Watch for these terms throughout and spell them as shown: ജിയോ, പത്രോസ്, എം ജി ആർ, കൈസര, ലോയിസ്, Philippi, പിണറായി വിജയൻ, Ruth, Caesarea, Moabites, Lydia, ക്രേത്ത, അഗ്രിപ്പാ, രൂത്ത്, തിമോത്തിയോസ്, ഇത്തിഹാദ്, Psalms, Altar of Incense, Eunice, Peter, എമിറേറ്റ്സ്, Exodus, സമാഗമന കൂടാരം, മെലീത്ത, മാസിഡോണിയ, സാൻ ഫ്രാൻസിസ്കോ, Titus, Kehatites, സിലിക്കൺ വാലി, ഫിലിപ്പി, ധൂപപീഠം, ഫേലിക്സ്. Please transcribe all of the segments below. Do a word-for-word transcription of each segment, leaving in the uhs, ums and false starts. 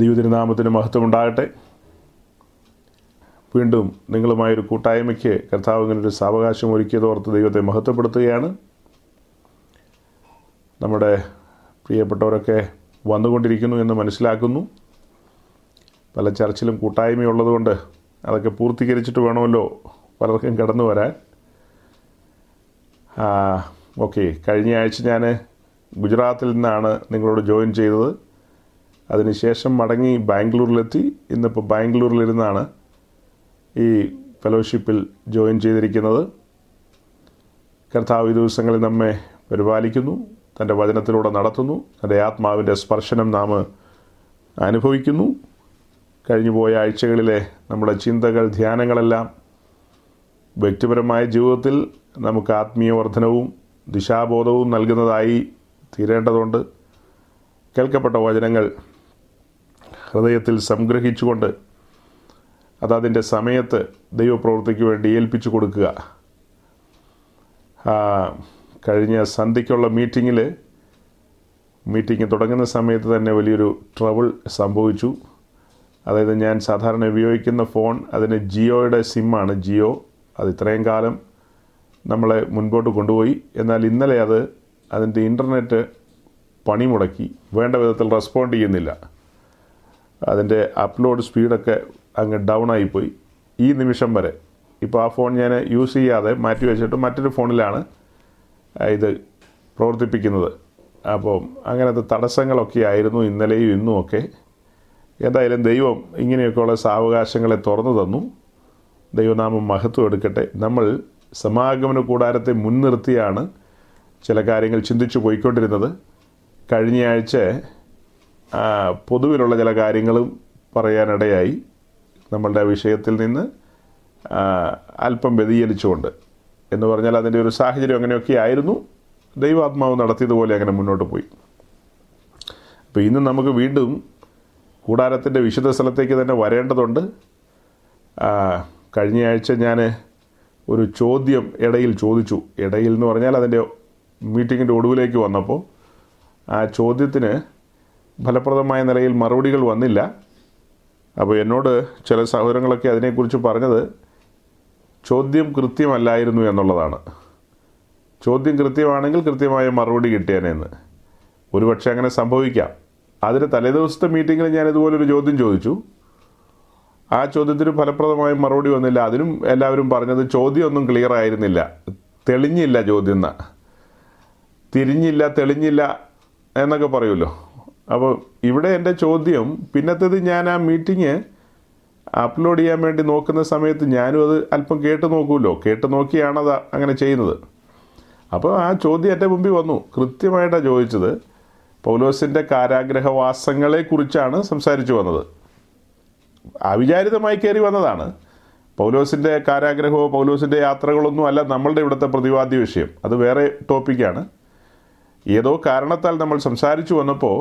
ദൈവതിരുനാമത്തിന് മഹത്വം ഉണ്ടാകട്ടെ. വീണ്ടും നിങ്ങളുമായൊരു കൂട്ടായ്മയ്ക്ക് കർത്താവ് ഇങ്ങനൊരു സാവകാശം ഒരുക്കിയതോർത്ത് ദൈവത്തെ മഹത്വപ്പെടുത്തുകയാണ്. നമ്മുടെ പ്രിയപ്പെട്ടവരൊക്കെ വന്നുകൊണ്ടിരിക്കുന്നു എന്ന് മനസ്സിലാക്കുന്നു. പല ചർച്ചിലും കൂട്ടായ്മയുള്ളതുകൊണ്ട് അതൊക്കെ പൂർത്തീകരിച്ചിട്ട് വേണമല്ലോ പലർക്കും കടന്നു വരാൻ. ഓക്കെ, കഴിഞ്ഞ ആഴ്ച ഞാൻ ഗുജറാത്തിൽ നിന്നാണ് നിങ്ങളോട് ജോയിൻ ചെയ്തത്. അതിനുശേഷം മടങ്ങി ബാംഗ്ലൂരിലെത്തി. ഇന്നിപ്പോൾ ബാംഗ്ലൂരിലിരുന്നാണ് ഈ ഫെലോഷിപ്പിൽ ജോയിൻ ചെയ്തിരിക്കുന്നത്. കർത്താവ് ഈ ദിവസങ്ങളിൽ നമ്മെ പരിപാലിക്കുന്നു, തൻ്റെ വചനത്തിലൂടെ നടത്തുന്നു, തൻ്റെ ആത്മാവിൻ്റെ സ്പർശനം നാം അനുഭവിക്കുന്നു. കഴിഞ്ഞുപോയ ആഴ്ചകളിലെ നമ്മുടെ ചിന്തകൾ, ധ്യാനങ്ങളെല്ലാം വ്യക്തിപരമായ ജീവിതത്തിൽ നമുക്ക് ആത്മീയ വർധനവും ദിശാബോധവും നൽകുന്നതായി തീരേണ്ടതുണ്ട്. കേൾക്കപ്പെട്ട വചനങ്ങൾ ഹൃദയത്തിൽ സംഗ്രഹിച്ചുകൊണ്ട് അതതിൻ്റെ സമയത്ത് ദൈവപ്രവൃത്തിക്ക് വേണ്ടി ഏൽപ്പിച്ചു കൊടുക്കുക. കഴിഞ്ഞ സന്ധ്യയ്ക്കുള്ള മീറ്റിങ്ങിൽ മീറ്റിംഗ് തുടങ്ങുന്ന സമയത്ത് തന്നെ വലിയൊരു ട്രബിൾ സംഭവിച്ചു. അതായത് ഞാൻ സാധാരണ ഉപയോഗിക്കുന്ന ഫോൺ, അതിന് ജിയോയുടെ സിമ്മാണ്. ജിയോ അത് ഇത്രയും കാലം നമ്മളെ മുൻപോട്ട് കൊണ്ടുപോയി. എന്നാൽ ഇന്നലെ അത് അതിൻ്റെ ഇൻ്റർനെറ്റ് പണിമുടക്കി, വേണ്ട വിധത്തിൽ റെസ്പോണ്ട് ചെയ്യുന്നില്ല. അതിൻ്റെ അപ്ലോഡ് സ്പീഡൊക്കെ അങ്ങ് ഡൗൺ ആയിപ്പോയി ഈ നിമിഷം വരെ. ഇപ്പോൾ ആ ഫോൺ ഞാൻ യൂസ് ചെയ്യാതെ മാറ്റി വെച്ചിട്ട് മറ്റൊരു ഫോണിലാണ് ഇത് പ്രവർത്തിപ്പിക്കുന്നത്. അപ്പോൾ അങ്ങനത്തെ തടസ്സങ്ങളൊക്കെ ആയിരുന്നു ഇന്നലെയും ഇന്നും ഒക്കെ. എന്തായാലും ദൈവം ഇങ്ങനെയൊക്കെയുള്ള സാവകാശങ്ങളെ തുറന്നു തന്നു. ദൈവനാമം മഹത്വം എടുക്കട്ടെ. നമ്മൾ സമാഗമന കൂടാരത്തെ മുൻനിർത്തിയാണ് ചില കാര്യങ്ങൾ ചിന്തിച്ചു പോയിക്കൊണ്ടിരുന്നത്. കഴിഞ്ഞയാഴ്ച പൊതുവിലുള്ള ചില കാര്യങ്ങളും പറയാനിടയായി, നമ്മളുടെ വിഷയത്തിൽ നിന്ന് അല്പം വ്യതിചലിച്ചുകൊണ്ട്. എന്ന് പറഞ്ഞാൽ അതിൻ്റെ ഒരു സാഹചര്യം അങ്ങനെയൊക്കെ ആയിരുന്നു. ദൈവാത്മാവ് നടത്തിയതുപോലെ അങ്ങനെ മുന്നോട്ട് പോയി. അപ്പോൾ ഇന്ന് നമുക്ക് വീണ്ടും കൂടാരത്തിൻ്റെ വിശുദ്ധ സ്ഥലത്തേക്ക് തന്നെ വരേണ്ടതുണ്ട്. കഴിഞ്ഞയാഴ്ച ഞാൻ ഒരു ചോദ്യം ഇടയിൽ ചോദിച്ചു. ഇടയിൽ എന്ന് പറഞ്ഞാൽ അതിൻ്റെ മീറ്റിങ്ങിൻ്റെ ഒടുവിലേക്ക് വന്നപ്പോൾ ആ ചോദ്യത്തിന് ഫലപ്രദമായ നിലയിൽ മറുപടികൾ വന്നില്ല. അപ്പോൾ എന്നോട് ചില സഹോദരങ്ങളൊക്കെ അതിനെക്കുറിച്ച് പറഞ്ഞത് ചോദ്യം കൃത്യമല്ലായിരുന്നു എന്നുള്ളതാണ്. ചോദ്യം കൃത്യമാണെങ്കിൽ കൃത്യമായ മറുപടി കിട്ടിയാനേന്ന്. ഒരുപക്ഷെ അങ്ങനെ സംഭവിക്കാം. അതിന് തലേദിവസത്തെ മീറ്റിങ്ങിൽ ഞാൻ ഇതുപോലൊരു ചോദ്യം ചോദിച്ചു. ആ ചോദ്യത്തിന് ഫലപ്രദമായ മറുപടി വന്നില്ല. അതിനും എല്ലാവരും പറഞ്ഞത് ചോദ്യം ഒന്നും ക്ലിയർ ആയിരുന്നില്ല, തെളിഞ്ഞില്ല, ചോദ്യം എന്നാ തിരിഞ്ഞില്ല, തെളിഞ്ഞില്ല എന്നൊക്കെ പറയുമല്ലോ. അപ്പോൾ ഇവിടെ എൻ്റെ ചോദ്യം, പിന്നത്തേത് ഞാൻ ആ മീറ്റിംഗ് അപ്ലോഡ് ചെയ്യാൻ വേണ്ടി നോക്കുന്ന സമയത്ത് ഞാനും അത് അല്പം കേട്ട് നോക്കുമല്ലോ, കേട്ട് നോക്കിയാണത് അങ്ങനെ ചെയ്യുന്നത്. അപ്പോൾ ആ ചോദ്യം എൻ്റെ മുമ്പിൽ വന്നു. കൃത്യമായിട്ടാണ് ചോദിച്ചത്. പൗലോസിൻ്റെ കാരാഗ്രഹവാസങ്ങളെക്കുറിച്ചാണ് സംസാരിച്ചു വന്നത്. അവിചാരിതമായി കയറി വന്നതാണ്. പൗലോസിൻ്റെ കാരാഗ്രഹമോ പൗലോസിൻ്റെ യാത്രകളൊന്നും അല്ല നമ്മളുടെ ഇവിടുത്തെ പ്രതിവാദ്യ വിഷയം. അത് വേറെ ടോപ്പിക്കാണ്. ഏതോ കാരണത്താൽ നമ്മൾ സംസാരിച്ചു വന്നപ്പോൾ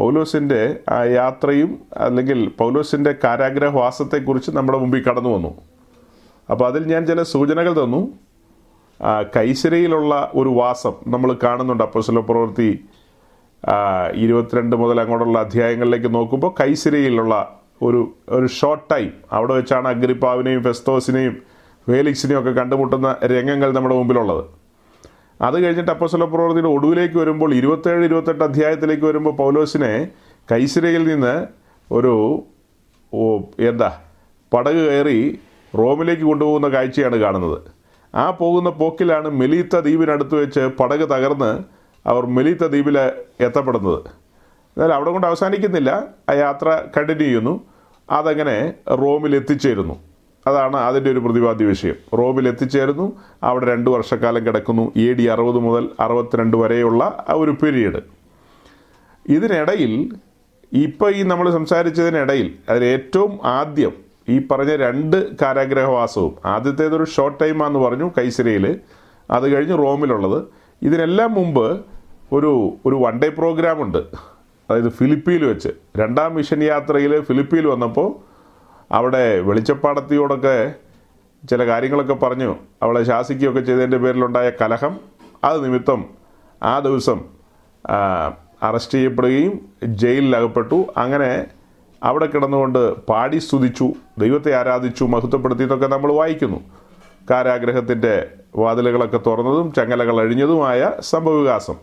പൗലോസിൻ്റെ ആ യാത്രയും അല്ലെങ്കിൽ പൗലോസിൻ്റെ കാരാഗ്രഹവാസത്തെക്കുറിച്ച് നമ്മുടെ മുമ്പിൽ കടന്നു വന്നു. അപ്പോൾ അതിൽ ഞാൻ ചില സൂചനകൾ തന്നു. കൈസരയിലുള്ള ഒരു വാസം നമ്മൾ കാണുന്നുണ്ട്. അപ്പോസ്തല പ്രവൃത്തി ഇരുപത്തിരണ്ട് മുതൽ അങ്ങോട്ടുള്ള അധ്യായങ്ങളിലേക്ക് നോക്കുമ്പോൾ കൈസരയിലുള്ള ഒരു ഒരു ഷോർട്ട് ടൈം അവിടെ വെച്ചാണ് അഗ്രിപ്പാവിനെയും ഫെസ്തോസിനെയും ഫേലിക്സിനെയും ഒക്കെ കണ്ടുമുട്ടുന്ന രംഗങ്ങൾ നമ്മുടെ മുമ്പിലുള്ളത്. അത് കഴിഞ്ഞിട്ട് അപ്പോസ്തല പ്രവൃത്തിയുടെ ഒടുവിലേക്ക് വരുമ്പോൾ ഇരുപത്തേഴ് ഇരുപത്തെട്ട് അധ്യായത്തിലേക്ക് വരുമ്പോൾ പൗലോസിനെ കൈസരയിൽ നിന്ന് ഒരു എന്താ പടക് കയറി റോമിലേക്ക് കൊണ്ടുപോകുന്ന കാഴ്ചയാണ് കാണുന്നത്. ആ പോകുന്ന പോക്കിലാണ് മെലീത്ത ദ്വീപിനടുത്ത് വെച്ച് പടക് തകർന്ന് അവർ മെലീത്ത ദ്വീപിൽ എത്തപ്പെടുന്നത്. എന്നാൽ അവിടെ കൊണ്ട് അവസാനിക്കുന്നില്ല, ആ യാത്ര കണ്ടിന്യൂ ചെയ്യുന്നു. അതങ്ങനെ റോമിലെത്തിച്ചേരുന്നു. അതാണ് അതിൻ്റെ ഒരു പ്രതിപാദ്യ വിഷയം. റോമിലെത്തിച്ചേരുന്നു. അവിടെ രണ്ട് വർഷക്കാലം കിടക്കുന്നു. എ ഡി അറുപത് മുതൽ അറുപത്തിരണ്ട് വരെയുള്ള ആ ഒരു പീരീഡ്. ഇതിനിടയിൽ ഇപ്പോൾ ഈ നമ്മൾ സംസാരിച്ചതിനിടയിൽ അതിലേറ്റവും ആദ്യം ഈ പറഞ്ഞ രണ്ട് കാരാഗ്രഹവാസവും, ആദ്യത്തേതൊരു ഷോർട്ട് ടൈമാണെന്ന് പറഞ്ഞു കൈസരയിൽ, അത് കഴിഞ്ഞ് റോമിലുള്ളത്. ഇതിനെല്ലാം മുമ്പ് ഒരു ഒരു വൺ ഡേ പ്രോഗ്രാമുണ്ട്. അതായത് ഫിലിപ്പിയിൽ വെച്ച് രണ്ടാം മിഷൻ യാത്രയിൽ ഫിലിപ്പിയിൽ വന്നപ്പോൾ അവിടെ വെളിച്ചപ്പാടത്തിയോടൊക്കെ ചില കാര്യങ്ങളൊക്കെ പറഞ്ഞു. അവളെ ശാസിക്കുകയൊക്കെ ചെയ്തതിൻ്റെ പേരിലുണ്ടായ കലഹം, അത് നിമിത്തം ആ ദിവസം അറസ്റ്റ് ചെയ്യപ്പെടുകയും ജയിലിലകപ്പെട്ടു. അങ്ങനെ അവിടെ കിടന്നുകൊണ്ട് പാടി സ്തുതിച്ചു, ദൈവത്തെ ആരാധിച്ചു, മഹത്വപ്പെടുത്തിയതൊക്കെ നമ്മൾ വായിക്കുന്നു. കാരാഗ്രഹത്തിൻ്റെ വാതിലുകളൊക്കെ തുറന്നതും ചങ്ങലകൾ അഴിഞ്ഞതുമായ സംഭവവികാസം.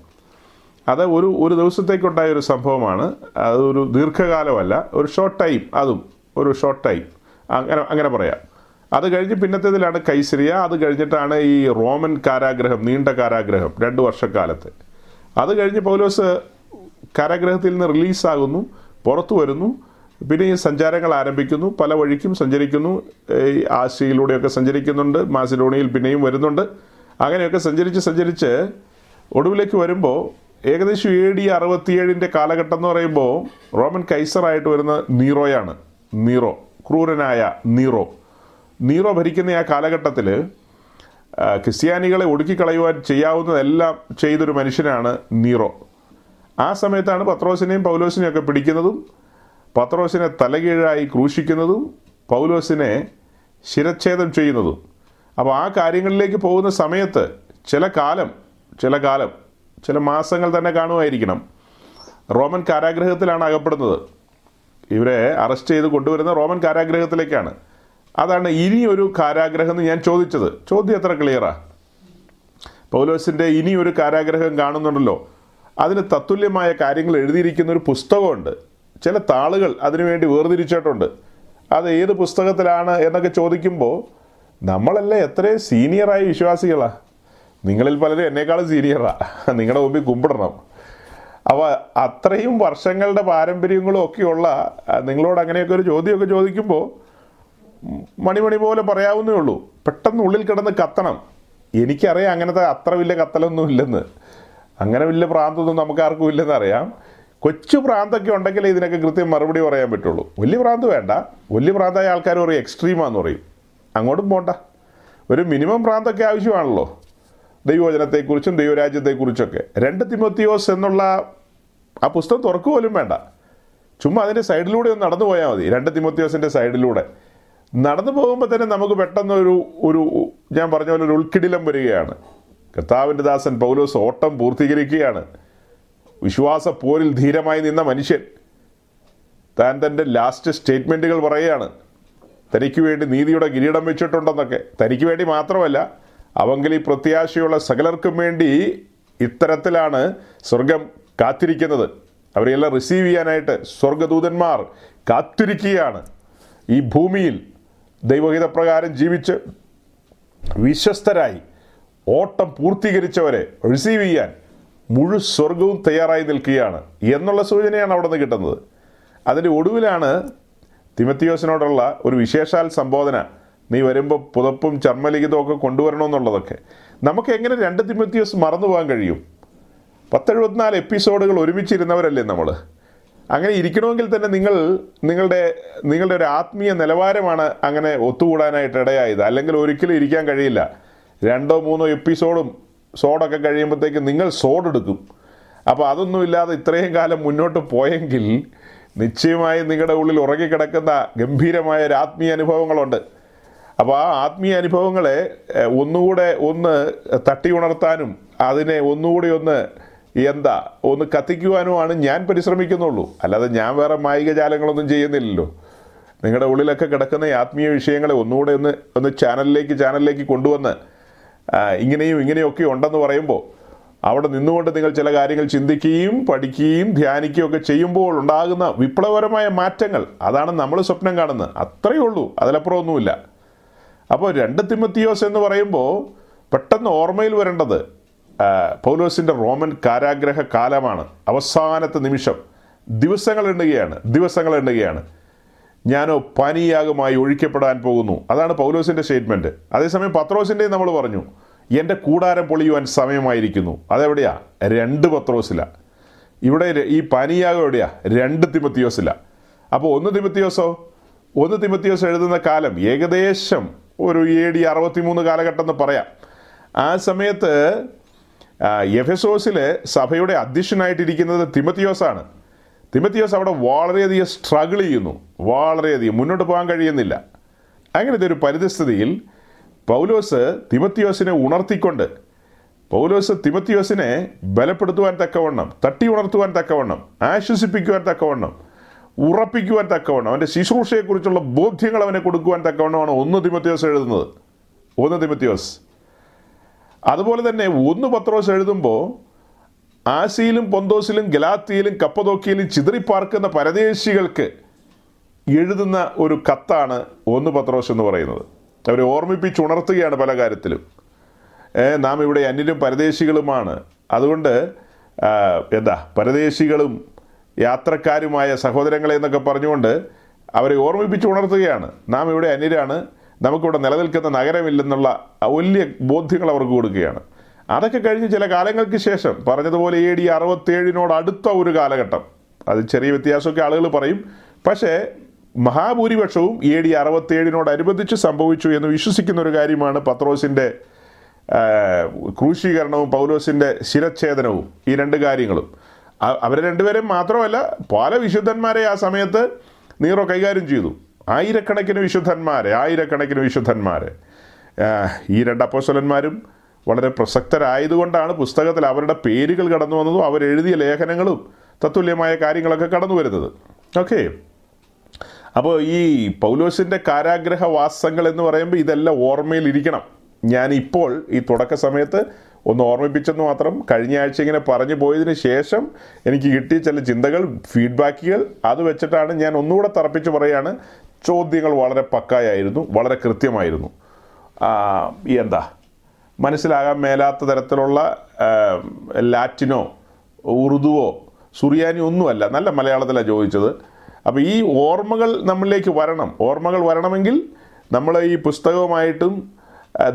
അത് ഒരു ഒരു ദിവസത്തേക്കുണ്ടായ ഒരു സംഭവമാണ്. അതൊരു ദീർഘകാലമല്ല, ഒരു ഷോർട്ട് ടൈം, അതും ഒരു ഷോർട്ട് ടൈം അങ്ങനെ അങ്ങനെ പറയാം. അത് കഴിഞ്ഞ് പിന്നത്തേതിലാണ് കൈസരിയ. അത് കഴിഞ്ഞിട്ടാണ് ഈ റോമൻ കാരാഗ്രഹം, നീണ്ട കാരാഗ്രഹം രണ്ട് വർഷക്കാലത്ത്. അത് കഴിഞ്ഞ് പൗലോസ് കാരാഗ്രഹത്തിൽ നിന്ന് റിലീസാകുന്നു, പുറത്തു വരുന്നു. പിന്നെ ഈ സഞ്ചാരങ്ങൾ ആരംഭിക്കുന്നു, പല വഴിക്കും സഞ്ചരിക്കുന്നു. ഈ ആശയിലൂടെയൊക്കെ സഞ്ചരിക്കുന്നുണ്ട്, മാസിഡോണിയയിൽ പിന്നെയും വരുന്നുണ്ട്. അങ്ങനെയൊക്കെ സഞ്ചരിച്ച് സഞ്ചരിച്ച് ഒടുവിലേക്ക് വരുമ്പോൾ ഏകദേശം എ ഡി അറുപത്തിയേഴിൻ്റെ കാലഘട്ടം എന്ന് പറയുമ്പോൾ റോമൻ കൈസറായിട്ട് വരുന്ന നീറോയാണ്. നീറോ, ക്രൂരനായ നീറോ. നീറോ ഭരിക്കുന്ന ആ കാലഘട്ടത്തിൽ ക്രിസ്ത്യാനികളെ ഒടുക്കിക്കളയുവാൻ ചെയ്യാവുന്നതെല്ലാം ചെയ്തൊരു മനുഷ്യനാണ് നീറോ. ആ സമയത്താണ് പത്രോസിനെയും പൗലോസിനെയും ഒക്കെ പിടിക്കുന്നതും, പത്രോസിനെ തലകീഴായി ക്രൂശിക്കുന്നതും, പൗലോസിനെ ശിരച്ഛേദം ചെയ്യുന്നതും. അപ്പോൾ ആ കാര്യങ്ങളിലേക്ക് പോകുന്ന സമയത്ത് ചില കാലം ചില കാലം ചില മാസങ്ങൾ തന്നെ കാണുമായിരിക്കണം. റോമൻ കാരാഗ്രഹത്തിലാണ് അകപ്പെടുന്നത്. ഇവരെ അറസ്റ്റ് ചെയ്ത് കൊണ്ടുവരുന്ന റോമൻ കാരാഗ്രഹത്തിലേക്കാണ്. അതാണ് ഇനിയൊരു കാരാഗ്രഹം എന്ന് ഞാൻ ചോദിച്ചത്. ചോദ്യം എത്ര ക്ലിയറാ? പൗലോസിൻ്റെ ഇനിയൊരു കാരാഗ്രഹം കാണുന്നുണ്ടല്ലോ. അതിന് തത്തുല്യമായ കാര്യങ്ങൾ എഴുതിയിരിക്കുന്ന ഒരു പുസ്തകമുണ്ട്. ചില താളുകൾ അതിനുവേണ്ടി വേർതിരിച്ചിട്ടുണ്ട്. അത് ഏത് പുസ്തകത്തിലാണ് എന്നൊക്കെ ചോദിക്കുമ്പോൾ, നമ്മളല്ലേ എത്രയും സീനിയറായ വിശ്വാസികളാണ്, നിങ്ങളിൽ പലരും എന്നേക്കാളും സീനിയറാണ്, നിങ്ങളുടെ മുമ്പിൽ കുമ്പിടണം. അപ്പോൾ അത്രയും വർഷങ്ങളുടെ പാരമ്പര്യങ്ങളും ഒക്കെയുള്ള നിങ്ങളോട് അങ്ങനെയൊക്കെ ഒരു ചോദ്യമൊക്കെ ചോദിക്കുമ്പോൾ മണിമണി പോലെ പറയാവുന്നേ ഉള്ളൂ. പെട്ടെന്ന് ഉള്ളിൽ കിടന്ന് കത്തണം. എനിക്കറിയാം അങ്ങനത്തെ അത്ര വലിയ കത്തലൊന്നും ഇല്ലെന്ന്, അങ്ങനെ വലിയ പ്രാന്തൊന്നും നമുക്കാർക്കും ഇല്ലെന്നറിയാം. കൊച്ചു പ്രാന്തൊക്കെ ഉണ്ടെങ്കിലേ ഇതിനൊക്കെ കൃത്യം മറുപടി പറയാൻ പറ്റുള്ളൂ. വലിയ പ്രാന്ത് വേണ്ട. വലിയ പ്രാന്തായ ആൾക്കാർ പറയും എക്സ്ട്രീമാന്ന് പറയും. അങ്ങോട്ടും പോകണ്ട. ഒരു മിനിമം പ്രാന്തൊക്കെ ആവശ്യമാണല്ലോ ദൈവവചനത്തെക്കുറിച്ചും ദൈവരാജ്യത്തെക്കുറിച്ചൊക്കെ. രണ്ട് തിമോത്തിയോസ് എന്നുള്ള ആ പുസ്തകം തുറക്കു പോലും വേണ്ട, ചുമ്മാ അതിൻ്റെ സൈഡിലൂടെ ഒന്ന് നടന്നു പോയാൽ മതി. രണ്ട് തിമോത്തിയോസിൻ്റെ സൈഡിലൂടെ നടന്നു പോകുമ്പോൾ തന്നെ നമുക്ക് പെട്ടെന്നൊരു ഒരു ഞാൻ പറഞ്ഞ പോലെ ഒരു ഉൾക്കിടിലം വരികയാണ്. കർത്താവിൻ്റെ ദാസൻ പൗലോസ് ഓട്ടം പൂർത്തീകരിക്കുകയാണ്, വിശ്വാസ പോരിൽ ധീരമായി നിന്ന മനുഷ്യൻ. താൻ തൻ്റെ ലാസ്റ്റ് സ്റ്റേറ്റ്മെൻറ്റുകൾ പറയുകയാണ്, തനിക്ക് വേണ്ടി നീതിയുടെ കിരീടം വെച്ചിട്ടുണ്ടെന്നൊക്കെ. തനിക്ക് വേണ്ടി മാത്രമല്ല, അവങ്കലി പ്രത്യാശയുള്ള സകലർക്കും വേണ്ടി ഇത്തരത്തിലാണ് സ്വർഗം കാത്തിരിക്കുന്നത്. അവരെയെല്ലാം റിസീവ് ചെയ്യാനായിട്ട് സ്വർഗദൂതന്മാർ കാത്തിരിക്കുകയാണ്. ഈ ഭൂമിയിൽ ദൈവഹിതപ്രകാരം ജീവിച്ച് വിശ്വസ്തരായി ഓട്ടം പൂർത്തീകരിച്ചവരെ റിസീവ് ചെയ്യാൻ മുഴു സ്വർഗവും തയ്യാറായി നിൽക്കുകയാണ് എന്നുള്ള സൂചനയാണ് അവിടെ നിന്ന് കിട്ടുന്നത്. അതിൻ്റെ ഒടുവിലാണ് തിമത്തിയോസിനോടുള്ള ഒരു വിശേഷാൽ സംബോധന, നീ വരുമ്പോൾ പുതപ്പും ചർമ്മലിഖിതമൊക്കെ കൊണ്ടുവരണമെന്നുള്ളതൊക്കെ. നമുക്ക് എങ്ങനെ രണ്ട് തിമത്തിയോസ് മറന്നു പോകാൻ കഴിയും? പത്തെഴുപത്തിനാല് എപ്പിസോഡുകൾ ഒരുമിച്ചിരുന്നവരല്ലേ നമ്മൾ. അങ്ങനെ ഇരിക്കണമെങ്കിൽ തന്നെ നിങ്ങൾ നിങ്ങളുടെ നിങ്ങളുടെ ഒരു ആത്മീയ നിലവാരമാണ് അങ്ങനെ ഒത്തുകൂടാനായിട്ട് ഇടയായത്. അല്ലെങ്കിൽ ഒരിക്കലും ഇരിക്കാൻ കഴിയില്ല. രണ്ടോ മൂന്നോ എപ്പിസോഡും സോഡൊക്കെ കഴിയുമ്പോഴത്തേക്ക് നിങ്ങൾ സോഡെടുക്കും. അപ്പോൾ അതൊന്നുമില്ലാതെ ഇത്രയും കാലം മുന്നോട്ട് പോയെങ്കിൽ നിശ്ചയമായും നിങ്ങളുടെ ഉള്ളിൽ ഉറങ്ങിക്കിടക്കുന്ന ഗംഭീരമായ ഒരു ആത്മീയ അനുഭവങ്ങളുണ്ട്. അപ്പോൾ ആ ആത്മീയ അനുഭവങ്ങളെ ഒന്നുകൂടെ ഒന്ന് തട്ടി ഉണർത്താനും അതിനെ ഒന്നുകൂടി ഒന്ന് എന്താ ഒന്ന് കത്തിക്കുവാനുമാണ് ഞാൻ പരിശ്രമിക്കുന്നുള്ളൂ. അല്ലാതെ ഞാൻ വേറെ മായികജാലങ്ങളൊന്നും ചെയ്യുന്നില്ലല്ലോ. നിങ്ങളുടെ ഉള്ളിലൊക്കെ കിടക്കുന്ന ആത്മീയ വിഷയങ്ങളെ ഒന്നുകൂടെ ഒന്ന് ഒന്ന് ചാനലിലേക്ക് ചാനലിലേക്ക് കൊണ്ടുവന്ന് ഇങ്ങനെയും ഇങ്ങനെയൊക്കെ ഉണ്ടെന്ന് പറയുമ്പോൾ അവിടെ നിന്നുകൊണ്ട് നിങ്ങൾ ചില കാര്യങ്ങൾ ചിന്തിക്കുകയും പഠിക്കുകയും ധ്യാനിക്കുകയും ഒക്കെ ചെയ്യുമ്പോൾ ഉണ്ടാകുന്ന വിപ്ലവകരമായ മാറ്റങ്ങൾ, അതാണ് നമ്മൾ സ്വപ്നം കാണുന്നത്. അത്രയേ ഉള്ളൂ, അതിലപ്പുറമൊന്നുമില്ല. അപ്പോൾ രണ്ട് തിമത്തിയോസ് എന്ന് പറയുമ്പോൾ പെട്ടെന്ന് ഓർമ്മയിൽ വരേണ്ടത് പൗലോസിൻ്റെ റോമൻ കാരാഗ്രഹ കാലമാണ്. അവസാനത്തെ നിമിഷം ദിവസങ്ങൾ എണ്ണുകയാണ്, ദിവസങ്ങൾ എണ്ണുകയാണ്. ഞാനോ പാനീയാഗമായി ഒഴിക്കപ്പെടാൻ പോകുന്നു. അതാണ് പൗലോസിൻ്റെ സ്റ്റേറ്റ്മെൻറ്റ്. അതേസമയം പത്രോസിൻ്റെയും നമ്മൾ പറഞ്ഞു, എൻ്റെ കൂടാരം പൊളിയുവാൻ സമയമായിരിക്കുന്നു. അതെവിടെയാ? രണ്ട് പത്രോസിലാണ്. ഇവിടെ ഈ പാനീയാഗം എവിടെയാ? രണ്ട് തിമത്തിയോസിലാണ്. അപ്പോൾ ഒന്ന് തിമത്തിയോസോ? ഒന്ന് തിമത്തിയോസ് എഴുതുന്ന കാലം ഏകദേശം ഒരു എ ഡി അറുപത്തി മൂന്ന് കാലഘട്ടം എന്ന് പറയാം. ആ സമയത്ത് എഫെസോസിൽ സഭയുടെ അധ്യക്ഷനായിട്ടിരിക്കുന്നത് തിമത്തിയോസാണ്. തിമത്തിയോസ് അവിടെ വളരെയധികം സ്ട്രഗിൾ ചെയ്യുന്നു, വളരെയധികം മുന്നോട്ട് പോകാൻ കഴിയുന്നില്ല. അങ്ങനത്തെ ഒരു പരിതസ്ഥിതിയിൽ പൗലോസ് തിമത്തിയോസിനെ ഉണർത്തിക്കൊണ്ട് പൗലോസ് തിമത്തിയോസിനെ ബലപ്പെടുത്തുവാൻ തക്കവണ്ണം, തട്ടി ഉണർത്തുവാൻ തക്കവണ്ണം, ആശ്വസിപ്പിക്കുവാൻ തക്കവണ്ണം, ഉറപ്പിക്കുവാൻ തക്കവണ്ണം, അവൻ്റെ ശുശ്രൂഷയെക്കുറിച്ചുള്ള ബോധ്യങ്ങൾ അവനെ കൊടുക്കുവാൻ തക്കവണ്ണമാണ് ഒന്ന് തിമത്തിയോസ് എഴുതുന്നത്, ഒന്ന് തിമത്തിയോസ്. അതുപോലെ തന്നെ ഒന്ന് പത്രോസ് എഴുതുമ്പോൾ ആസിയിലും പൊന്തോസിലും ഗലാത്തിയിലും കപ്പദോക്കിയിലും ചിതറിപ്പാർക്കുന്ന പരദേശികൾക്ക് എഴുതുന്ന ഒരു കത്താണ് ഒന്ന് പത്രോസ് എന്ന് പറയുന്നത്. അവരെ ഓർമ്മിപ്പിച്ചുണർത്തുകയാണ് പല കാര്യത്തിലും. നാം ഇവിടെ അന്യരും പരദേശികളുമാണ്, അതുകൊണ്ട് എന്താ പരദേശികളും യാത്രക്കാരുമായ സഹോദരങ്ങളെ എന്നൊക്കെ പറഞ്ഞുകൊണ്ട് അവരെ ഓർമ്മിപ്പിച്ച് ഉണർത്തുകയാണ്. നാം ഇവിടെ അന്യരാണ്, നമുക്കിവിടെ നിലനിൽക്കുന്ന നഗരമില്ലെന്നുള്ള വലിയ ബോധ്യങ്ങൾ അവർക്ക് കൊടുക്കുകയാണ്. അതൊക്കെ കഴിഞ്ഞ് ചില കാലങ്ങൾക്ക് ശേഷം, പറഞ്ഞതുപോലെ എ ഡി അറുപത്തേഴിനോട് അടുത്ത ഒരു കാലഘട്ടം, അത് ചെറിയ വ്യത്യാസമൊക്കെ ആളുകൾ പറയും, പക്ഷേ മഹാഭൂരിപക്ഷവും എ ഡി അറുപത്തേഴിനോടനുബന്ധിച്ച് സംഭവിച്ചു എന്ന് വിശ്വസിക്കുന്ന ഒരു കാര്യമാണ് പത്രോസിൻ്റെ ക്രൂശീകരണവും പൗലോസിൻ്റെ ശിരച്ഛേദനവും. ഈ രണ്ട് കാര്യങ്ങളും അവരെ രണ്ടുപേരും മാത്രമല്ല, പല വിശുദ്ധന്മാരെ ആ സമയത്ത് നീറോ കൈകാര്യം ചെയ്തു. ആയിരക്കണക്കിന് വിശുദ്ധന്മാരെ ആയിരക്കണക്കിന് വിശുദ്ധന്മാരെ ഈ രണ്ട് അപ്പോസ്തലന്മാരും വളരെ പ്രസക്തരായതുകൊണ്ടാണ് പുസ്തകത്തിൽ അവരുടെ പേരുകൾ കടന്നു വന്നതും അവരെഴുതിയ ലേഖനങ്ങളും തത്തുല്യമായ കാര്യങ്ങളൊക്കെ കടന്നു വരുന്നത്. ഓക്കെ, അപ്പോൾ ഈ പൗലോസിൻ്റെ കാരാഗ്രഹവാസങ്ങൾ എന്ന് പറയുമ്പോൾ ഇതെല്ലാം ഓർമ്മയിലിരിക്കണം. ഞാനിപ്പോൾ ഈ തുടക്ക സമയത്ത് ഒന്ന് ഓർമ്മിപ്പിച്ചെന്ന് മാത്രം, കഴിഞ്ഞ ആഴ്ച ഇങ്ങനെ പറഞ്ഞു പോയതിന് ശേഷം എനിക്ക് കിട്ടിയ ചില ചിന്തകൾ, ഫീഡ്ബാക്കുകൾ, അത് വെച്ചിട്ടാണ് ഞാൻ ഒന്നുകൂടെ തറപ്പിച്ച് പറയുകയാണ്. ചോദ്യങ്ങൾ വളരെ പക്കായായിരുന്നു, വളരെ കൃത്യമായിരുന്നു. എന്താ മനസ്സിലാകാൻ മേലാത്ത തരത്തിലുള്ള ലാറ്റിനോ ഉറുദുവോ സുറിയാനി ഒന്നുമല്ല, നല്ല മലയാളത്തിലാണ് ചോദിച്ചത്. അപ്പോൾ ഈ ഓർമ്മകൾ നമ്മളിലേക്ക് വരണം. ഓർമ്മകൾ വരണമെങ്കിൽ നമ്മൾ ഈ പുസ്തകവുമായിട്ടും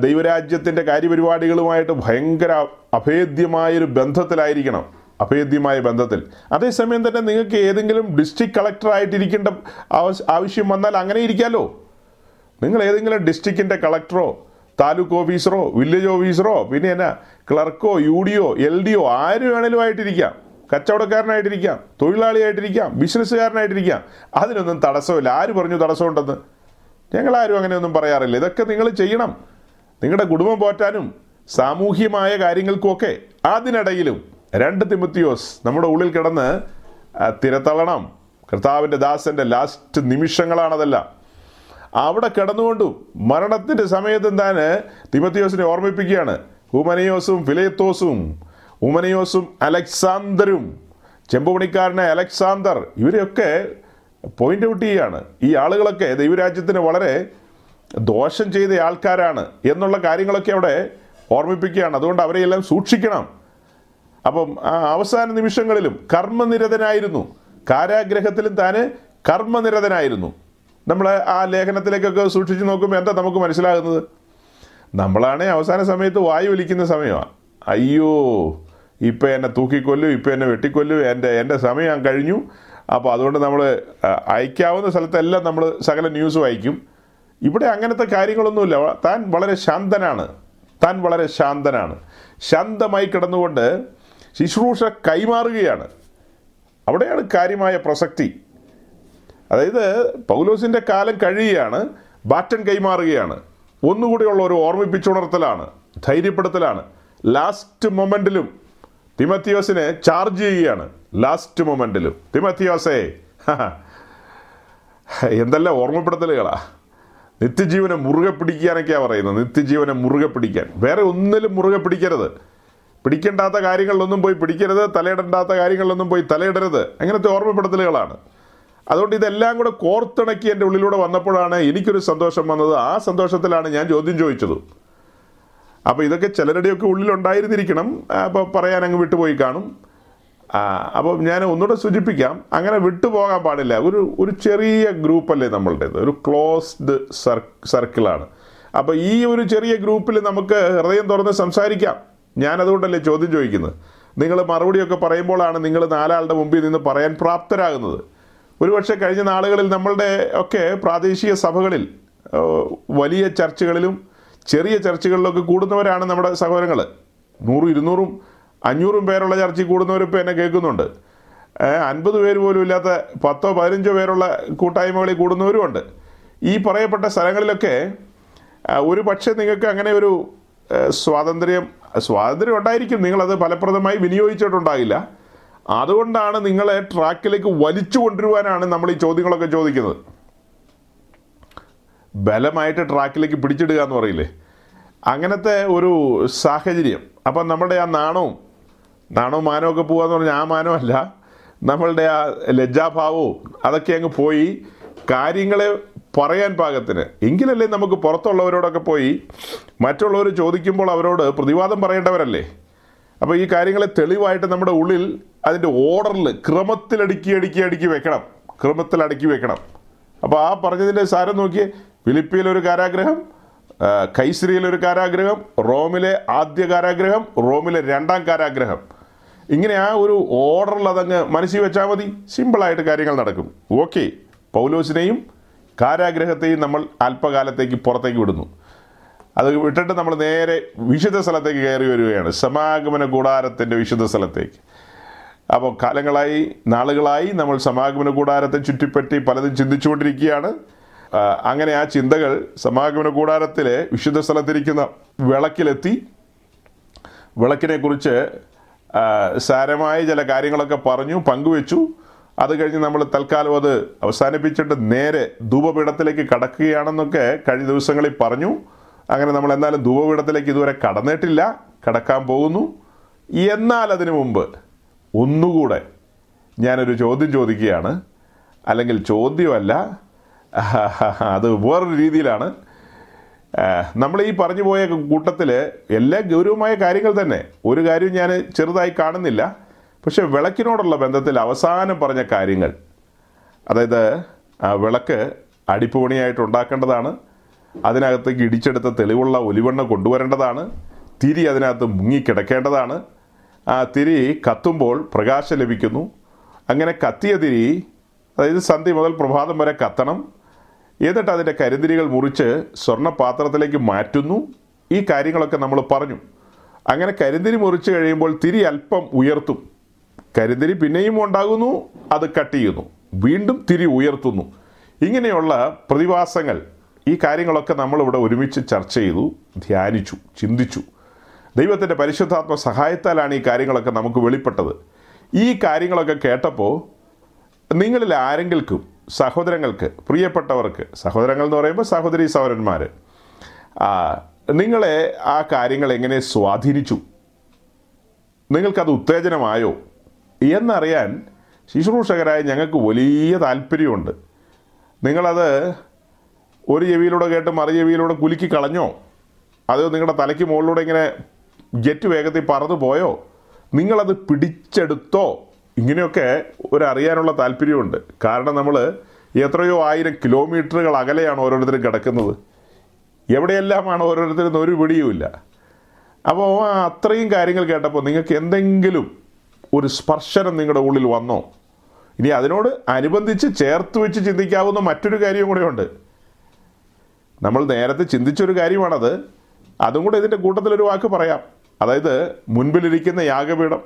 ദൈവരാജ്യത്തിൻ്റെ കാര്യപരിപാടികളുമായിട്ട് ഭയങ്കര അഭേദ്യമായൊരു ബന്ധത്തിലായിരിക്കണം, അഭേദ്യമായ ബന്ധത്തിൽ. അതേസമയം തന്നെ നിങ്ങൾക്ക് ഏതെങ്കിലും ഡിസ്ട്രിക്ട് കളക്ടറായിട്ടിരിക്കേണ്ട ആവശ്യം വന്നാൽ അങ്ങനെ ഇരിക്കാമല്ലോ. നിങ്ങൾ ഏതെങ്കിലും ഡിസ്ട്രിക്റ്റിൻ്റെ കളക്ടറോ താലൂക്ക് ഓഫീസറോ വില്ലേജ് ഓഫീസറോ പിന്നെ എന്നാ ക്ലർക്കോ യു ഡിയോ എൽ ഡിയോ ആര് വേണേലും ആയിട്ടിരിക്കാം. കച്ചവടക്കാരനായിട്ടിരിക്കാം, തൊഴിലാളിയായിട്ടിരിക്കാം, ബിസിനസ്സുകാരനായിട്ടിരിക്കാം. അതിനൊന്നും തടസ്സമില്ല. ആര് പറഞ്ഞു തടസ്സമുണ്ടെന്ന്? ഞങ്ങളാരും അങ്ങനെയൊന്നും പറയാറില്ല. ഇതൊക്കെ നിങ്ങൾ ചെയ്യണം, നിങ്ങളുടെ കുടുംബം പോറ്റാനും സാമൂഹ്യമായ കാര്യങ്ങൾക്കുമൊക്കെ. അതിനിടയിലും രണ്ട് തിമത്തിയോസ് നമ്മുടെ ഉള്ളിൽ കിടന്ന് തിരത്തളണം. കർത്താവിൻ്റെ ദാസൻ്റെ ലാസ്റ്റ് നിമിഷങ്ങളാണതെല്ലാം. അവിടെ കിടന്നുകൊണ്ടും മരണത്തിൻ്റെ സമയത്ത് താൻ തിമത്തിയോസിനെ ഓർമ്മിപ്പിക്കുകയാണ്. ഹുമനയോസും ഫിലേത്തോസും ഹുമനയോസും അലക്സാന്തരും, ചെമ്പുപണിക്കാരനായ അലക്സാന്തർ, ഇവരെയൊക്കെ പോയിൻ്റ് ഔട്ട് ചെയ്യുകയാണ്. ഈ ആളുകളൊക്കെ ദൈവരാജ്യത്തിന് വളരെ ദോഷം ചെയ്ത ആൾക്കാരാണ് എന്നുള്ള കാര്യങ്ങളൊക്കെ അവിടെ ഓർമ്മിപ്പിക്കുകയാണ്. അതുകൊണ്ട് അവരെയെല്ലാം സൂക്ഷിക്കണം. അപ്പം ആ അവസാന നിമിഷങ്ങളിലും കർമ്മനിരതനായിരുന്നു, കാരാഗ്രഹത്തിലും താൻ കർമ്മനിരതനായിരുന്നു. നമ്മൾ ആ ലേഖനത്തിലേക്കൊക്കെ സൂക്ഷിച്ച് നോക്കുമ്പോൾ എന്താ നമുക്ക് മനസ്സിലാകുന്നത്? നമ്മളാണെ അവസാന സമയത്ത് വായു വലിക്കുന്ന സമയമാണ്. അയ്യോ, ഇപ്പം എന്നെ തൂക്കിക്കൊല്ലു, ഇപ്പം എന്നെ വെട്ടിക്കൊല്ലു, എൻ്റെ എൻ്റെ സമയം കഴിഞ്ഞു. അപ്പോൾ അതുകൊണ്ട് നമ്മൾ അയക്കാവുന്ന സ്ഥലത്തെല്ലാം നമ്മൾ സകല ന്യൂസ് വായിക്കും. ഇവിടെ അങ്ങനത്തെ കാര്യങ്ങളൊന്നുമില്ല. താൻ വളരെ ശാന്തനാണ്, താൻ വളരെ ശാന്തനാണ്. ശാന്തമായി കിടന്നുകൊണ്ട് ശുശ്രൂഷ കൈമാറുകയാണ്. അവിടെയാണ് കാര്യമായ പ്രസക്തി. അതായത് പൗലോസിൻ്റെ കാലം കഴിയുകയാണ്, ബാറ്റൺ കൈമാറുകയാണ്. ഒന്നുകൂടിയുള്ള ഒരു ഓർമ്മിപ്പിച്ചുണർത്തലാണ്, ധൈര്യപ്പെടുത്തലാണ്. ലാസ്റ്റ് മൊമെൻറ്റിലും തിമത്തിയോസിനെ ചാർജ് ചെയ്യുകയാണ്. ലാസ്റ്റ് മൊമെൻറ്റിലും തിമത്തിയോസേ, എന്തെല്ലാം ഓർമ്മപ്പെടുത്തലുകളാണ്. നിത്യജീവനെ മുറുകെ പിടിക്കാനൊക്കെയാണ് പറയുന്നത്. നിത്യജീവനെ മുറുകെ പിടിക്കാൻ, വേറെ ഒന്നിലും മുറുകെ പിടിക്കരുത്. പിടിക്കേണ്ടാത്ത കാര്യങ്ങളിലൊന്നും പോയി പിടിക്കരുത്, തലയിടേണ്ടാത്ത കാര്യങ്ങളിലൊന്നും പോയി തലയിടരുത്. അങ്ങനത്തെ ഓർമ്മപ്പെടുത്തലുകളാണ്. അതുകൊണ്ട് ഇതെല്ലാം കൂടെ കോർത്തിണക്കി എൻ്റെ ഉള്ളിലൂടെ വന്നപ്പോഴാണ് എനിക്കൊരു സന്തോഷം വന്നത്. ആ സന്തോഷത്തിലാണ് ഞാൻ ചോദ്യം ചോദിച്ചത്. അപ്പോൾ ഇതൊക്കെ ചിലരുടെയൊക്കെ ഉള്ളിലുണ്ടായിരുന്നിരിക്കണം, അപ്പോൾ പറയാൻ അങ്ങ് വിട്ടുപോയി കാണും. അപ്പോൾ ഞാൻ ഒന്നുകൂടെ സൂചിപ്പിക്കാം, അങ്ങനെ വിട്ടുപോകാൻ പാടില്ല. ഒരു ഒരു ചെറിയ ഗ്രൂപ്പല്ലേ നമ്മളുടേത്, ഒരു ക്ലോസ്ഡ് സർ സർക്കിളാണ്. അപ്പോൾ ഈ ഒരു ചെറിയ ഗ്രൂപ്പിൽ നമുക്ക് ഹൃദയം തുറന്ന് സംസാരിക്കാം. ഞാനതുകൊണ്ടല്ലേ ചോദ്യം ചോദിക്കുന്നത്. നിങ്ങൾ മറുപടിയൊക്കെ പറയുമ്പോഴാണ് നിങ്ങൾ നാലാളുടെ മുമ്പിൽ നിന്ന് പറയാൻ പ്രാപ്തരാകുന്നത്. ഒരുപക്ഷെ കഴിഞ്ഞ നാളുകളിൽ നമ്മളുടെ ഒക്കെ പ്രാദേശിക സഭകളിൽ വലിയ ചർച്ചകളിലും ചെറിയ ചർച്ചകളിലൊക്കെ കൂടുന്നവരാണ് നമ്മുടെ സഹോദരങ്ങൾ. നൂറും ഇരുന്നൂറും അഞ്ഞൂറും പേരുള്ള ചർച്ചയിൽ കൂടുന്നവരിപ്പോൾ എന്നെ കേൾക്കുന്നുണ്ട്. അൻപത് പേര് പോലും ഇല്ലാത്ത പത്തോ പതിനഞ്ചോ പേരുള്ള കൂട്ടായ്മകളിൽ കൂടുന്നവരുമുണ്ട്. ഈ പറയപ്പെട്ട സ്ഥലങ്ങളിലൊക്കെ ഒരു പക്ഷേ നിങ്ങൾക്ക് അങ്ങനെ ഒരു സ്വാതന്ത്ര്യം സ്വാതന്ത്ര്യം ഉണ്ടായിരിക്കും, നിങ്ങളത് ഫലപ്രദമായി വിനിയോഗിച്ചിട്ടുണ്ടാകില്ല. അതുകൊണ്ടാണ് നിങ്ങളെ ട്രാക്കിലേക്ക് വലിച്ചു കൊണ്ടുവരുവാനാണ് നമ്മൾ ഈ ചോദ്യങ്ങളൊക്കെ ചോദിക്കുന്നത്. ബലമായിട്ട് ട്രാക്കിലേക്ക് പിടിച്ചിടുക എന്ന് പറയില്ലേ, അങ്ങനത്തെ ഒരു സാഹചര്യം. അപ്പം നമ്മുടെ ആ നാണവും നാണവും മാനമൊക്കെ പോകാന്ന് പറഞ്ഞാൽ ആ മാനമല്ല, നമ്മളുടെ ആ ലജ്ജാഭാവവും അതൊക്കെ അങ്ങ് പോയി കാര്യങ്ങളെ പറയാൻ പാകത്തിന്. എങ്കിലല്ലേ നമുക്ക് പുറത്തുള്ളവരോടൊക്കെ പോയി മറ്റുള്ളവർ ചോദിക്കുമ്പോൾ അവരോട് പ്രതിവാദം പറയേണ്ടവരല്ലേ. അപ്പോൾ ഈ കാര്യങ്ങളെ തെളിവായിട്ട് നമ്മുടെ ഉള്ളിൽ അതിൻ്റെ ഓർഡറിൽ ക്രമത്തിലടുക്കി അടുക്കി അടുക്കി വെക്കണം, ക്രമത്തിലടുക്കി വെക്കണം. അപ്പോൾ ആ പറഞ്ഞതിൻ്റെ സാരം നോക്കി, ഫിലിപ്പിയിലൊരു കാരാഗ്രഹം, കൈസരിയിലൊരു കാരാഗ്രഹം, റോമിലെ ആദ്യ കാരാഗ്രഹം, റോമിലെ രണ്ടാം കാരാഗ്രഹം, ഇങ്ങനെ ആ ഒരു ഓർഡറിൽ അതങ്ങ് മനസ്സിൽ വെച്ചാൽ മതി. സിമ്പിളായിട്ട് കാര്യങ്ങൾ നടക്കും. ഓക്കെ, പൗലോസിനെയും കാരാഗ്രഹത്തെയും നമ്മൾ അല്പകാലത്തേക്ക് പുറത്തേക്ക് വിടുന്നു. അത് വിട്ടിട്ട് നമ്മൾ നേരെ വിശുദ്ധ സ്ഥലത്തേക്ക് കയറി വരികയാണ്, സമാഗമന കൂടാരത്തിൻ്റെ വിശുദ്ധ സ്ഥലത്തേക്ക്. അപ്പോൾ കാലങ്ങളായി നാളുകളായി നമ്മൾ സമാഗമന കൂടാരത്തെ ചുറ്റിപ്പറ്റി പലതും ചിന്തിച്ചുകൊണ്ടിരിക്കുകയാണ്. അങ്ങനെ ആ ചിന്തകൾ സമാഗമന കൂടാരത്തിലെ വിശുദ്ധ സ്ഥലത്തിരിക്കുന്ന വിളക്കിലെത്തി. വിളക്കിനെക്കുറിച്ച് സാരമായ ചില കാര്യങ്ങളൊക്കെ പറഞ്ഞു പങ്കുവെച്ചു. അത് കഴിഞ്ഞ് നമ്മൾ തൽക്കാലം അത് അവസാനിപ്പിച്ചിട്ട് നേരെ ധൂപപീഠത്തിലേക്ക് കടക്കുകയാണെന്നൊക്കെ കഴിഞ്ഞ ദിവസങ്ങളിൽ പറഞ്ഞു. അങ്ങനെ നമ്മൾ എന്നാലും ധൂപപീഠത്തിലേക്ക് ഇതുവരെ കടന്നിട്ടില്ല, കടക്കാൻ പോകുന്നു. എന്നാൽ അതിനു മുമ്പ് ഒന്നുകൂടെ ഞാനൊരു ചോദ്യം ചോദിക്കുകയാണ്, അല്ലെങ്കിൽ ചോദ്യമല്ല, അത് വേറൊരു രീതിയിലാണ്. നമ്മൾ ഈ പറഞ്ഞു പോയ കൂട്ടത്തിൽ എല്ലാ ഗൗരവമായ കാര്യങ്ങൾ തന്നെ, ഒരു കാര്യം ഞാൻ ചെറുതായി കാണുന്നില്ല. പക്ഷെ വിളക്കിനോടുള്ള ബന്ധത്തിൽ അവസാനം പറഞ്ഞ കാര്യങ്ങൾ, അതായത് ആ വിളക്ക് അടിപ്പുപണിയായിട്ട് ഉണ്ടാക്കേണ്ടതാണ്, അതിനകത്തേക്ക് ഇടിച്ചെടുത്ത തെളിവുള്ള ഒലിവെണ്ണ കൊണ്ടുവരേണ്ടതാണ്, തിരി അതിനകത്ത് മുങ്ങിക്കിടക്കേണ്ടതാണ്, ആ തിരി കത്തുമ്പോൾ പ്രകാശം ലഭിക്കുന്നു, അങ്ങനെ കത്തിയ തിരി അതായത് സന്ധ്യ മുതൽ പ്രഭാതം വരെ കത്തണം, എന്നിട്ട് അതിൻ്റെ കരിന്തിരികൾ മുറിച്ച് സ്വർണ്ണപാത്രത്തിലേക്ക് മാറ്റുന്നു. ഈ കാര്യങ്ങളൊക്കെ നമ്മൾ പറഞ്ഞു. അങ്ങനെ കരിന്തിരി മുറിച്ച് കഴിയുമ്പോൾ തിരി അല്പം ഉയർത്തും, കരിന്തിരി പിന്നെയും ഉണ്ടാകുന്നു, അത് കട്ട് ചെയ്യുന്നു, വീണ്ടും തിരി ഉയർത്തുന്നു. ഇങ്ങനെയുള്ള പ്രതിഭാസങ്ങൾ, ഈ കാര്യങ്ങളൊക്കെ നമ്മളിവിടെ ഒരുമിച്ച് ചർച്ച ചെയ്തു, ധ്യാനിച്ചു, ചിന്തിച്ചു. ദൈവത്തിൻ്റെ പരിശുദ്ധാത്മ സഹായത്താലാണ് ഈ കാര്യങ്ങളൊക്കെ നമുക്ക് വെളിപ്പെട്ടത്. ഈ കാര്യങ്ങളൊക്കെ കേട്ടപ്പോൾ നിങ്ങളിൽ ആരെങ്കിലും സഹോദരങ്ങൾക്ക്, പ്രിയപ്പെട്ടവർക്ക്, സഹോദരങ്ങൾ എന്ന് പറയുമ്പോൾ സഹോദരി സഹോദരന്മാർ, നിങ്ങളെ ആ കാര്യങ്ങൾ എങ്ങനെ സ്വാധീനിച്ചു, നിങ്ങൾക്കത് ഉത്തേജനമായോ എന്നറിയാൻ ശുശ്രൂഷകരായ ഞങ്ങൾക്ക് വലിയ താല്പര്യമുണ്ട്. നിങ്ങളത് ഒരു ചെവിയിലൂടെ കേട്ട് മറു ചെവിയിലൂടെ കുലുക്കി കളഞ്ഞോ, അത് നിങ്ങളുടെ തലയ്ക്ക് മുകളിലൂടെ ഇങ്ങനെ ജെറ്റ് വേഗത്തിൽ പറന്നു പോയോ, നിങ്ങളത് പിടിച്ചെടുത്തോ, ഇങ്ങനെയൊക്കെ ഒരറിയാനുള്ള താല്പര്യമുണ്ട്. കാരണം നമ്മൾ എത്രയോ ആയിരം കിലോമീറ്ററുകൾ അകലെയാണ് ഓരോരുത്തരും കിടക്കുന്നത്, എവിടെയെല്ലാമാണ് ഓരോരുത്തരും, ഒരു പിടിയുമില്ല. അപ്പോൾ ആ അത്രയും കാര്യങ്ങൾ കേട്ടപ്പോൾ നിങ്ങൾക്ക് എന്തെങ്കിലും ഒരു സ്പർശനം നിങ്ങളുടെ ഉള്ളിൽ വന്നോ? ഇനി അതിനോട് അനുബന്ധിച്ച് ചേർത്ത് വെച്ച് ചിന്തിക്കാവുന്ന മറ്റൊരു കാര്യം കൂടെയുണ്ട്. നമ്മൾ നേരത്തെ ചിന്തിച്ചൊരു കാര്യമാണത്, അതും കൂടെ ഇതിൻ്റെ കൂട്ടത്തിലൊരു വാക്ക് പറയാം. അതായത് മുൻപിലിരിക്കുന്ന യാഗപീഠം,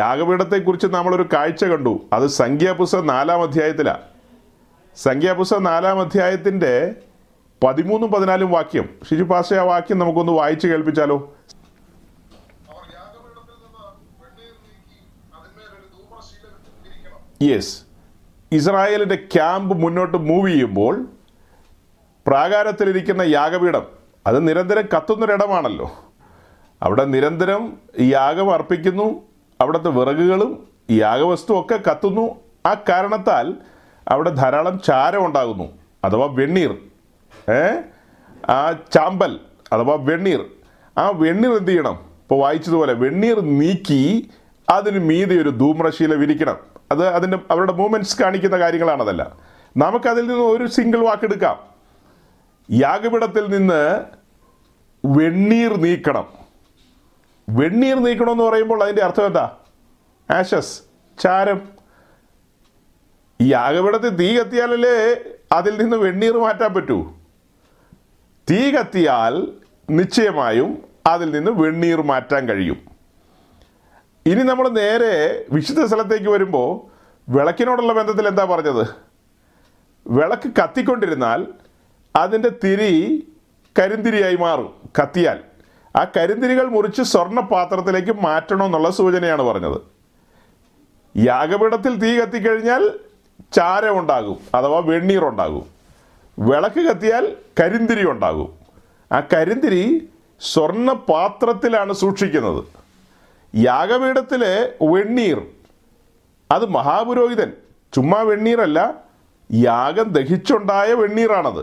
യാഗപീഠത്തെക്കുറിച്ച് നമ്മളൊരു കാഴ്ച കണ്ടു. അത് സംഖ്യാപുസ്തകം നാലാം അധ്യായത്തിലാണ്. സംഖ്യാപുസ്തകം നാലാം അധ്യായത്തിൻ്റെ പതിമൂന്നും പതിനാലും വാക്യം, ശിശുപാശ ആ വാക്യം നമുക്കൊന്ന് വായിച്ച് കേൾപ്പിച്ചാലോ. യെസ്, ഇസ്രായേലിൻ്റെ ക്യാമ്പ് മുന്നോട്ട് മൂവ് ചെയ്യുമ്പോൾ പ്രാകാരത്തിലിരിക്കുന്ന യാഗപീഠം, അത് നിരന്തരം കത്തുന്നൊരിടമാണല്ലോ, അവിടെ നിരന്തരം യാഗം അർപ്പിക്കുന്നു, അവിടുത്തെ വിറകുകളും യാഗവസ്തു ഒക്കെ കത്തുന്നു. ആ കാരണത്താൽ അവിടെ ധാരാളം ചാരം ഉണ്ടാകുന്നു, അഥവാ വെണ്ണീർ, ഏ ആ ചാമ്പൽ അഥവാ വെണ്ണീർ. ആ വെണ്ണീർ എന്ത് ചെയ്യണം? ഇപ്പോൾ വായിച്ചതുപോലെ വെണ്ണീർ നീക്കി അതിന് മീതെ ഒരു ധൂമ്രശീല വിരിക്കണം. അത് അതിൻ്റെ അവരുടെ മൂവ്മെൻറ്റ്സ് കാണിക്കുന്ന കാര്യങ്ങളാണതല്ല. നമുക്കതിൽ നിന്ന് ഒരു സിംഗിൾ വാക്കെടുക്കാം, യാഗപീഠത്തിൽ നിന്ന് വെണ്ണീർ നീക്കണം. വെണ്ണീർ നീക്കണമെന്ന് പറയുമ്പോൾ അതിൻ്റെ അർത്ഥം എന്താ? ആഷസ്, ചാരം. ഈ യാഗപീഠത്തിൽ തീ കത്തിയാലല്ലേ അതിൽ നിന്ന് വെണ്ണീർ മാറ്റാൻ പറ്റൂ. തീ കത്തിയാൽ നിശ്ചയമായും അതിൽ നിന്ന് വെണ്ണീർ മാറ്റാൻ കഴിയും. ഇനി നമ്മൾ നേരെ വിശുദ്ധ സ്ഥലത്തേക്ക് വരുമ്പോൾ വിളക്കിനോടുള്ള ബന്ധത്തിൽ എന്താ പറഞ്ഞത്? വിളക്ക് കത്തിക്കൊണ്ടിരുന്നാൽ അതിൻ്റെ തിരി കരിന്തിരിയായി മാറും കത്തിയാൽ. ആ കരിന്തിരികൾ മുറിച്ച് സ്വർണ്ണപാത്രത്തിലേക്ക് മാറ്റണമെന്നുള്ള സൂചനയാണ് പറഞ്ഞത്. യാഗപീഠത്തിൽ തീ കത്തിക്കഴിഞ്ഞാൽ ചാരമുണ്ടാകും അഥവാ വെണ്ണീറുണ്ടാകും, വിളക്ക് കത്തിയാൽ കരിന്തിരി ഉണ്ടാകും. ആ കരിന്തിരി സ്വർണ്ണപാത്രത്തിലാണ് സൂക്ഷിക്കുന്നത്. യാഗപീഠത്തിലെ വെണ്ണീർ അത് മഹാപുരോഹിതൻ, ചുമ്മാ വെണ്ണീറല്ല, യാഗം ദഹിച്ചുണ്ടായ വെണ്ണീറാണത്.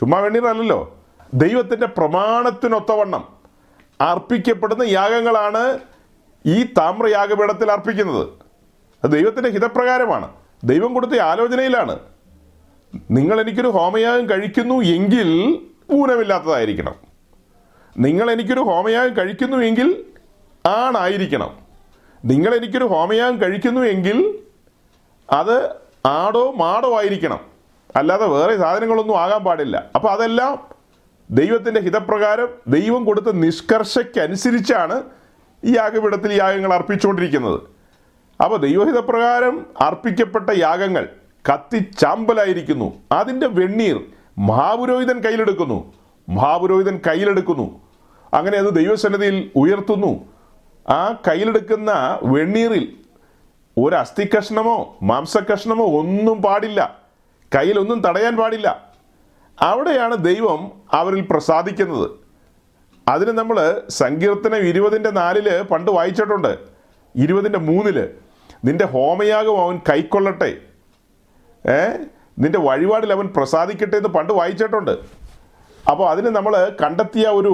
ചുമ്മാ വെണ്ണീറല്ലല്ലോ, ദൈവത്തിൻ്റെ പ്രമാണത്തിനൊത്തവണ്ണം അർപ്പിക്കപ്പെടുന്ന യാഗങ്ങളാണ് ഈ താമ്രയാഗപീഠത്തിൽ അർപ്പിക്കുന്നത്. അത് ദൈവത്തിൻ്റെ ഹിതപ്രകാരമാണ്, ദൈവം കൊടുത്ത ആലോചനയിലാണ്. നിങ്ങൾ എനിക്കൊരു ഹോമയാഗം കഴിക്കുന്നു എങ്കിൽ ഊനമില്ലാത്തതായിരിക്കണം, നിങ്ങൾ എനിക്കൊരു ഹോമയാഗം കഴിക്കുന്നു എങ്കിൽ ആണായിരിക്കണം, നിങ്ങൾ എനിക്കൊരു ഹോമയാഗം കഴിക്കുന്നു എങ്കിൽ അത് ആടോ മാടോ ആയിരിക്കണം, അല്ലാതെ വേറെ സാധനങ്ങളൊന്നും ആകാൻ പാടില്ല. അപ്പോൾ അതെല്ലാം ദൈവത്തിൻ്റെ ഹിതപ്രകാരം ദൈവം കൊടുത്ത നിഷ്കർഷയ്ക്കനുസരിച്ചാണ് ഈ യാഗപീഠത്തിൽ യാഗങ്ങൾ അർപ്പിച്ചുകൊണ്ടിരിക്കുന്നത്. അപ്പോൾ ദൈവഹിതപ്രകാരം അർപ്പിക്കപ്പെട്ട യാഗങ്ങൾ കത്തിച്ചാമ്പലായിരിക്കുന്നു. അതിൻ്റെ വെണ്ണീർ മഹാപുരോഹിതൻ കയ്യിലെടുക്കുന്നു, മഹാപുരോഹിതൻ കയ്യിലെടുക്കുന്നു അങ്ങനെ അത് ദൈവസന്നിധിയിൽ ഉയർത്തുന്നു. ആ കയ്യിലെടുക്കുന്ന വെണ്ണീറിൽ ഒരു അസ്ഥിക്കഷ്ണമോ മാംസക്കഷ്ണമോ ഒന്നും പാടില്ല, കയ്യിലൊന്നും തടയാൻ പാടില്ല. അവിടെയാണ് ദൈവം അവരിൽ പ്രസാദിക്കുന്നത്. അതിന് നമ്മൾ സങ്കീർത്തനം ഇരുപതിൻ്റെ നാലില് പണ്ട് വായിച്ചിട്ടുണ്ട്, ഇരുപതിൻ്റെ മൂന്നില് നിൻ്റെ ഹോമയാഗം അവൻ കൈക്കൊള്ളട്ടെ, ഏ നിൻ്റെ വഴിപാടിൽ അവൻ പ്രസാദിക്കട്ടെ എന്ന് പണ്ട് വായിച്ചിട്ടുണ്ട്. അപ്പോൾ അതിന് നമ്മൾ കണ്ടെത്തിയ ഒരു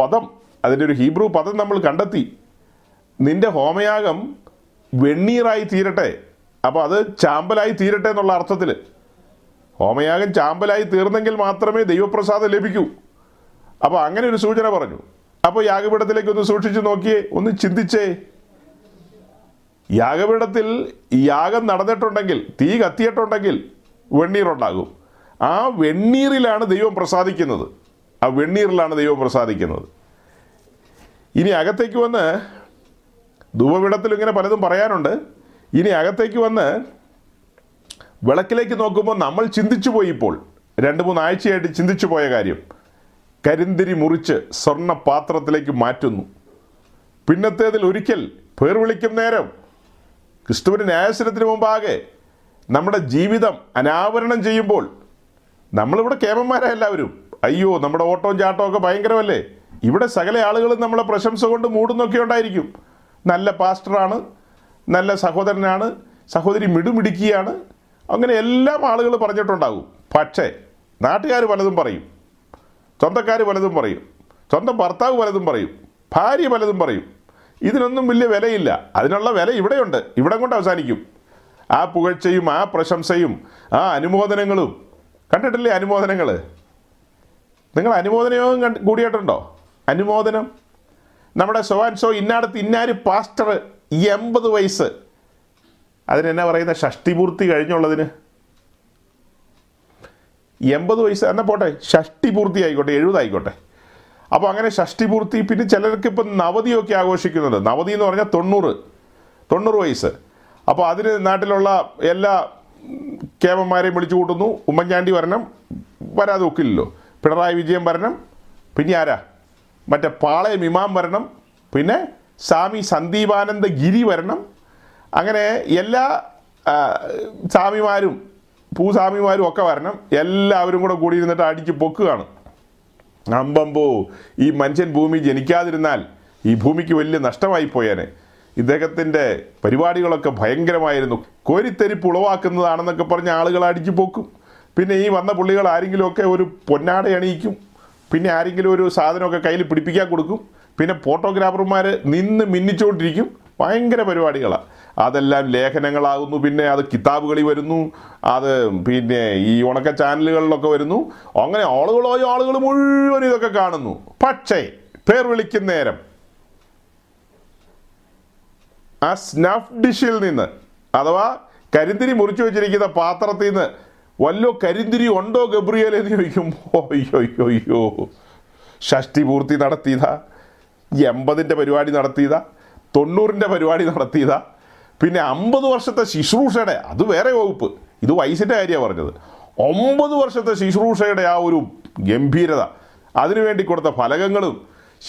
പദം, അതിൻ്റെ ഒരു ഹീബ്രു പദം നമ്മൾ കണ്ടെത്തി, നിൻ്റെ ഹോമയാഗം വെണ്ണീറായി തീരട്ടെ, അപ്പോൾ അത് ചാമ്പലായി തീരട്ടെ എന്നുള്ള അർത്ഥത്തിൽ. ഹോമയാഗം ചാമ്പലായി തീർന്നെങ്കിൽ മാത്രമേ ദൈവപ്രസാദം ലഭിക്കൂ. അപ്പോൾ അങ്ങനെ ഒരു സൂചന പറഞ്ഞു. അപ്പോൾ യാഗപീഠത്തിലേക്ക് ഒന്ന് സൂക്ഷിച്ചു നോക്കിയേ, ഒന്ന് ചിന്തിച്ചേ. യാഗപീഠത്തിൽ യാഗം നടന്നിട്ടുണ്ടെങ്കിൽ, തീ കത്തിയിട്ടുണ്ടെങ്കിൽ വെണ്ണീറുണ്ടാകും. ആ വെണ്ണീറിലാണ് ദൈവം പ്രസാദിക്കുന്നത്, ആ വെണ്ണീറിലാണ് ദൈവം പ്രസാദിക്കുന്നത്. ഇനി അകത്തേക്ക് വന്ന് ധൂപപീഠത്തിൽ ഇങ്ങനെ പലതും പറയാനുണ്ട്. ഇനി അകത്തേക്ക് വന്ന് വിളക്കിലേക്ക് നോക്കുമ്പോൾ നമ്മൾ ചിന്തിച്ചു പോയി, ഇപ്പോൾ രണ്ട് മൂന്നാഴ്ചയായിട്ട് ചിന്തിച്ചു പോയ കാര്യം, കരിന്തിരി മുറിച്ച് സ്വർണ്ണ പാത്രത്തിലേക്ക് മാറ്റുന്നു. പിന്നത്തേതിൽ ഒരിക്കൽ പേർ വിളിക്കും നേരം ക്രിസ്തുവിൻ്റെ ന്യായാസനത്തിന് മുമ്പാകെ നമ്മുടെ ജീവിതം അനാവരണം ചെയ്യുമ്പോൾ, നമ്മളിവിടെ കേമന്മാരാണ് എല്ലാവരും, അയ്യോ നമ്മുടെ ഓട്ടവും ചാട്ടവും ഒക്കെ ഭയങ്കരമല്ലേ, ഇവിടെ സകല ആളുകളും നമ്മളെ പ്രശംസ കൊണ്ട് മൂടുന്നൊക്കെ ഉണ്ടായിരിക്കും. നല്ല പാസ്റ്ററാണ്, നല്ല സഹോദരനാണ്, സഹോദരി മിടുമിടുക്കിയാണ്, അങ്ങനെ എല്ലാം ആളുകൾ പറഞ്ഞിട്ടുണ്ടാകും. പക്ഷേ നാട്ടുകാർ പലതും പറയും, സ്വന്തക്കാർ പലതും പറയും, സ്വന്തം ഭർത്താവ് പലതും പറയും, ഭാര്യ പലതും പറയും. ഇതിനൊന്നും വലിയ വിലയില്ല, അതിനുള്ള വില ഇവിടെയുണ്ട്, ഇവിടെ കൊണ്ട് അവസാനിക്കും. ആ പുകഴ്ചയും ആ പ്രശംസയും ആ അനുമോദനങ്ങളും കണ്ടിട്ടില്ലേ? അനുമോദനങ്ങൾ നിങ്ങൾ അനുമോദനയോഗം കണ്ട് കൂടിയിട്ടുണ്ടോ? അനുമോദനം നമ്മുടെ സോവാൻസോ ഇന്നാടത്ത് ഇന്നാര് പാസ്റ്റർ എൺപത് വയസ്സ്, അതിനെന്നാ പറയുന്ന ഷഷ്ടിപൂർത്തി കഴിഞ്ഞുള്ളതിന് എൺപത് വയസ്സ് എന്നാ പോട്ടെ, ഷഷ്ടിപൂർത്തി ആയിക്കോട്ടെ, എഴുപതായിക്കോട്ടെ. അപ്പോൾ അങ്ങനെ ഷഷ്ടിപൂർത്തി. പിന്നെ ചിലർക്ക് ഇപ്പം നവതിയൊക്കെ ആഘോഷിക്കുന്നുണ്ട്. നവതി എന്ന് പറഞ്ഞാൽ തൊണ്ണൂറ് തൊണ്ണൂറ് വയസ്സ്. അപ്പോൾ അതിന് നാട്ടിലുള്ള എല്ലാ കേമന്മാരെയും വിളിച്ചു കൂട്ടുന്നു. ഉമ്മൻചാണ്ടി വരണം, വരാതെ ഒക്കില്ലല്ലോ. പിണറായി വിജയൻ വരണം, പിന്നെ ആരാ മറ്റേ പാളയം ഇമാം വരണം, പിന്നെ സ്വാമി സന്ദീപാനന്ദ ഗിരി വരണം. അങ്ങനെ എല്ലാ സ്വാമിമാരും പൂസ്വാമിമാരും ഒക്കെ വരണം. എല്ലാവരും കൂടെ കൂടി ഇരുന്നിട്ട് അടിച്ച് പൊക്കുകയാണ്. അമ്പമ്പോ, ഈ മനുഷ്യൻ ഭൂമി ജനിക്കാതിരുന്നാൽ ഈ ഭൂമിക്ക് വലിയ നഷ്ടമായി പോയേനെ. ഇദ്ദേഹത്തിൻ്റെ പരിപാടികളൊക്കെ ഭയങ്കരമായിരുന്നു, കോരിത്തെരിപ്പ് ഉളവാക്കുന്നതാണെന്നൊക്കെ പറഞ്ഞ് ആളുകൾ അടിച്ചു പൊക്കും. പിന്നെ ഈ വന്ന പുള്ളികൾ ആരെങ്കിലുമൊക്കെ ഒരു പൊന്നാട അണിയിക്കും, പിന്നെ ആരെങ്കിലും ഒരു സാധനമൊക്കെ കയ്യിൽ പിടിപ്പിക്കാൻ കൊടുക്കും, പിന്നെ ഫോട്ടോഗ്രാഫർമാർ നിന്ന് മിന്നിച്ചുകൊണ്ടിരിക്കും. ഭയങ്കര പരിപാടികളാണ്. അതെല്ലാം ലേഖനങ്ങളാകുന്നു, പിന്നെ അത് കിതാബുകളിൽ വരുന്നു, അത് പിന്നെ ഈ ഉണക്ക ചാനലുകളിലൊക്കെ വരുന്നു. അങ്ങനെ ആളുകളോ ആളുകൾ മുഴുവൻ ഇതൊക്കെ കാണുന്നു. പക്ഷേ പേർ വിളിക്കുന്ന നേരം ആ സ്നഫ് ഡിഷിൽ നിന്ന്, അഥവാ കരിന്തിരി മുറിച്ചു വെച്ചിരിക്കുന്ന പാത്രത്തിൽ നിന്ന് വല്ലോ കരിന്തിരി ഉണ്ടോ ഗബ്രിയേൽ എന്ന് ചോദിക്കുമ്പോൾ, അയ്യോയ്യോയ്യോ, ഷഷ്ടി പൂർത്തി നടത്തിയതാ, എൺപതിൻ്റെ പരിപാടി നടത്തിയതാ, തൊണ്ണൂറിൻ്റെ പരിപാടി നടത്തിയതാ, പിന്നെ അമ്പത് വർഷത്തെ ശുശ്രൂഷയുടെ, അത് വേറെ വകുപ്പ്, ഇത് വയസ്സിൻ്റെ കാര്യമാണ് പറഞ്ഞത്, ഒമ്പത് വർഷത്തെ ശുശ്രൂഷയുടെ ആ ഒരു ഗംഭീരത, അതിനുവേണ്ടി കൊടുത്ത ഫലകങ്ങളും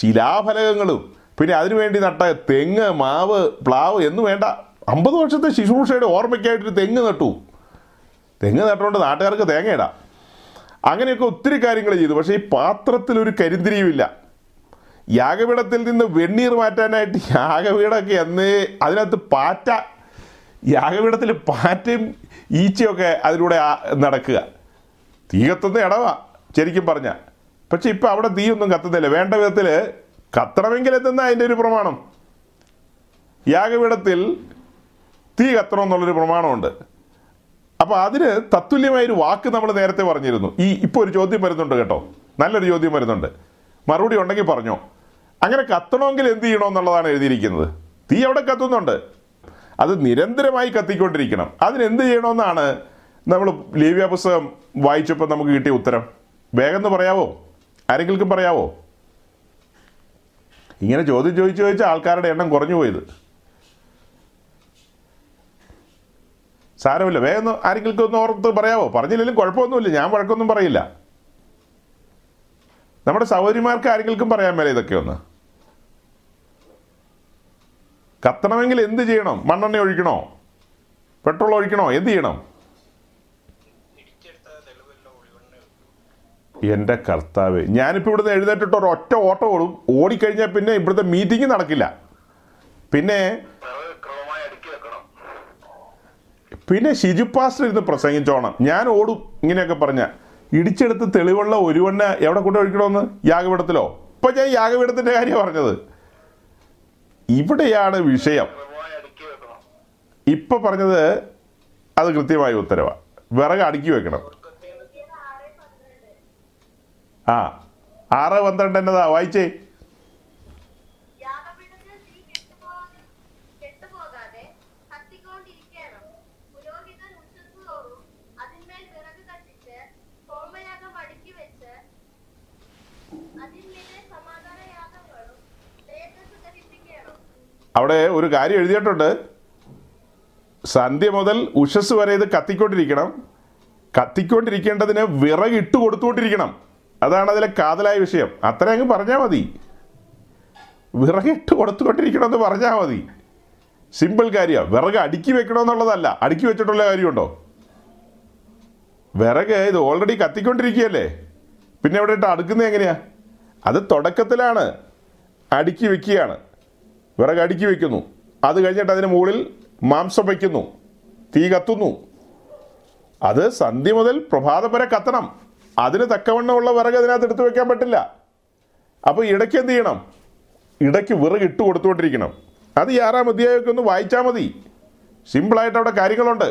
ശിലാഫലകങ്ങളും പിന്നെ അതിനുവേണ്ടി നട്ട തെങ്ങ്, മാവ്, പ്ലാവ് എന്ന് വേണ്ട അമ്പത് വർഷത്തെ ശുശ്രൂഷയുടെ ഓർമ്മയ്ക്കായിട്ടൊരു തെങ്ങ് നട്ടു. തെങ്ങ് നട്ടുകൊണ്ട് നാട്ടുകാർക്ക് തേങ്ങയിടാം. അങ്ങനെയൊക്കെ ഒത്തിരി കാര്യങ്ങൾ ചെയ്തു. പക്ഷേ ഈ പാത്രത്തിലൊരു കരിന്തിരിയുമില്ല. യാഗപീഠത്തിൽ നിന്ന് വെണ്ണീർ മാറ്റാനായിട്ട് യാഗപീഠമൊക്കെ എന്നേ അതിനകത്ത് പാറ്റ, യാഗപീഠത്തിൽ പാറ്റയും ഈച്ചയൊക്കെ അതിലൂടെ നടക്കുക. തീ കത്തുന്ന ഇടവാ ശരിക്കും പറഞ്ഞാൽ. പക്ഷെ ഇപ്പം അവിടെ തീയൊന്നും കത്തുന്നില്ല. വേണ്ട വിധത്തിൽ കത്തണമെങ്കിൽ എത്തുന്ന അതിൻ്റെ ഒരു പ്രമാണം, യാഗപീഠത്തിൽ തീ കത്തണം എന്നുള്ളൊരു പ്രമാണമുണ്ട്. അപ്പോൾ അതിന് തത്തുല്യമായൊരു വാക്ക് നമ്മൾ നേരത്തെ പറഞ്ഞിരുന്നു. ഈ ഇപ്പോൾ ഒരു ചോദ്യം വരുന്നുണ്ട് കേട്ടോ, നല്ലൊരു ചോദ്യം വരുന്നുണ്ട്, മറുപടി ഉണ്ടെങ്കിൽ പറഞ്ഞോ. അങ്ങനെ കത്തണമെങ്കിൽ എന്ത് ചെയ്യണമെന്നുള്ളതാണ് എഴുതിയിരിക്കുന്നത്. തീ അവിടെ കത്തുന്നുണ്ട്, അത് നിരന്തരമായി കത്തിക്കൊണ്ടിരിക്കണം. അതിനെന്ത് ചെയ്യണമെന്നാണ് നമ്മൾ ലേവ്യ പുസ്തകം വായിച്ചപ്പോൾ നമുക്ക് കിട്ടിയ ഉത്തരം. വേഗം എന്ന് പറയാവോ? ആരെങ്കിലും പറയാവോ? ഇങ്ങനെ ചോദ്യം ചോദിച്ചു ചോദിച്ച ആൾക്കാരുടെ എണ്ണം കുറഞ്ഞു പോയത്. സാരമില്ല, വേഗം ആരെങ്കിലും ഒന്ന് ഓർത്ത് പറയാവോ? പറഞ്ഞില്ലെങ്കിലും കുഴപ്പമൊന്നുമില്ല, ഞാൻ വഴക്കൊന്നും പറയില്ല. നമ്മുടെ സഹോദരിമാർക്ക് ആരെങ്കിലും പറയാൻ മേലെ ഇതൊക്കെ ഒന്ന്. കത്തണമെങ്കിൽ എന്ത് ചെയ്യണം? മണ്ണെണ്ണ ഒഴിക്കണോ? പെട്രോൾ ഒഴിക്കണോ? എന്ത് ചെയ്യണം? എൻ്റെ കർത്താവ്, ഞാനിപ്പോൾ ഇവിടുന്ന് എഴുന്നേറ്റിട്ട് ഒരൊറ്റ ഓട്ടം ഓടും. ഓടിക്കഴിഞ്ഞാൽ പിന്നെ ഇവിടുത്തെ മീറ്റിംഗ് നടക്കില്ല. പിന്നെ പിന്നെ ഷിജു പാസ്റ്റർ ഇരുന്ന് പ്രസംഗിച്ചോണം, ഞാൻ ഓടും. ഇങ്ങനെയൊക്കെ പറഞ്ഞാൽ ഇടിച്ചെടുത്ത് തെളിവുള്ള ഒരുവണ്ണ എവിടെ കൊണ്ട് ഒഴിക്കണമെന്ന്? യാഗപീഠത്തിലോ? ഇപ്പം ഞാൻ യാഗപീഠത്തിൻ്റെ കാര്യമാണ് പറഞ്ഞത്. ഇവിടെയാണ് വിഷയം. ഇപ്പം പറഞ്ഞത് അത് കൃത്യമായ ഉത്തരവാണ്, വിറക് അടുക്കി വെക്കണം. ആ, ആറ് പന്ത്രണ്ട് എന്നതാ വായിച്ചേ. അവിടെ ഒരു കാര്യം എഴുതിയിട്ടുണ്ട്, സന്ധ്യ മുതൽ ഉഷസ് വരെ ഇത് കത്തിക്കൊണ്ടിരിക്കണം. കത്തിക്കൊണ്ടിരിക്കേണ്ടതിന് വിറക് ഇട്ട് കൊടുത്തുകൊണ്ടിരിക്കണം. അതാണ് അതിലെ കാതലായ വിഷയം. അത്ര അങ്ങ് പറഞ്ഞാൽ മതി, വിറകിട്ട് കൊടുത്തുകൊണ്ടിരിക്കണമെന്ന് പറഞ്ഞാൽ മതി. സിമ്പിൾ കാര്യമാണ്. വിറക് അടുക്കി വെക്കണമെന്നുള്ളതല്ല. അടുക്കി വെച്ചിട്ടുള്ള കാര്യമുണ്ടോ? വിറക് ഇത് ഓൾറെഡി കത്തിക്കൊണ്ടിരിക്കുകയല്ലേ, പിന്നെ എവിടെ ഇട്ട് അടുക്കുന്നത് എങ്ങനെയാ? അത് തുടക്കത്തിലാണ് അടുക്കി വെക്കുകയാണ്. വിറക് അടുക്കി വെക്കുന്നു, അത് കഴിഞ്ഞിട്ട് അതിന് മുകളിൽ മാംസം വയ്ക്കുന്നു, തീ കത്തുന്നു. അത് സന്ധ്യ മുതൽ പ്രഭാതം വരെ കത്തണം. അതിന് തക്കവണ്ണമുള്ള വിറക് അതിനകത്ത് എടുത്തു വെക്കാൻ പറ്റില്ല. അപ്പോൾ ഇടയ്ക്ക് എന്ത് ചെയ്യണം? ഇടയ്ക്ക് വിറക് ഇട്ട് കൊടുത്തുകൊണ്ടിരിക്കണം. അത് ഈ ആറാം അധ്യായമൊക്കെ ഒന്ന് വായിച്ചാൽ മതി, സിമ്പിളായിട്ട് അവിടെ കാര്യങ്ങളുണ്ട്.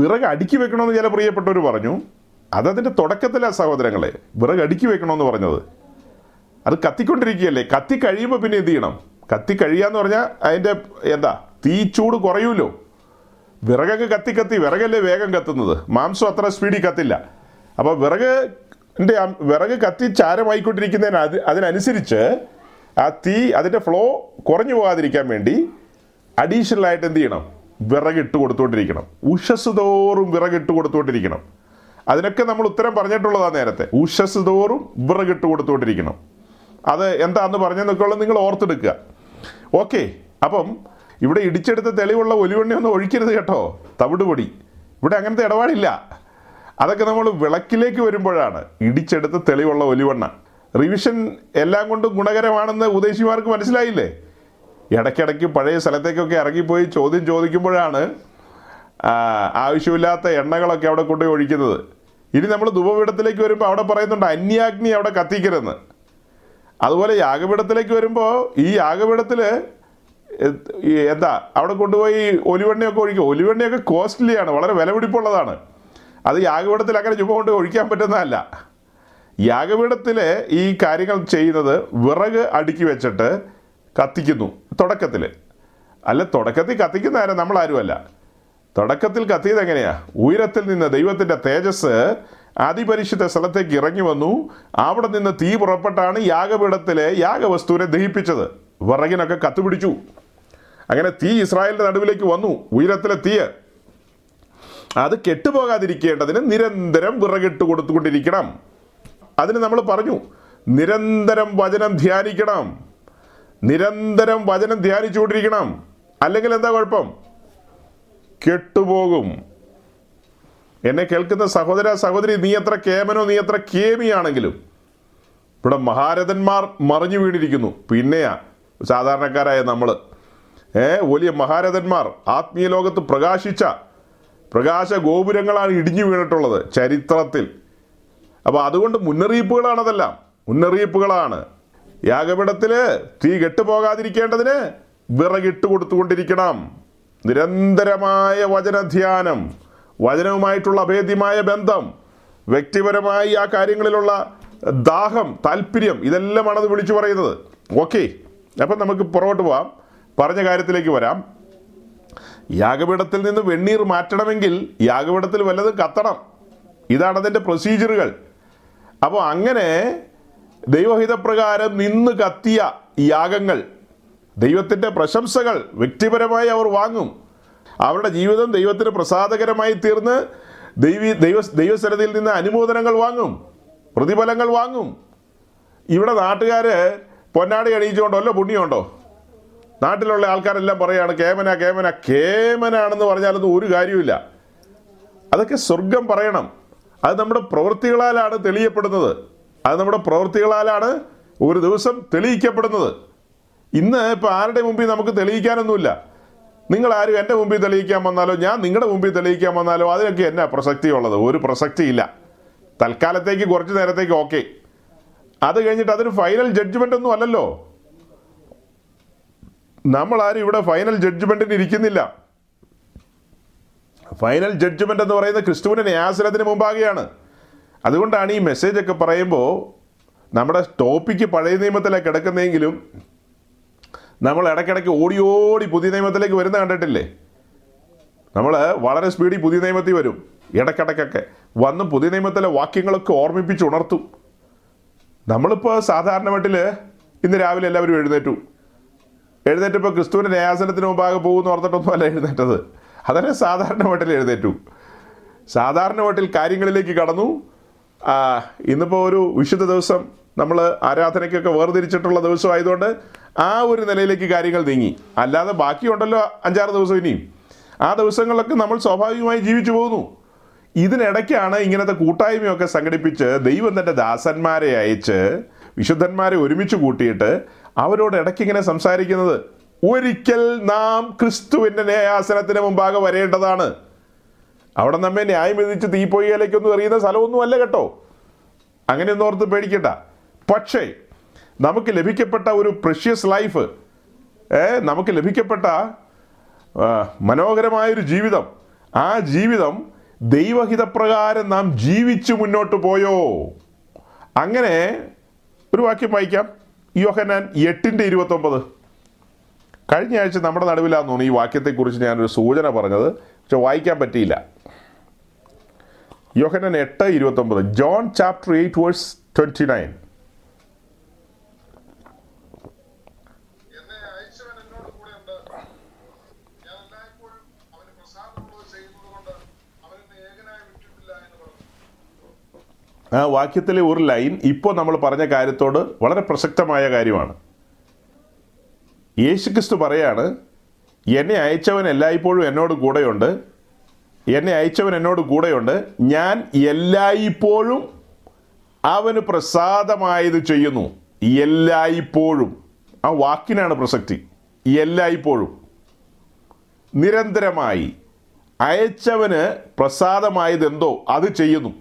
വിറക് അടുക്കി വെക്കണമെന്ന് ചില പ്രിയപ്പെട്ടവർ പറഞ്ഞു. അതതിൻ്റെ തുടക്കത്തിലാണ് സഹോദരങ്ങളെ വിറക് അടുക്കി വെക്കണമെന്ന് പറഞ്ഞത്. അത് കത്തിക്കൊണ്ടിരിക്കുകയല്ലേ, കത്തി കഴിയുമ്പോൾ പിന്നെ എന്ത് ചെയ്യണം? കത്തി കഴിയാന്ന് പറഞ്ഞാൽ അതിൻ്റെ എന്താ, തീ ചൂട് കുറയൂല്ലോ. വിറകൊക്കെ കത്തി കത്തി വിറകല്ലേ വേഗം കത്തുന്നത്, മാംസം അത്ര സ്പീഡിൽ കത്തില്ല. അപ്പോൾ വിറകിൻ്റെ വിറക് കത്തി ചാരമായിക്കൊണ്ടിരിക്കുന്നതിന് അത് അതിനനുസരിച്ച് ആ തീ അതിൻ്റെ ഫ്ലോ കുറഞ്ഞു പോകാതിരിക്കാൻ വേണ്ടി അഡീഷണൽ ആയിട്ട് എന്ത് ചെയ്യണം? വിറകിട്ട് കൊടുത്തുകൊണ്ടിരിക്കണം. ഉഷസ് തോറും വിറകിട്ട് കൊടുത്തുകൊണ്ടിരിക്കണം. അതിനൊക്കെ നമ്മൾ ഉത്തരം പറഞ്ഞിട്ടുള്ളതാണ് നേരത്തെ. ഉഷസ് തോറും വിറകിട്ട് കൊടുത്തുകൊണ്ടിരിക്കണം. അത് എന്താന്ന് പറഞ്ഞെന്നൊക്കെ ഉള്ളത് നിങ്ങൾ ഓർത്തെടുക്കുക. ഓക്കെ, അപ്പം ഇവിടെ ഇടിച്ചെടുത്ത തെളിവുള്ള ഒലിവെണ്ണ ഒന്നും ഒഴിക്കരുത് കേട്ടോ, തവിടുപൊടി. ഇവിടെ അങ്ങനത്തെ ഇടപാടില്ല. അതൊക്കെ നമ്മൾ വിളക്കിലേക്ക് വരുമ്പോഴാണ്. ഇടിച്ചെടുത്ത് തെളിവുള്ള ഒലിവെണ്ണ റിവിഷൻ എല്ലാം കൊണ്ടും ഗുണകരമാണെന്ന് ഉദ്ദേശിമാർക്ക് മനസ്സിലായില്ലേ? ഇടയ്ക്കിടയ്ക്ക് പഴയ സ്ഥലത്തേക്കൊക്കെ ഇറങ്ങിപ്പോയി ചോദ്യം ചോദിക്കുമ്പോഴാണ് ആവശ്യമില്ലാത്ത എണ്ണകളൊക്കെ അവിടെ കൊണ്ടുപോയി ഒഴിക്കുന്നത്. ഇനി നമ്മൾ ധൂപപീഠത്തിലേക്ക് വരുമ്പോൾ അവിടെ പറയുന്നുണ്ട് അന്യാഗ്നി അവിടെ കത്തിക്കരുതെന്ന്. അതുപോലെ യാഗപീഠത്തിലേക്ക് വരുമ്പോൾ ഈ യാഗപീഠത്തിൽ എന്താ അവിടെ കൊണ്ടുപോയി ഒലിവെണ്ണയൊക്കെ ഒഴിക്കും. ഒലിവെണ്ണയൊക്കെ കോസ്റ്റ്ലിയാണ്, വളരെ വിലപിടിപ്പുള്ളതാണ്. അത് യാഗപീഠത്തിൽ അങ്ങനെ ചുമ കൊണ്ട് ഒഴിക്കാൻ പറ്റുന്നതല്ല. യാഗപീഠത്തിൽ ഈ കാര്യങ്ങൾ ചെയ്യുന്നത് വിറക് അടുക്കി വെച്ചിട്ട് കത്തിക്കുന്നു തുടക്കത്തിൽ. അല്ല, തുടക്കത്തിൽ കത്തിക്കുന്ന ആരും നമ്മളാരുമല്ല. തുടക്കത്തിൽ കത്തിയത് എങ്ങനെയാണ്? ഉയരത്തിൽ നിന്ന് ദൈവത്തിൻ്റെ തേജസ് അതിപരിശുദ്ധ സ്ഥലത്തേക്ക് ഇറങ്ങി വന്നു. അവിടെ നിന്ന് തീ പുറപ്പെട്ടാണ് യാഗപീഠത്തിലെ യാഗവസ്തുവിനെ ദഹിപ്പിച്ചത്. വിറകിനൊക്കെ കത്തുപിടിച്ചു. അങ്ങനെ തീ ഇസ്രായേലിൻ്റെ നടുവിലേക്ക് വന്നു. ഉയരത്തിലെ തീ അത് കെട്ടുപോകാതിരിക്കേണ്ടതിന് നിരന്തരം വിറകിട്ട് കൊടുത്തുകൊണ്ടിരിക്കണം. അതിന് നമ്മൾ പറഞ്ഞു, നിരന്തരം വചനം ധ്യാനിക്കണം, നിരന്തരം വചനം ധ്യാനിച്ചുകൊണ്ടിരിക്കണം. അല്ലെങ്കിൽ എന്താ കുഴപ്പം? കെട്ടുപോകും. എന്നെ കേൾക്കുന്ന സഹോദര സഹോദരി, നീ എത്ര കേമനോ നീ എത്ര കേമിയാണെങ്കിലും ഇവിടെ മഹാരഥന്മാർ മറിഞ്ഞു വീണിരിക്കുന്നു. പിന്നെയാ സാധാരണക്കാരായ നമ്മൾ ഏ വലിയ മഹാരഥന്മാർ, ആത്മീയ ലോകത്ത് പ്രകാശിച്ച പ്രകാശ ഗോപുരങ്ങളാണ് ഇടിഞ്ഞു വീണിട്ടുള്ളത് ചരിത്രത്തിൽ. അപ്പോൾ അതുകൊണ്ട് മുന്നറിയിപ്പുകളാണതെല്ലാം, മുന്നറിയിപ്പുകളാണ്. യാഗപീഠത്തിൽ തീ കെട്ടുപോകാതിരിക്കേണ്ടതിന് വിറകിട്ട് കൊടുത്തുകൊണ്ടിരിക്കണം. നിരന്തരമായ വചനധ്യാനം, വചനവുമായിട്ടുള്ള അഭേദ്യമായ ബന്ധം, വ്യക്തിപരമായി ആ കാര്യങ്ങളിലുള്ള ദാഹം, താല്പര്യം, ഇതെല്ലാമാണ് അത് വിളിച്ചു പറയുന്നത്. ഓക്കെ, അപ്പം നമുക്ക് പുറകോട്ട് പോവാം, പറഞ്ഞ കാര്യത്തിലേക്ക് വരാം. യാഗപീഠത്തിൽ നിന്ന് വെണ്ണീർ മാറ്റണമെങ്കിൽ യാഗപീഠത്തിൽ വല്ലതും കത്തണം. ഇതാണ് അതിൻ്റെ പ്രൊസീജിയറുകൾ. അപ്പോൾ അങ്ങനെ ദൈവഹിതപ്രകാരം നിന്ന് കത്തിയ യാഗങ്ങൾ, ദൈവത്തിൻ്റെ പ്രശംസകൾ വ്യക്തിപരമായി അവർ വാങ്ങും. അവരുടെ ജീവിതം ദൈവത്തിന് പ്രസാദകരമായി തീർന്ന് ദൈവീ ദൈവ ദൈവസന്നിധിയിൽ നിന്ന് അനുമോദനങ്ങൾ വാങ്ങും, പ്രതിഫലങ്ങൾ വാങ്ങും. ഇവിടെ നാട്ടുകാർ പൊന്നാടി അണിയിച്ചുകൊണ്ടല്ലോ പുണ്യമുണ്ടോ? നാട്ടിലുള്ള ആൾക്കാരെല്ലാം പറയുകയാണ് കേമന കേമന കേമനാണെന്ന് പറഞ്ഞാലത് ഒരു കാര്യമില്ല. അതൊക്കെ സ്വർഗം പറയണം. അത് നമ്മുടെ പ്രവൃത്തികളാലാണ് തെളിയപ്പെടുന്നത്. അത് നമ്മുടെ പ്രവൃത്തികളാലാണ് ഒരു ദിവസം തെളിയിക്കപ്പെടുന്നത്. ഇന്ന് ഇപ്പോൾ ആരുടെ മുമ്പിൽ നമുക്ക് തെളിയിക്കാനൊന്നുമില്ല. നിങ്ങളാരും എൻ്റെ മുമ്പിൽ തെളിയിക്കാൻ വന്നാലോ ഞാൻ നിങ്ങളുടെ മുമ്പിൽ തെളിയിക്കാൻ വന്നാലോ അതിനൊക്കെ എന്നാ പ്രസക്തിയുള്ളത്? ഒരു പ്രസക്തിയില്ല. തൽക്കാലത്തേക്ക്, കുറച്ച് നേരത്തേക്ക് ഓക്കെ. അത് കഴിഞ്ഞിട്ട് അതൊരു ഫൈനൽ ജഡ്ജ്മെൻ്റ് ഒന്നും അല്ലല്ലോ. നമ്മളാരും ഇവിടെ ഫൈനൽ ജഡ്ജ്മെൻറ്റിന് ഇരിക്കുന്നില്ല. ഫൈനൽ ജഡ്ജ്മെൻ്റ് എന്ന് പറയുന്നത് ക്രിസ്തുവിൻ്റെ ന്യായാസനത്തിന് മുമ്പാകെയാണ്. അതുകൊണ്ടാണ് ഈ മെസ്സേജൊക്കെ പറയുമ്പോൾ നമ്മുടെ ടോപ്പിക്ക് പഴയ നിയമത്തിലേക്ക് കിടക്കുന്നെങ്കിലും നമ്മൾ ഇടയ്ക്കിടയ്ക്ക് ഓടി ഓടി പുതിയ നിയമത്തിലേക്ക് വരുന്ന കണ്ടിട്ടില്ലേ? നമ്മൾ വളരെ സ്പീഡിൽ പുതിയ നിയമത്തിൽ വരും, ഇടയ്ക്കിടയ്ക്കൊക്കെ വന്ന് പുതിയ നിയമത്തിലെ വാക്യങ്ങളൊക്കെ ഓർമ്മിപ്പിച്ച് ഉണർത്തും. നമ്മളിപ്പോൾ സാധാരണ വീട്ടിൽ ഇന്ന് രാവിലെ എല്ലാവരും എഴുന്നേറ്റു എഴുന്നേറ്റപ്പോൾ ക്രിസ്തുവിൻ്റെ ന്യായാസനത്തിന് മുമ്പാകെ പോകുമെന്ന് ഓർത്തിട്ടൊന്നും അല്ല എഴുന്നേറ്റത്. അതല്ല സാധാരണ വീട്ടിൽ എഴുന്നേറ്റു. സാധാരണ വീട്ടിൽ കാര്യങ്ങളിലേക്ക് കടന്നു. ഇന്നിപ്പോൾ ഒരു വിശുദ്ധ ദിവസം, നമ്മൾ ആരാധനയ്ക്കൊക്കെ വേർതിരിച്ചിട്ടുള്ള ദിവസം ആയതുകൊണ്ട് ആ ഒരു നിലയിലേക്ക് കാര്യങ്ങൾ നീങ്ങി. അല്ലാതെ ബാക്കിയുണ്ടല്ലോ അഞ്ചാറ് ദിവസം ഇനിയും. ആ ദിവസങ്ങളിലൊക്കെ നമ്മൾ സ്വാഭാവികമായി ജീവിച്ചു പോകുന്നു. ഇതിനിടയ്ക്കാണ് ഇങ്ങനത്തെ കൂട്ടായ്മയൊക്കെ സംഘടിപ്പിച്ച് ദൈവം തൻ്റെ ദാസന്മാരെ അയച്ച് വിശുദ്ധന്മാരെ ഒരുമിച്ച് കൂട്ടിയിട്ട് അവരോട് ഇടയ്ക്ക് ഇങ്ങനെ സംസാരിക്കുന്നത്. ഒരിക്കൽ നാം ക്രിസ്തുവിൻ്റെ ന്യായാസനത്തിന് മുമ്പാകെ വരേണ്ടതാണ്. അവിടെ നമ്മെ ന്യായം വിധിച്ച് തീപ്പൊയ്യയിലേക്കൊന്നും എറിയുന്ന സ്ഥലമൊന്നും അല്ല കേട്ടോ. അങ്ങനെയൊന്നും ഓർത്ത് പേടിക്കണ്ട. പക്ഷേ നമുക്ക് ലഭിക്കപ്പെട്ട ഒരു പ്രഷ്യസ് ലൈഫ്, ഏ നമുക്ക് ലഭിക്കപ്പെട്ട മനോഹരമായൊരു ജീവിതം, ആ ജീവിതം ദൈവഹിതപ്രകാരം നാം ജീവിച്ചു മുന്നോട്ട് പോയോ? അങ്ങനെ ഒരു വാക്യം വായിക്കാം. യോഹന്നാൻ എട്ടിൻ്റെ ഇരുപത്തൊമ്പത്. കഴിഞ്ഞ ആഴ്ച നമ്മുടെ നടുവിലാന്ന് തോന്നുന്നു ഈ വാക്യത്തെക്കുറിച്ച് ഞാനൊരു സൂചന പറഞ്ഞത്, പക്ഷെ വായിക്കാൻ പറ്റിയില്ല. യോഹന്നാൻ എട്ട് ഇരുപത്തൊമ്പത്. John chapter eight verse twenty nine. ആ വാക്യത്തിലെ ഒരു ലൈൻ ഇപ്പോൾ നമ്മൾ പറഞ്ഞ കാര്യത്തോട് വളരെ പ്രസക്തമായ കാര്യമാണ്. യേശുക്രിസ്തു പറയാണ്, എന്നെ അയച്ചവൻ എല്ലായ്പ്പോഴും എന്നോട് കൂടെയുണ്ട്, എന്നെ അയച്ചവൻ എന്നോട് കൂടെയുണ്ട്, ഞാൻ എല്ലായ്പ്പോഴും അവന് പ്രസാദമായത് ചെയ്യുന്നു. എല്ലായ്പ്പോഴും, ആ വാക്കിനാണ് പ്രസക്തി. എല്ലായ്പ്പോഴും, നിരന്തരമായി അയച്ചവന് പ്രസാദമായതെന്തോ അത് ചെയ്യുന്നു.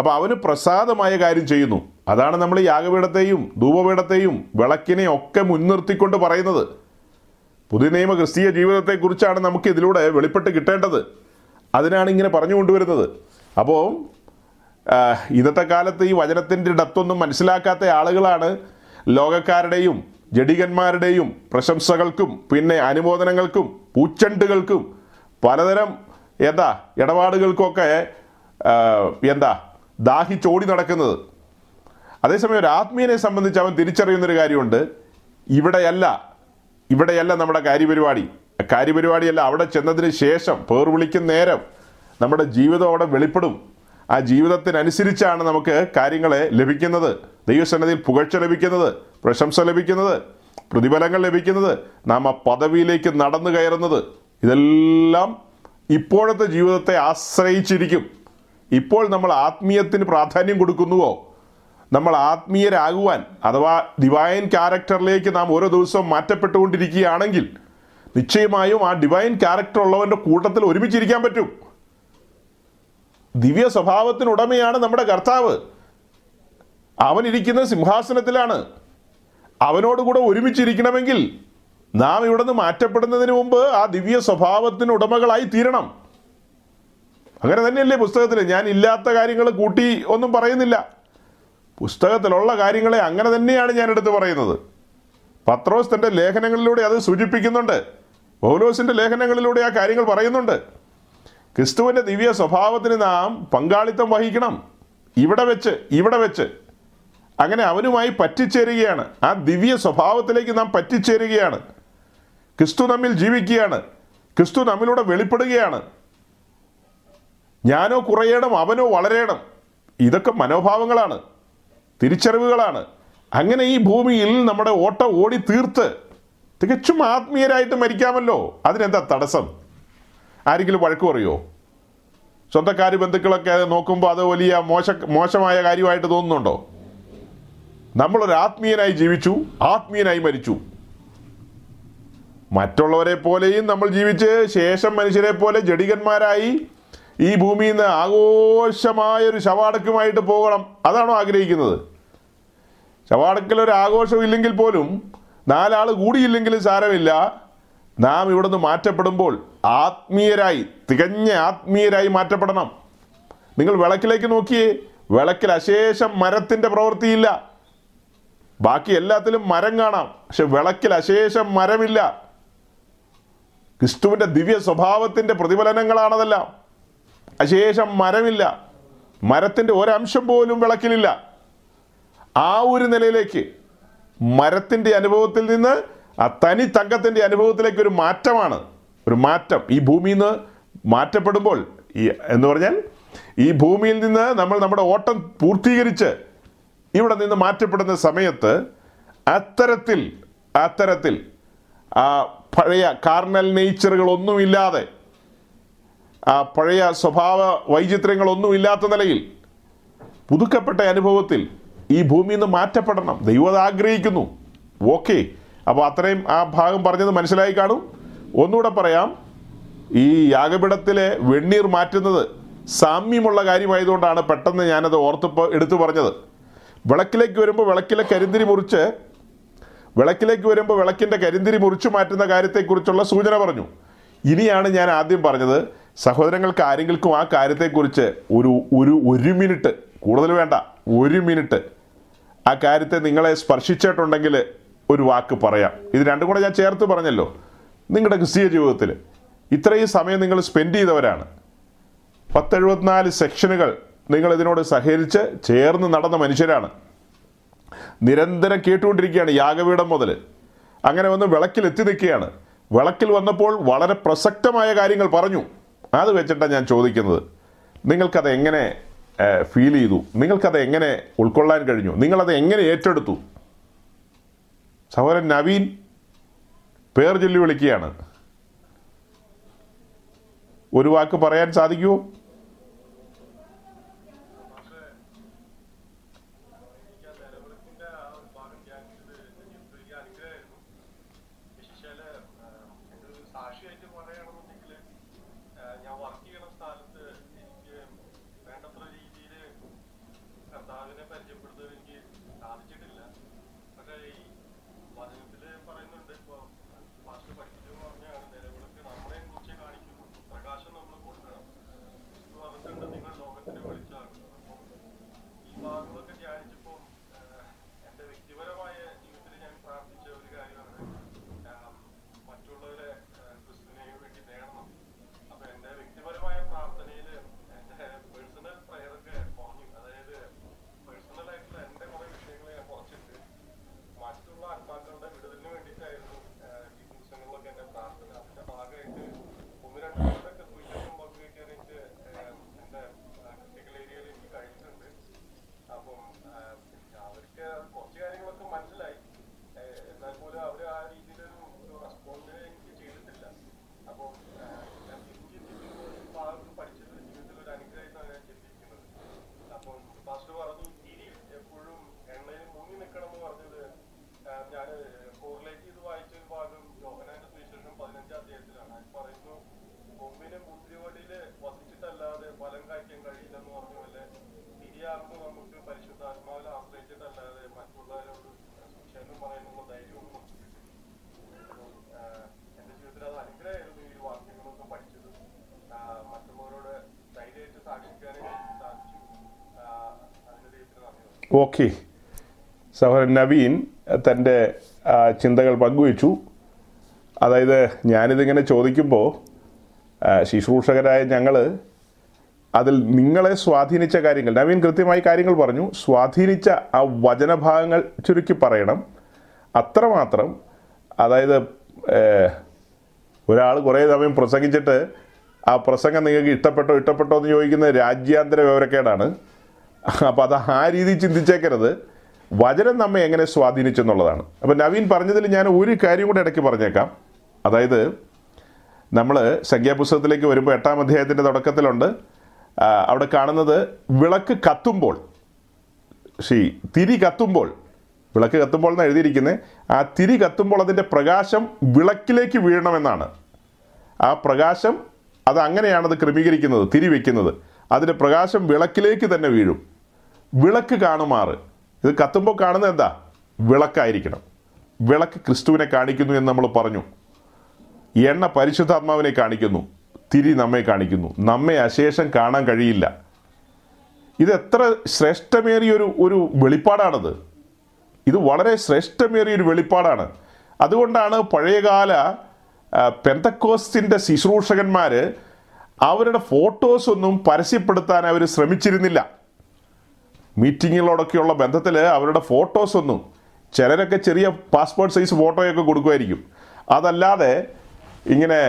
അപ്പോൾ അവന് പ്രസാദമായ കാര്യം ചെയ്യുന്നു. അതാണ് നമ്മൾ യാഗപീഠത്തെയും ധൂപപീഠത്തെയും വിളക്കിനെയും ഒക്കെ മുൻനിർത്തിക്കൊണ്ട് പറയുന്നത്. പുതിയ നിയമ ക്രിസ്തീയ ജീവിതത്തെക്കുറിച്ചാണ് നമുക്ക് ഇതിലൂടെ വെളിപ്പെട്ട് കിട്ടേണ്ടത്. അതിനാണ് ഇങ്ങനെ പറഞ്ഞു കൊണ്ടുവരുന്നത്. അപ്പോൾ ഇന്നത്തെ കാലത്ത് ഈ വചനത്തിൻ്റെ ഡെപ്തൊന്നും മനസ്സിലാക്കാത്ത ആളുകളാണ് ലോകക്കാരുടെയും ജഡികന്മാരുടെയും പ്രശംസകൾക്കും പിന്നെ അനുമോദനങ്ങൾക്കും പൂച്ചണ്ടുകൾക്കും പലതരം എന്താ ഇടപാടുകൾക്കൊക്കെ എന്താ ദാഹിച്ചോടി നടക്കുന്നത്. അതേസമയം ഒരു ആത്മീയനെ സംബന്ധിച്ച് അവൻ തിരിച്ചറിയുന്നൊരു കാര്യമുണ്ട്, ഇവിടെയല്ല ഇവിടെയല്ല നമ്മുടെ കാര്യപരിപാടി. കാര്യപരിപാടിയല്ല, അവിടെ ചെന്നതിന് ശേഷം പേർ വിളിക്കുന്ന നേരം നമ്മുടെ ജീവിതം അവിടെ വെളിപ്പെടും. ആ ജീവിതത്തിനനുസരിച്ചാണ് നമുക്ക് കാര്യങ്ങളെ ലഭിക്കുന്നത്. ദൈവസന്നിധിയിൽ പുകഴ്ച ലഭിക്കുന്നത്, പ്രശംസ ലഭിക്കുന്നത്, പ്രതിഫലങ്ങൾ ലഭിക്കുന്നത്, നാം ആ പദവിയിലേക്ക് നടന്നു കയറുന്നത്, ഇതെല്ലാം ഇപ്പോഴത്തെ ജീവിതത്തെ ആശ്രയിച്ചിരിക്കും. ഇപ്പോൾ നമ്മൾ ആത്മീയത്തിന് പ്രാധാന്യം കൊടുക്കുന്നുവോ? നമ്മൾ ആത്മീയരാകുവാൻ അഥവാ ഡിവൈൻ ക്യാരക്ടറിലേക്ക് നാം ഓരോ ദിവസവും മാറ്റപ്പെട്ടുകൊണ്ടിരിക്കുകയാണെങ്കിൽ നിശ്ചയമായും ആ ഡിവൈൻ ക്യാരക്ടർ ഉള്ളവൻ്റെ കൂട്ടത്തിൽ ഒരുമിച്ചിരിക്കാൻ പറ്റും. ദിവ്യ സ്വഭാവത്തിനുടമയാണ് നമ്മുടെ കർത്താവ്. അവനിരിക്കുന്ന സിംഹാസനത്തിലാണ്. അവനോടുകൂടെ ഒരുമിച്ചിരിക്കണമെങ്കിൽ നാം ഇവിടുന്ന് മാറ്റപ്പെടുന്നതിന് മുമ്പ് ആ ദിവ്യ സ്വഭാവത്തിന് ഉടമകളായി തീരണം. അങ്ങനെ തന്നെയല്ലേ പുസ്തകത്തിൽ? ഞാൻ ഇല്ലാത്ത കാര്യങ്ങൾ കൂട്ടി ഒന്നും പറയുന്നില്ല. പുസ്തകത്തിലുള്ള കാര്യങ്ങളെ അങ്ങനെ തന്നെയാണ് ഞാൻ എടുത്ത് പറയുന്നത്. പത്രോസ് തൻ്റെ ലേഖനങ്ങളിലൂടെ അത് സൂചിപ്പിക്കുന്നുണ്ട്. പൗലോസിൻ്റെ ലേഖനങ്ങളിലൂടെ ആ കാര്യങ്ങൾ പറയുന്നുണ്ട്. ക്രിസ്തുവിൻ്റെ ദിവ്യ സ്വഭാവത്തിന് നാം പങ്കാളിത്തം വഹിക്കണം. ഇവിടെ വെച്ച് ഇവിടെ വെച്ച് അങ്ങനെ അവനുമായി പറ്റിച്ചേരുകയാണ്. ആ ദിവ്യ സ്വഭാവത്തിലേക്ക് നാം പറ്റിച്ചേരുകയാണ്. ക്രിസ്തു നമ്മിൽ ജീവിക്കുകയാണ്. ക്രിസ്തു നമ്മിലൂടെ വെളിപ്പെടുകയാണ്. ഞാനോ കുറയണം, അവനോ വളരണം. ഇതൊക്കെ മനോഭാവങ്ങളാണ്, തിരിച്ചറിവുകളാണ്. അങ്ങനെ ഈ ഭൂമിയിൽ നമ്മുടെ ഓട്ട ഓടി തീർത്ത് തികച്ചും ആത്മീയരായിട്ട് മരിക്കാമല്ലോ. അതിനെന്താ തടസ്സം? ആരെങ്കിലും വഴക്ക് പറയുമോ? സ്വന്തക്കാർ ബന്ധുക്കളൊക്കെ നോക്കുമ്പോൾ അത് വലിയ മോശ മോശമായ കാര്യമായിട്ട് തോന്നുന്നുണ്ടോ? നമ്മളൊരു ആത്മീയനായി ജീവിച്ചു, ആത്മീയനായി മരിച്ചു. മറ്റുള്ളവരെ പോലെയും നമ്മൾ ജീവിച്ച് ശേഷം മനുഷ്യരെ പോലെ ജഡികന്മാരായി ഈ ഭൂമിയിൽ നിന്ന് ആഘോഷമായൊരു ശവാടക്കുമായിട്ട് പോകണം. അതാണോ ആഗ്രഹിക്കുന്നത്? ശവാടക്കിലൊരു ആഘോഷം ഇല്ലെങ്കിൽ പോലും, നാലാൾ കൂടിയില്ലെങ്കിലും സാരമില്ല. നാം ഇവിടുന്ന് മാറ്റപ്പെടുമ്പോൾ ആത്മീയരായി, തികഞ്ഞ ആത്മീയരായി മാറ്റപ്പെടണം. നിങ്ങൾ വിളക്കിലേക്ക് നോക്കിയേ. വിളക്കിൽ അശേഷം മരത്തിൻ്റെ പ്രവൃത്തിയില്ല. ബാക്കി എല്ലാത്തിലും മരം കാണാം, പക്ഷെ വിളക്കിൽ അശേഷം മരമില്ല. ക്രിസ്തുവിൻ്റെ ദിവ്യ സ്വഭാവത്തിൻ്റെ പ്രതിഫലനങ്ങളാണതെല്ലാം. അശേഷം മരമില്ല, മരത്തിൻ്റെ ഒരംശം പോലും വിളക്കിലില്ല. ആ ഒരു നിലയിലേക്ക് മരത്തിൻ്റെ അനുഭവത്തിൽ നിന്ന് ആ തനി തങ്കത്തിൻ്റെ അനുഭവത്തിലേക്ക് ഒരു മാറ്റമാണ്, ഒരു മാറ്റം. ഈ ഭൂമിയിൽ നിന്ന് മാറ്റപ്പെടുമ്പോൾ ഈ എന്ന് പറഞ്ഞാൽ ഈ ഭൂമിയിൽ നിന്ന് നമ്മൾ നമ്മുടെ ഓട്ടം പൂർത്തീകരിച്ച് ഇവിടെ നിന്ന് മാറ്റപ്പെടുന്ന സമയത്ത് അത്തരത്തിൽ അത്തരത്തിൽ ആ പഴയ കാർണൽ നേച്ചറുകളൊന്നുമില്ലാതെ, ആ പഴയ സ്വഭാവ വൈചിത്ര്യങ്ങളൊന്നും ഇല്ലാത്ത നിലയിൽ പുതുക്കപ്പെട്ട അനുഭവത്തിൽ ഈ ഭൂമിയിൽ നിന്ന് മാറ്റപ്പെടണം. ദൈവം അത് ആഗ്രഹിക്കുന്നു. ഓക്കെ, അപ്പോൾ അത്രയും ആ ഭാഗം പറഞ്ഞത് മനസ്സിലായി കാണും. ഒന്നുകൂടെ പറയാം. ഈ യാഗപീഠത്തിലെ വെണ്ണീർ മാറ്റുന്നത് സാമ്യമുള്ള കാര്യമായതുകൊണ്ടാണ് പെട്ടെന്ന് ഞാനത് ഓർത്തപ്പോൾ എടുത്തു പറഞ്ഞത്. വിളക്കിലേക്ക് വരുമ്പോൾ വിളക്കിലെ കരിന്തിരി മുറിച്ച് വിളക്കിലേക്ക് വരുമ്പോൾ വിളക്കിൻ്റെ കരിന്തിരി മുറിച്ച് മാറ്റുന്ന കാര്യത്തെക്കുറിച്ചുള്ള സൂചന പറഞ്ഞു. ഇനിയാണ് ഞാൻ ആദ്യം പറഞ്ഞത്, സഹോദരങ്ങൾക്ക് ആരെങ്കിലും ആ കാര്യത്തെക്കുറിച്ച് ഒരു ഒരു ഒരു മിനിറ്റ്, കൂടുതൽ വേണ്ട, ഒരു മിനിറ്റ് ആ കാര്യത്തെ നിങ്ങളെ സ്പർശിച്ചിട്ടുണ്ടെങ്കിൽ ഒരു വാക്ക് പറയാം. ഇത് രണ്ടും കൂടെ ഞാൻ ചേർത്ത് പറഞ്ഞല്ലോ. നിങ്ങളുടെ ക്രിസ്തീയ ജീവിതത്തിൽ ഇത്രയും സമയം നിങ്ങൾ സ്പെൻഡ് ചെയ്തവരാണ്. പത്തെഴുപത്തിനാല് സെക്ഷനുകൾ നിങ്ങളിതിനോട് സഹകരിച്ച് ചേർന്ന് നടന്ന മനുഷ്യരാണ്. നിരന്തരം കേട്ടുകൊണ്ടിരിക്കുകയാണ് യാഗപീഠം മുതൽ. അങ്ങനെ വന്ന് വിളക്കിലെത്തി നിൽക്കുകയാണ്. വിളക്കിൽ വന്നപ്പോൾ വളരെ പ്രസക്തമായ കാര്യങ്ങൾ പറഞ്ഞു. അത് വെച്ചിട്ടാണ് ഞാൻ ചോദിക്കുന്നത്, നിങ്ങൾക്കത് എങ്ങനെ ഫീൽ ചെയ്തു? നിങ്ങൾക്കത് എങ്ങനെ ഉൾക്കൊള്ളാൻ കഴിഞ്ഞു? നിങ്ങളത് എങ്ങനെ ഏറ്റെടുത്തു? സഹോദരൻ നവീൻ പേർ ചൊല്ലി വിളിക്കുകയാണ്. ഒരു വാക്ക് പറയാൻ സാധിക്കുമോ? ഓക്കെ. സഹോദരൻ നവീൻ തൻ്റെ ചിന്തകൾ പങ്കുവച്ചു. അതായത് ഞാനിതിങ്ങനെ ചോദിക്കുമ്പോൾ ശുശ്രൂഷകരായ ഞങ്ങൾ അതിൽ നിങ്ങളെ സ്വാധീനിച്ച കാര്യങ്ങൾ, നവീൻ കൃത്യമായി കാര്യങ്ങൾ പറഞ്ഞു, സ്വാധീനിച്ച ആ വചനഭാഗങ്ങൾ ചുരുക്കി പറയണം. അത്രമാത്രം, അതായത് ഒരാൾ കുറേ സമയം പ്രസംഗിച്ചിട്ട് ആ പ്രസംഗം നിങ്ങൾക്ക് ഇഷ്ടപ്പെട്ടോ ഇഷ്ടപ്പെട്ടോ എന്ന് ചോദിക്കുന്നത് രാജ്യാന്തര വിവരക്കേടാണ്. അപ്പോൾ അത് ആ രീതി ചിന്തിച്ചേക്കരുത്. വചനം നമ്മെ എങ്ങനെ സ്വാധീനിച്ചു എന്നുള്ളതാണ്. അപ്പോൾ നവീൻ പറഞ്ഞതിൽ ഞാൻ ഒരു കാര്യം കൂടെ ഇടയ്ക്ക് പറഞ്ഞേക്കാം. അതായത് നമ്മൾ സംഖ്യാപുസ്തകത്തിലേക്ക് വരുമ്പോൾ എട്ടാം അധ്യായത്തിൻ്റെ തുടക്കത്തിലുണ്ട്. അവിടെ കാണുന്നത് വിളക്ക് കത്തുമ്പോൾ, ശീ തിരി കത്തുമ്പോൾ, വിളക്ക് കത്തുമ്പോൾ എന്ന് എഴുതിയിരിക്കുന്നത്, ആ തിരി കത്തുമ്പോൾ അതിൻ്റെ പ്രകാശം വിളക്കിലേക്ക് വീഴണമെന്നാണ്. ആ പ്രകാശം അത് അങ്ങനെയാണത് ക്രമീകരിക്കുന്നത്, തിരി വയ്ക്കുന്നത്. അതിൻ്റെ പ്രകാശം വിളക്കിലേക്ക് തന്നെ വീഴും. വിളക്ക് കാണുമാറ്, ഇത് കത്തുമ്പോൾ കാണുന്നത് എന്താ? വിളക്കായിരിക്കണം. വിളക്ക് ക്രിസ്തുവിനെ കാണിക്കുന്നു എന്ന് നമ്മൾ പറഞ്ഞു. എണ്ണ പരിശുദ്ധാത്മാവിനെ കാണിക്കുന്നു, തിരി നമ്മെ കാണിക്കുന്നു. നമ്മെ അശേഷം കാണാൻ കഴിയില്ല. ഇത് എത്ര ശ്രേഷ്ഠമേറിയൊരു ഒരു വെളിപ്പാടാണത്. ഇത് വളരെ ശ്രേഷ്ഠമേറിയൊരു വെളിപ്പാടാണ്. അതുകൊണ്ടാണ് പഴയകാല പെന്തക്കോസ്തിൻ്റെ ശുശ്രൂഷകന്മാർ അവരുടെ ഫോട്ടോസൊന്നും പരസ്യപ്പെടുത്താൻ അവർ ശ്രമിച്ചിരുന്നില്ല. മീറ്റിങ്ങിലോടൊക്കെയുള്ള ബന്ധത്തിൽ അവരുടെ ഫോട്ടോസൊന്നും, ചിലരൊക്കെ ചെറിയ പാസ്പോർട്ട് സൈസ് ഫോട്ടോയൊക്കെ കൊടുക്കുമായിരിക്കും. അതല്ലാതെ ഇങ്ങനെ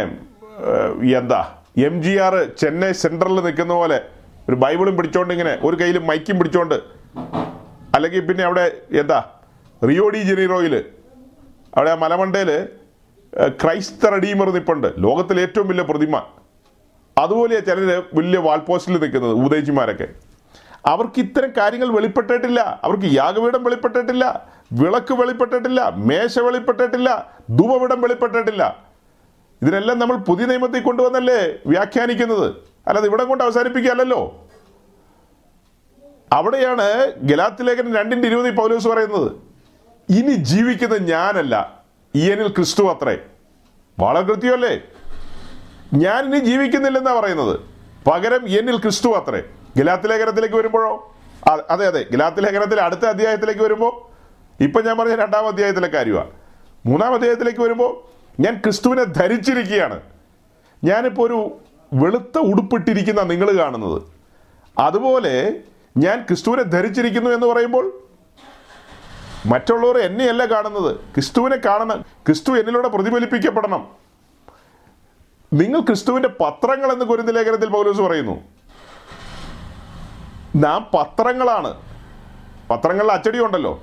എന്താ എം ജി ആർ ചെന്നൈ സെൻട്രലിൽ നിൽക്കുന്ന പോലെ ഒരു ബൈബിളും പിടിച്ചോണ്ട്, ഇങ്ങനെ ഒരു കയ്യിൽ മൈക്കും പിടിച്ചോണ്ട്, അല്ലെങ്കിൽ പിന്നെ അവിടെ എന്താ റിയോ ഡി ജനീറോയിൽ, അവിടെ ആ മലമണ്ടയിൽ ക്രൈസ്ത റെഡീമർ നിൽപ്പുണ്ട്, ലോകത്തിലെ ഏറ്റവും വലിയ പ്രതിമ. അതുപോലെയാണ് ചിലർ വലിയ വാൾപോസ്റ്റിൽ നിൽക്കുന്നത്, ഉദയജിമാരൊക്കെ. അവർക്ക് ഇത്തരം കാര്യങ്ങൾ വെളിപ്പെട്ടിട്ടില്ല. അവർക്ക് യാഗപീഠം വെളിപ്പെട്ടിട്ടില്ല, വിളക്ക് വെളിപ്പെട്ടിട്ടില്ല, മേശ വെളിപ്പെട്ടിട്ടില്ല, ധൂപപീഠം വെളിപ്പെട്ടിട്ടില്ല. ഇതിനെല്ലാം നമ്മൾ പുതിയ നിയമത്തിൽ കൊണ്ടുവന്നല്ലേ വ്യാഖ്യാനിക്കുന്നത്, അല്ലാതെ ഇവിടെ കൊണ്ട് അവസാനിപ്പിക്കുകയല്ലോ. അവിടെയാണ് ഗലാത്യലേഖനം രണ്ടിൻ്റെ ഇരുപതിൽ പൗലോസ് പറയുന്നത്, ഇനി ജീവിക്കുന്ന ഞാനല്ല, ഈയനിൽ ക്രിസ്തു അത്രേ. വളരെ കൃത്യമല്ലേ? ഞാൻ ഇനി ജീവിക്കുന്നില്ലെന്നാണ് പറയുന്നത്, പകരം ഈയനിൽ ക്രിസ്തു അത്രേ. ഗലാത്യലേഖനത്തിലേക്ക് വരുമ്പോഴോ, അതെ അതെ ഗലാത്യലേഖനത്തിൽ അടുത്ത അധ്യായത്തിലേക്ക് വരുമ്പോൾ, ഇപ്പം ഞാൻ പറഞ്ഞ രണ്ടാം അധ്യായത്തിലെ കാര്യമാണ്. മൂന്നാം അധ്യായത്തിലേക്ക് വരുമ്പോൾ ഞാൻ ക്രിസ്തുവിനെ ധരിച്ചിരിക്കുകയാണ്. ഞാനിപ്പോൾ ഒരു വെളുത്ത ഉടുപ്പിട്ടിരിക്കുന്ന നിങ്ങൾ കാണുന്നത്, അതുപോലെ ഞാൻ ക്രിസ്തുവിനെ ധരിച്ചിരിക്കുന്നു എന്ന് പറയുമ്പോൾ മറ്റുള്ളവർ എന്നെയല്ല കാണുന്നത്, ക്രിസ്തുവിനെ കാണണം. ക്രിസ്തു എന്നിലൂടെ പ്രതിഫലിപ്പിക്കപ്പെടണം. നിങ്ങൾ ക്രിസ്തുവിൻ്റെ പത്രങ്ങൾ എന്ന് കൊരിന്ത്യ ലേഖനത്തിൽ പൗലോസ് പറയുന്നു. നാം പത്രങ്ങളാണ്. പത്രങ്ങളിൽ അച്ചടിയുണ്ടല്ലോ.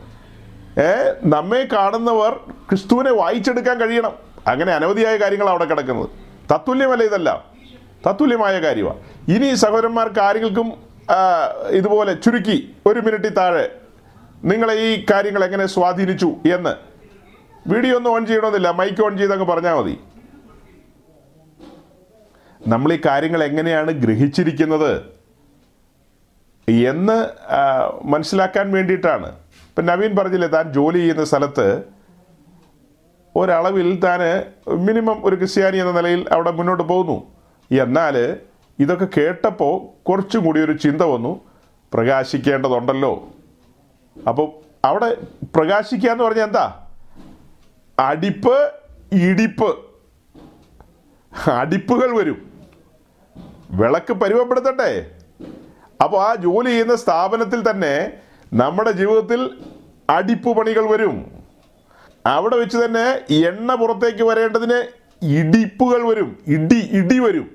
ഏ നമ്മെ കാണുന്നവർ ക്രിസ്തുവിനെ വായിച്ചെടുക്കാൻ കഴിയണം. അങ്ങനെ അനവധിയായ കാര്യങ്ങളാണ് അവിടെ കിടക്കുന്നത്. തത്തുല്യമല്ല ഇതല്ല, തത്തുല്യമായ കാര്യമാണ്. ഇനി സഹോദരന്മാർക്ക് ആരെങ്കിലും ഇതുപോലെ ചുരുക്കി ഒരു മിനിറ്റിൽ താഴെ നിങ്ങളെ ഈ കാര്യങ്ങൾ എങ്ങനെ സ്വാധീനിച്ചു എന്ന്, വീഡിയോ ഒന്നും ഓൺ ചെയ്യണമെന്നില്ല, മൈക്ക് ഓൺ ചെയ്ത് അങ്ങ് പറഞ്ഞാൽ മതി. നമ്മൾ ഈ കാര്യങ്ങൾ എങ്ങനെയാണ് ഗ്രഹിച്ചിരിക്കുന്നത് എന്ന് മനസ്സിലാക്കാൻ വേണ്ടിയിട്ടാണ്. ഇപ്പം നവീൻ പറഞ്ഞില്ലേ, താൻ ജോലി ചെയ്യുന്ന സ്ഥലത്ത് ഒരളവിൽ താൻ മിനിമം ഒരു ക്രിസ്ത്യാനി എന്ന നിലയിൽ അവിടെ മുന്നോട്ട് പോകുന്നു. എന്നാൽ ഇതൊക്കെ കേട്ടപ്പോൾ കുറച്ചും കൂടി ഒരു ചിന്ത വന്നു, പ്രകാശിക്കേണ്ടതുണ്ടല്ലോ. അപ്പോൾ അവിടെ പ്രകാശിക്കുക എന്ന് പറഞ്ഞാൽ എന്താ? അടിപ്പ്, ഇടിപ്പ്, അടിപ്പുകൾ വരും. വിളക്ക് പരുവപ്പെടുത്തട്ടെ. അപ്പോൾ ആ ജോലി ചെയ്യുന്ന സ്ഥാപനത്തിൽ തന്നെ നമ്മുടെ ജീവിതത്തിൽ അടിപ്പ് പണികൾ വരും. അവിടെ വെച്ച് തന്നെ എണ്ണ പുറത്തേക്ക് വരേണ്ടതിന് ഇടിപ്പുകൾ വരും. ഇടി ഇടി വരും.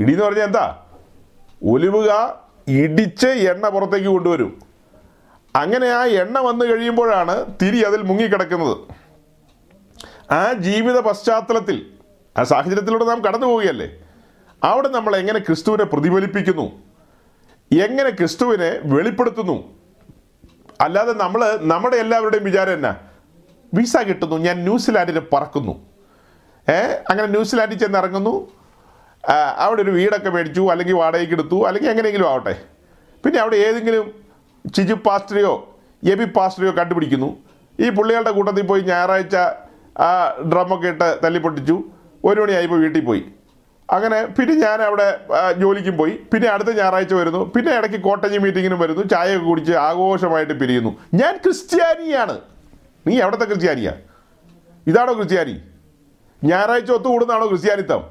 ഇടി എന്ന് പറഞ്ഞാൽ എന്താ? ഒലിവുക ഇടിച്ച് എണ്ണ പുറത്തേക്ക് കൊണ്ടുവരും. അങ്ങനെ ആ എണ്ണ വന്നു കഴിയുമ്പോഴാണ് തിരി അതിൽ മുങ്ങിക്കിടക്കുന്നത്. ആ ജീവിത പശ്ചാത്തലത്തിൽ, ആ സാഹചര്യത്തിലൂടെ നാം കടന്നു പോവുകയല്ലേ. അവിടെ നമ്മൾ എങ്ങനെ ക്രിസ്തുവിനെ പ്രതിഫലിപ്പിക്കുന്നു, എങ്ങനെ ക്രിസ്തുവിനെ വെളിപ്പെടുത്തുന്നു. അല്ലാതെ നമ്മൾ നമ്മുടെ എല്ലാവരുടെയും വിചാരം എന്നാ, വിസ കിട്ടുന്നു, ഞാൻ ന്യൂസിലാൻഡിൽ പറക്കുന്നു, ഏ അങ്ങനെ ന്യൂസിലാൻഡിൽ ചെന്നിറങ്ങുന്നു, അവിടെ ഒരു വീടൊക്കെ മേടിച്ചു, അല്ലെങ്കിൽ വാടകയ്ക്ക് എടുത്തു, അല്ലെങ്കിൽ എങ്ങനെയെങ്കിലും ആവട്ടെ. പിന്നെ അവിടെ ഏതെങ്കിലും ചിജു പാസ്റ്ററിയോ എബി പാസ്റ്ററിയോ കണ്ടുപിടിക്കുന്നു, ഈ പുള്ളികളുടെ കൂട്ടത്തിൽ പോയി ഞായറാഴ്ച ആ ഡ്രമ്മൊക്കെ ഇട്ട് തല്ലിപ്പൊട്ടിച്ചു, ഒരു മണിയായിപ്പോൾ വീട്ടിൽ പോയി. അങ്ങനെ പിന്നെ ഞാൻ അവിടെ ജോലിക്കും പോയി. പിന്നെ അടുത്ത ഞായറാഴ്ച വരുന്നു. പിന്നെ ഇടയ്ക്ക് കോട്ടേജ് മീറ്റിങ്ങിനും വരുന്നു. ചായയൊക്കെ കുടിച്ച് ആഘോഷമായിട്ട് പിരിയുന്നു. ഞാൻ ക്രിസ്ത്യാനിയാണ്. നീ എവിടത്തെ ക്രിസ്ത്യാനിയാണ്? ഇതാണോ ക്രിസ്ത്യാനി? ഞായറാഴ്ച ഒത്തുകൂടുന്നതാണോ ക്രിസ്ത്യാനിത്വം?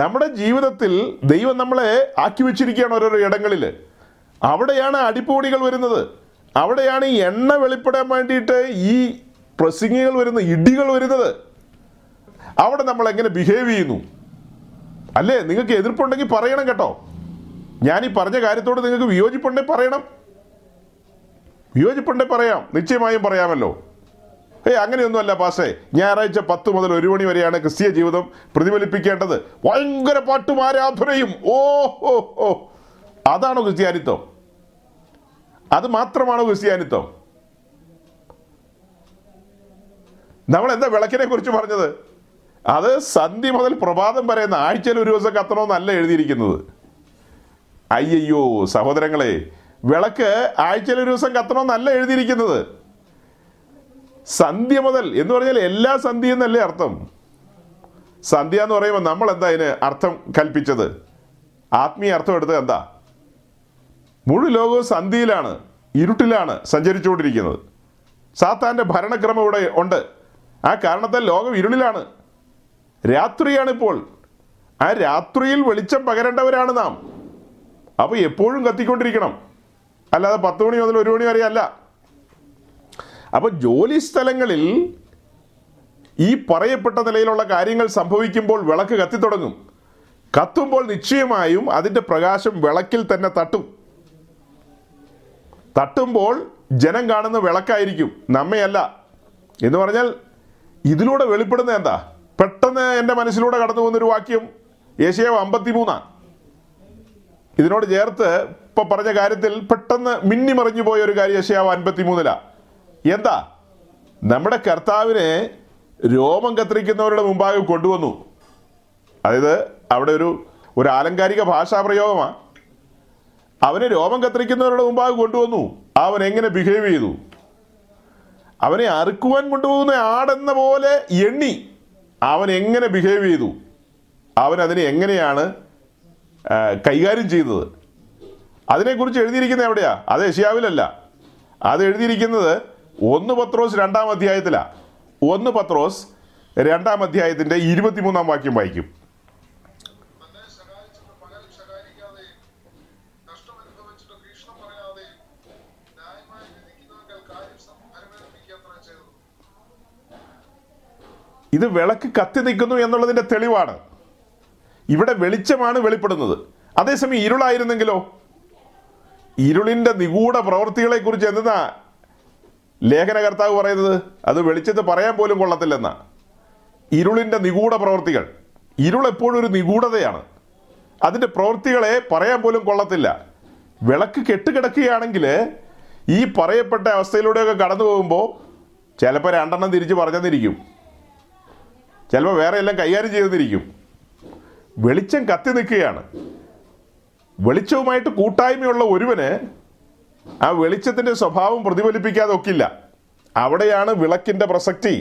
നമ്മുടെ ജീവിതത്തിൽ ദൈവം നമ്മളെ ആക്കി വെച്ചിരിക്കുകയാണ് ഓരോരോ ഇടങ്ങളിൽ. അവിടെയാണ് അടിപ്പോടികൾ വരുന്നത്. അവിടെയാണ് ഈ എണ്ണ വെളിപ്പെടാൻ വേണ്ടിയിട്ട് ഈ പ്രസിംഗികൾ വരുന്ന ഇടികൾ വരുന്നത്. അവിടെ നമ്മൾ എങ്ങനെ ബിഹേവ് ചെയ്യുന്നു അല്ലേ? നിങ്ങൾക്ക് എതിർപ്പുണ്ടെങ്കിൽ പറയണം കേട്ടോ. ഞാനീ പറഞ്ഞ കാര്യത്തോട് നിങ്ങൾക്ക് വിയോജിപ്പുണ്ടെങ്കിൽ പറയണം. വിയോജിപ്പുണ്ടെങ്കിൽ പറയാം, നിശ്ചയമായും പറയാമല്ലോ. ഏയ് അങ്ങനെയൊന്നുമല്ല പാസ്റ്റേ, ഞായറാഴ്ച പത്ത് മുതൽ ഒരു മണി വരെയാണ് ക്രിസ്തീയ ജീവിതം പ്രതിഫലിപ്പിക്കേണ്ടത്. ഭയങ്കര പാട്ടും ആരാധനയും. ഓ ഓ ഓ അതാണോ ക്രിസ്ത്യാനിത്വം? അത് മാത്രമാണോ ക്രിസ്ത്യാനിത്വം? നമ്മൾ എന്താ വിളക്കിനെ കുറിച്ച് പറഞ്ഞത്? അത് സന്ധ്യ മുതൽ പ്രഭാതം വരെ എന്ന ആഴ്ചയിൽ ഒരു ദിവസം കത്തണമെന്നല്ല എഴുതിയിരിക്കുന്നത്. അയ്യോ സഹോദരങ്ങളെ, വിളക്ക് ആഴ്ചയിൽ ഒരു ദിവസം കത്തണമെന്നല്ല എഴുതിയിരിക്കുന്നത്. സന്ധ്യ മുതൽ എന്ന് പറഞ്ഞാൽ എല്ലാ സന്ധ്യ എന്നല്ലേ അർത്ഥം? സന്ധ്യ എന്ന് പറയുമ്പോൾ നമ്മൾ എന്താ അതിന് അർത്ഥം കൽപ്പിച്ചത്? ആത്മീയ അർത്ഥം എടുത്തത് എന്താ? മുഴുവൻ ലോകവും സന്ധ്യയിലാണ്, ഇരുട്ടിലാണ് സഞ്ചരിച്ചുകൊണ്ടിരിക്കുന്നത്. സാത്താൻ്റെ ഭരണക്രമം ഇവിടെ ഉണ്ട്. ആ കാരണത്താൽ ലോകം ഇരുളിലാണ്, രാത്രിയാണിപ്പോൾ. ആ രാത്രിയിൽ വെളിച്ചം പകരേണ്ടവരാണ് നാം. അപ്പോൾ എപ്പോഴും കത്തിക്കൊണ്ടിരിക്കണം, അല്ലാതെ പത്ത് മണി മുതൽ ഒരു മണി വരെ അല്ല. അപ്പോൾ ജോലി സ്ഥലങ്ങളിൽ ഈ പറയപ്പെട്ട നിലയിലുള്ള കാര്യങ്ങൾ സംഭവിക്കുമ്പോൾ വിളക്ക് കത്തിത്തുടങ്ങും. കത്തുമ്പോൾ നിശ്ചയമായും അതിൻ്റെ പ്രകാശം വിളക്കിൽ തന്നെ തട്ടും. തട്ടുമ്പോൾ ജനം കാണുന്ന വിളക്കായിരിക്കും, നമ്മയല്ല. എന്ന് പറഞ്ഞാൽ ഇതിലൂടെ വെളിപ്പെടുന്ന എന്താ? പെട്ടെന്ന് എൻ്റെ മനസ്സിലൂടെ കടന്നു പോകുന്നൊരു വാക്യം യെശയ്യാവ് അമ്പത്തിമൂന്നാണ്. ഇതിനോട് ചേർത്ത് ഇപ്പം പറഞ്ഞ കാര്യത്തിൽ പെട്ടെന്ന് മിന്നിമറിഞ്ഞു പോയ ഒരു കാര്യം യെശയ്യാവ് അൻപത്തിമൂന്നിലാണ്. എന്താ? നമ്മുടെ കർത്താവിനെ രോമം കത്തിരിക്കുന്നവരുടെ മുമ്പാകെ കൊണ്ടുവന്നു. അതായത് അവിടെ ഒരു ഒരു ആലങ്കാരിക ഭാഷാപ്രയോഗമാണ്. അവനെ രോമം കത്തിരിക്കുന്നവരുടെ മുമ്പാകെ കൊണ്ടുവന്നു. അവൻ എങ്ങനെ ബിഹേവ് ചെയ്തു? അവനെ അറുക്കുവാൻ കൊണ്ടുപോകുന്ന ആടെന്ന പോലെ എണ്ണി. അവൻ എങ്ങനെ ബിഹേവ് ചെയ്തു? അവൻ അതിനെ എങ്ങനെയാണ് കൈകാര്യം ചെയ്തത്? അതിനെക്കുറിച്ച് എഴുതിയിരിക്കുന്നത് എവിടെയാ? അത് യെശയ്യാവിലല്ല. അത് എഴുതിയിരിക്കുന്നത് ഒന്ന് പത്രോസ് രണ്ടാം അധ്യായത്തിലാണ്. ഒന്ന് പത്രോസ് രണ്ടാം അധ്യായത്തിൻ്റെ ഇരുപത്തിമൂന്നാം വാക്യം വായിക്കും. ഇത് വിളക്ക് കത്തി നിൽക്കുന്നു എന്നുള്ളതിൻ്റെ തെളിവാണ്. ഇവിടെ വെളിച്ചമാണ് വെളിപ്പെടുന്നത്. അതേസമയം ഇരുളായിരുന്നെങ്കിലോ? ഇരുളിൻ്റെ നിഗൂഢ പ്രവൃത്തികളെക്കുറിച്ച് എന്താ ലേഖനകർത്താവ് പറയുന്നത്? അത് വെളിച്ചത്ത് പറയാൻ പോലും കൊള്ളത്തില്ലെന്നാ. ഇരുളിൻ്റെ നിഗൂഢ പ്രവൃത്തികൾ. ഇരുളെപ്പോഴും ഒരു നിഗൂഢതയാണ്. അതിൻ്റെ പ്രവൃത്തികളെ പറയാൻ പോലും കൊള്ളത്തില്ല. വിളക്ക് കെട്ടുകിടക്കുകയാണെങ്കിൽ ഈ പറയപ്പെട്ട അവസ്ഥയിലൂടെയൊക്കെ കടന്നു പോകുമ്പോൾ ചിലപ്പോൾ രണ്ടെണ്ണം തിരിച്ച് പറഞ്ഞെന്നിരിക്കും, ചിലപ്പോൾ വേറെ എല്ലാം കൈകാര്യം ചെയ്തെന്നിരിക്കും. വെളിച്ചം കത്തി നിൽക്കുകയാണ്. വെളിച്ചവുമായിട്ട് കൂട്ടായ്മയുള്ള ഒരുവന് ആ വെളിച്ചത്തിൻ്റെ സ്വഭാവം പ്രതിഫലിപ്പിക്കാതെ ഒക്കില്ല. അവിടെയാണ് വിളക്കിൻ്റെ പ്രസക്തി.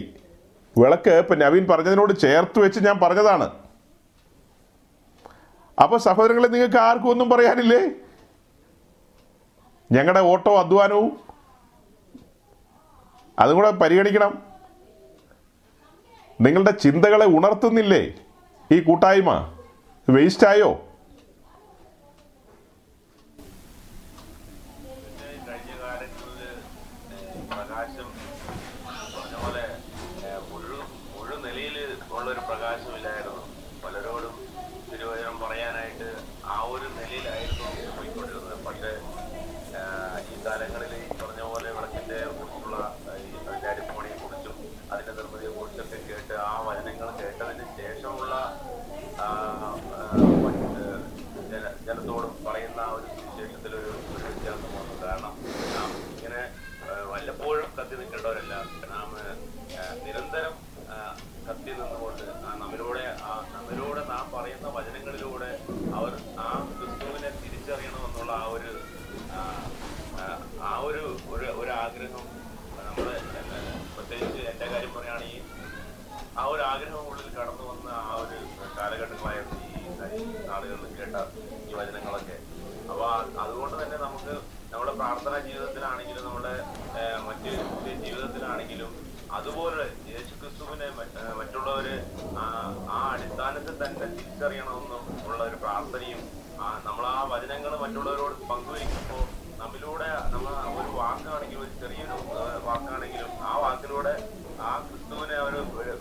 വിളക്ക് ഇപ്പം നവീൻ പറഞ്ഞതിനോട് ചേർത്ത് വെച്ച് ഞാൻ പറഞ്ഞതാണ്. അപ്പോൾ സഹോദരങ്ങളെ, നിങ്ങൾക്ക് ആർക്കും ഒന്നും പറയാനില്ലേ? ഞങ്ങളുടെ ഓട്ടോ അധ്വാനവും അതും കൂടെ പരിഗണിക്കണം. നിങ്ങളുടെ ചിന്തകളെ ഉണർത്തുന്നില്ലേ ഈ കൂട്ടായ്മ? വേസ്റ്റായോ? ആ ഒരു ആഗ്രഹം ഉള്ളിൽ കടന്നു വന്ന ആ ഒരു കാലഘട്ടങ്ങളായിരുന്നു ഈ നാളുകളിൽ കേട്ട ഈ വചനങ്ങളൊക്കെ. അപ്പൊ അതുകൊണ്ട് തന്നെ നമുക്ക് നമ്മുടെ പ്രാർത്ഥനാ ജീവിതത്തിലാണെങ്കിലും നമ്മുടെ മറ്റ് ജീവിതത്തിലാണെങ്കിലും അതുപോലെ യേശുക്രിസ്തുവിനെ മറ്റുള്ളവര് ആ അടിസ്ഥാനത്തിൽ തന്നെ തിരിച്ചറിയണമെന്നും ഉള്ള ഒരു പ്രാർത്ഥനയും നമ്മൾ ആ വചനങ്ങൾ മറ്റുള്ളവരോട് പങ്കുവയ്ക്കുമ്പോൾ നമ്മിലൂടെ നമ്മൾ ഒരു വാക്കാണെങ്കിലും ഒരു ചെറിയൊരു വാക്കാണെങ്കിലും ആ വാക്കിലൂടെ ആ ക്രിസ്തുവിനെ അവർ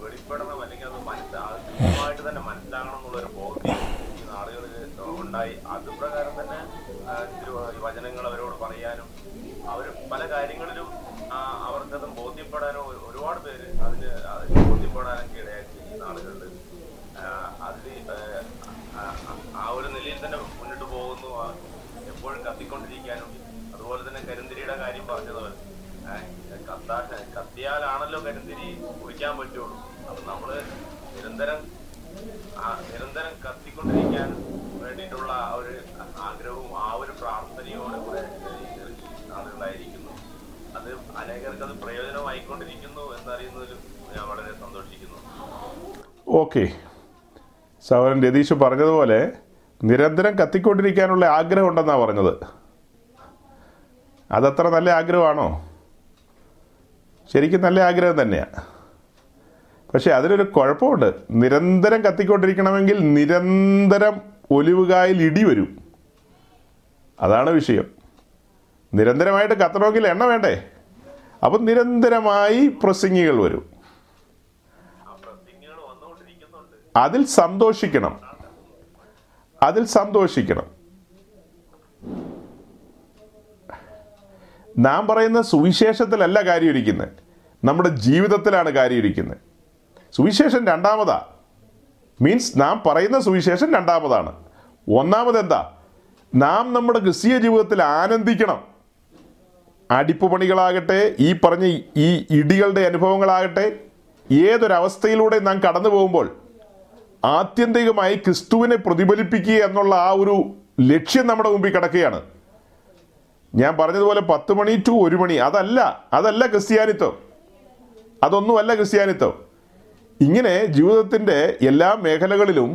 വെളിപ്പെടണം, അല്ലെങ്കിൽ അത് മനസ്സിലായിട്ട് തന്നെ മനസ്സിലാകണം എന്നുള്ളൊരു ബോധ്യം ഈ നാളുകളിൽ ഉണ്ടായി. അതുപ്രകാരം തന്നെ വചനങ്ങൾ അവരോട് പറയാനും അവർ പല കാര്യങ്ങളിലും അവർക്കത് ബോധ്യപ്പെടാനോ ഒരുപാട് പേര് അതിന് അതിന് ബോധ്യപ്പെടാനൊക്കെ ഇടയാക്കി ഈ നാളുകളിൽ. അതിൽ ആ ഒരു നിലയിൽ തന്നെ മുന്നിട്ട് പോകുന്നു, എപ്പോഴും കത്തിക്കൊണ്ടിരിക്കാനും. അതുപോലെ തന്നെ കരിന്തിരിയുടെ കാര്യം പറഞ്ഞതുപോലെ കത്താ കത്തിയാലാണല്ലോ കരിന്തിരി കുടിക്കാൻ പറ്റുള്ളൂ. അപ്പൊ നമ്മള് നിരന്തരം നിരന്തരം കത്തിക്കൊണ്ടിരിക്കാൻ വേണ്ടിയിട്ടുള്ള ആ ഒരു ആഗ്രഹവും ആ ഒരു പ്രാർത്ഥനയോടെ കൂടെ ആളുകളായിരിക്കുന്നു. അത് അനേകർക്ക് അത് പ്രയോജനമായിക്കൊണ്ടിരിക്കുന്നു എന്നറിയുന്നതിലും ഞാൻ വളരെ സന്തോഷിക്കുന്നു. ഓക്കെ, സഹോദരൻ രതീഷ് പറഞ്ഞതുപോലെ നിരന്തരം കത്തിക്കൊണ്ടിരിക്കാനുള്ള ആഗ്രഹം ഉണ്ടെന്നാണ് പറഞ്ഞത്. അതത്ര നല്ല ആഗ്രഹമാണോ? ശരിക്കും നല്ല ആഗ്രഹം തന്നെയാണ്. പക്ഷേ അതിലൊരു കുഴപ്പമുണ്ട്. നിരന്തരം കത്തിക്കൊണ്ടിരിക്കണമെങ്കിൽ നിരന്തരം ഒലിവുകായിൽ ഇടി വരും. അതാണ് വിഷയം. നിരന്തരമായിട്ട് കത്തണമെങ്കിൽ എണ്ണ വേണ്ടേ? അപ്പം നിരന്തരമായി പ്രസംഗികൾ വരും. അതിൽ സന്തോഷിക്കണം, അതിൽ സന്തോഷിക്കണം. നാം പറയുന്ന സുവിശേഷത്തിലല്ല കാര്യം ഇരിക്കുന്നത്, നമ്മുടെ ജീവിതത്തിലാണ് കാര്യം ഇരിക്കുന്നത്. സുവിശേഷം രണ്ടാമതാ, മീൻസ് നാം പറയുന്ന സുവിശേഷം രണ്ടാമതാണ്. ഒന്നാമതെന്താ? നാം നമ്മുടെ ക്രിസ്തീയ ജീവിതത്തിൽ ആനന്ദിക്കണം. അടിപ്പുപണികളാകട്ടെ, ഈ പറഞ്ഞ ഈ ഇടികളുടെ അനുഭവങ്ങളാകട്ടെ, ഏതൊരവസ്ഥയിലൂടെ നാം കടന്നു പോകുമ്പോൾ ആത്യന്തികമായി ക്രിസ്തുവിനെ പ്രതിഫലിപ്പിക്കുക എന്നുള്ള ആ ഒരു ലക്ഷ്യം നമ്മുടെ മുമ്പിൽ കിടക്കുകയാണ്. ഞാൻ പറഞ്ഞതുപോലെ പത്ത് മണി ടു ഒരു മണി അതല്ല, അതല്ല ക്രിസ്ത്യാനിത്വം, അതൊന്നുമല്ല ക്രിസ്ത്യാനിത്വം. ഇങ്ങനെ ജീവിതത്തിൻ്റെ എല്ലാ മേഖലകളിലും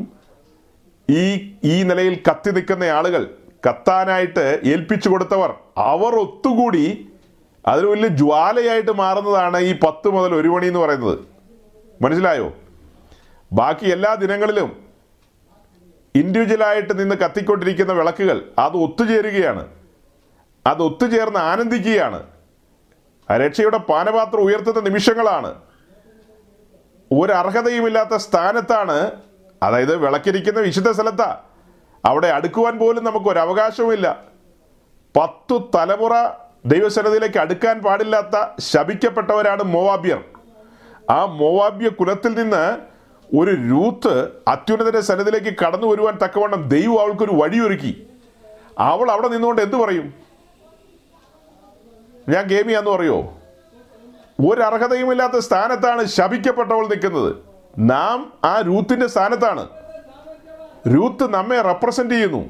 ഈ ഈ നിലയിൽ കത്തി നിൽക്കുന്ന ആളുകൾ, കത്താനായിട്ട് ഏൽപ്പിച്ചു കൊടുത്തവർ, അവർ ഒത്തുകൂടി അതിൽ വലിയ ജ്വാലയായിട്ട് മാറുന്നതാണ് ഈ പത്ത് മുതൽ ഒരു മണി എന്ന് പറയുന്നത്. മനസ്സിലായോ? ബാക്കി എല്ലാ ദിനങ്ങളിലും ഇൻഡിവിജ്വലായിട്ട് നിന്ന് കത്തിക്കൊണ്ടിരിക്കുന്ന വിളക്കുകൾ അത് ഒത്തുചേരുകയാണ്, അത് ഒത്തുചേർന്ന് ആനന്ദിക്കുകയാണ്. രക്ഷയുടെ പാനപാത്രം ഉയർത്തുന്ന നിമിഷങ്ങളാണ്. ഒരർഹതയുമില്ലാത്ത സ്ഥാനത്താണ്, അതായത് വിളക്കിരിക്കുന്ന വിശുദ്ധ സ്ഥലത്താണ്. അവിടെ അടുക്കുവാൻ പോലും നമുക്കൊരവകാശവുമില്ല. പത്തു തലമുറ ദൈവസന്നിധിയിലേക്ക് അടുക്കാൻ പാടില്ലാത്ത ശപിക്കപ്പെട്ടവരാണ് മോവാബ്യർ. ആ മോവാബ്യ കുലത്തിൽ നിന്ന് ഒരു രൂത്ത് അത്യുന്നതന്റെ സന്നിധിയിലേക്ക് കടന്നു വരുവാൻ തക്കവണ്ണം ദൈവം അവൾക്കൊരു വഴിയൊരുക്കി. അവൾ അവിടെ നിന്നുകൊണ്ട് എന്തു പറയും? ഞാൻ ഗേമിയാന്ന് പറയുമോ? ഒരർഹതയുമില്ലാത്ത സ്ഥാനത്താണ് ശപിക്കപ്പെട്ടവൾ നിൽക്കുന്നത്. നാം ആ രൂത്തിൻ്റെ സ്ഥാനത്താണ്. രൂത്ത് നമ്മെ റെപ്രസെൻ്റ് ചെയ്യുന്നു.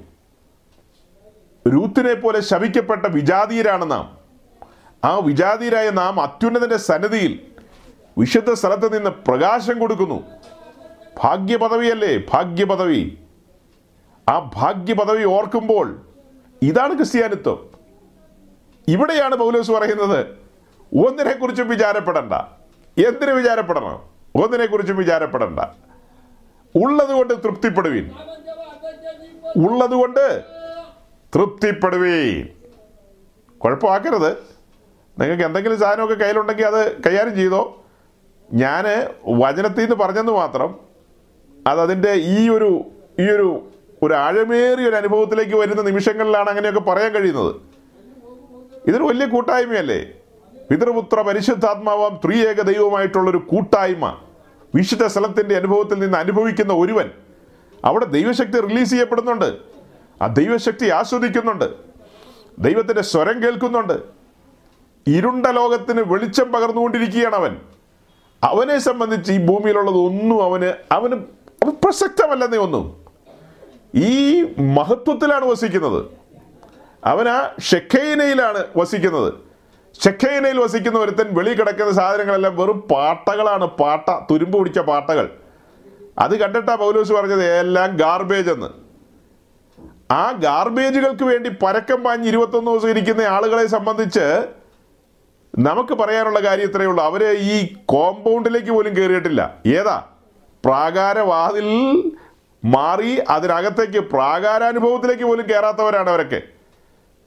രൂത്തിനെ പോലെ ശപിക്കപ്പെട്ട വിജാതീയരാണ് നാം. ആ വിജാതീയരായ നാം അത്യുന്നതൻ്റെ സന്നിധിയിൽ വിശുദ്ധ സ്ഥലത്ത് നിന്ന് പ്രകാശം കൊടുക്കുന്നു. ഭാഗ്യപദവിയല്ലേ, ഭാഗ്യപദവി. ആ ഭാഗ്യപദവി ഓർക്കുമ്പോൾ ഇതാണ് ക്രിസ്ത്യാനിത്വം. ഇവിടെയാണ് പൗലോസ് പറയുന്നത്, ഒന്നിനെ കുറിച്ചും വിചാരപ്പെടണ്ട. എന്തിനു വിചാരപ്പെടണം? ഒന്നിനെ കുറിച്ചും വിചാരപ്പെടണ്ട. ഉള്ളതുകൊണ്ട് തൃപ്തിപ്പെടുവീൻ, ഉള്ളതുകൊണ്ട് തൃപ്തിപ്പെടുവീൻ. കുഴപ്പമാക്കരുത്. നിങ്ങൾക്ക് എന്തെങ്കിലും സാധനമൊക്കെ കയ്യിലുണ്ടെങ്കിൽ അത് കൈകാര്യം ചെയ്തോ. ഞാൻ വചനത്തിൽ നിന്ന് പറഞ്ഞെന്ന് മാത്രം അതതിൻ്റെ ഈ ഒരു ഈ ഒരു ഒരു ആഴമേറിയ ഒരു അനുഭവത്തിലേക്ക് വരുന്ന നിമിഷങ്ങളിലാണ് അങ്ങനെയൊക്കെ പറയാൻ കഴിയുന്നത്. ഇതൊരു വലിയ കൂട്ടായ്മയല്ലേ? പിതൃപുത്ര പരിശുദ്ധാത്മാവാം ത്രിയേക ദൈവവുമായിട്ടുള്ളൊരു കൂട്ടായ്മ. വിശുദ്ധ സ്ഥലത്തിൻ്റെ അനുഭവത്തിൽ നിന്ന് അനുഭവിക്കുന്ന ഒരുവൻ അവിടെ ദൈവശക്തി റിലീസ് ചെയ്യപ്പെടുന്നുണ്ട്, ആ ദൈവശക്തി ആസ്വദിക്കുന്നുണ്ട്, ദൈവത്തിൻ്റെ സ്വരം കേൾക്കുന്നുണ്ട്. ഇരുണ്ട ലോകത്തിന് വെളിച്ചം പകർന്നുകൊണ്ടിരിക്കുകയാണ് അവൻ. അവനെ സംബന്ധിച്ച് ഈ ഭൂമിയിലുള്ളത് ഒന്നും അവന് അവന് പ്രസക്തമല്ലെന്നേ ഒന്നും. ഈ മഹത്വത്തിലാണ് വസിക്കുന്നത് അവൻ, ആ ഷെക്കൈനയിലാണ് വസിക്കുന്നത്. ഷെക്കൈനയിൽ വസിക്കുന്ന ഒരുത്തൻ വെളി കിടക്കുന്ന സാധനങ്ങളെല്ലാം വെറും പാട്ടകളാണ്, പാട്ട തുരുമ്പ് പിടിച്ച പാട്ടകൾ. അത് കണ്ടിട്ടാ പൗലോസ് പറഞ്ഞത് എല്ലാം ഗാർബേജ് എന്ന്. ആ ഗാർബേജുകൾക്ക് വേണ്ടി പരക്കം പാഞ്ഞ് ഇരുപത്തൊന്ന് ദിവസം ഇരിക്കുന്ന ആളുകളെ സംബന്ധിച്ച് നമുക്ക് പറയാനുള്ള കാര്യം ഇത്രയേ ഉള്ളൂ. അവര് ഈ കോമ്പൗണ്ടിലേക്ക് പോലും കയറിയിട്ടില്ല. ഏതാ പ്രാകാരവാതിൽ മാറി അതിനകത്തേക്ക് പ്രാകാരാനുഭവത്തിലേക്ക് പോലും കയറാത്തവരാണ് അവരൊക്കെ.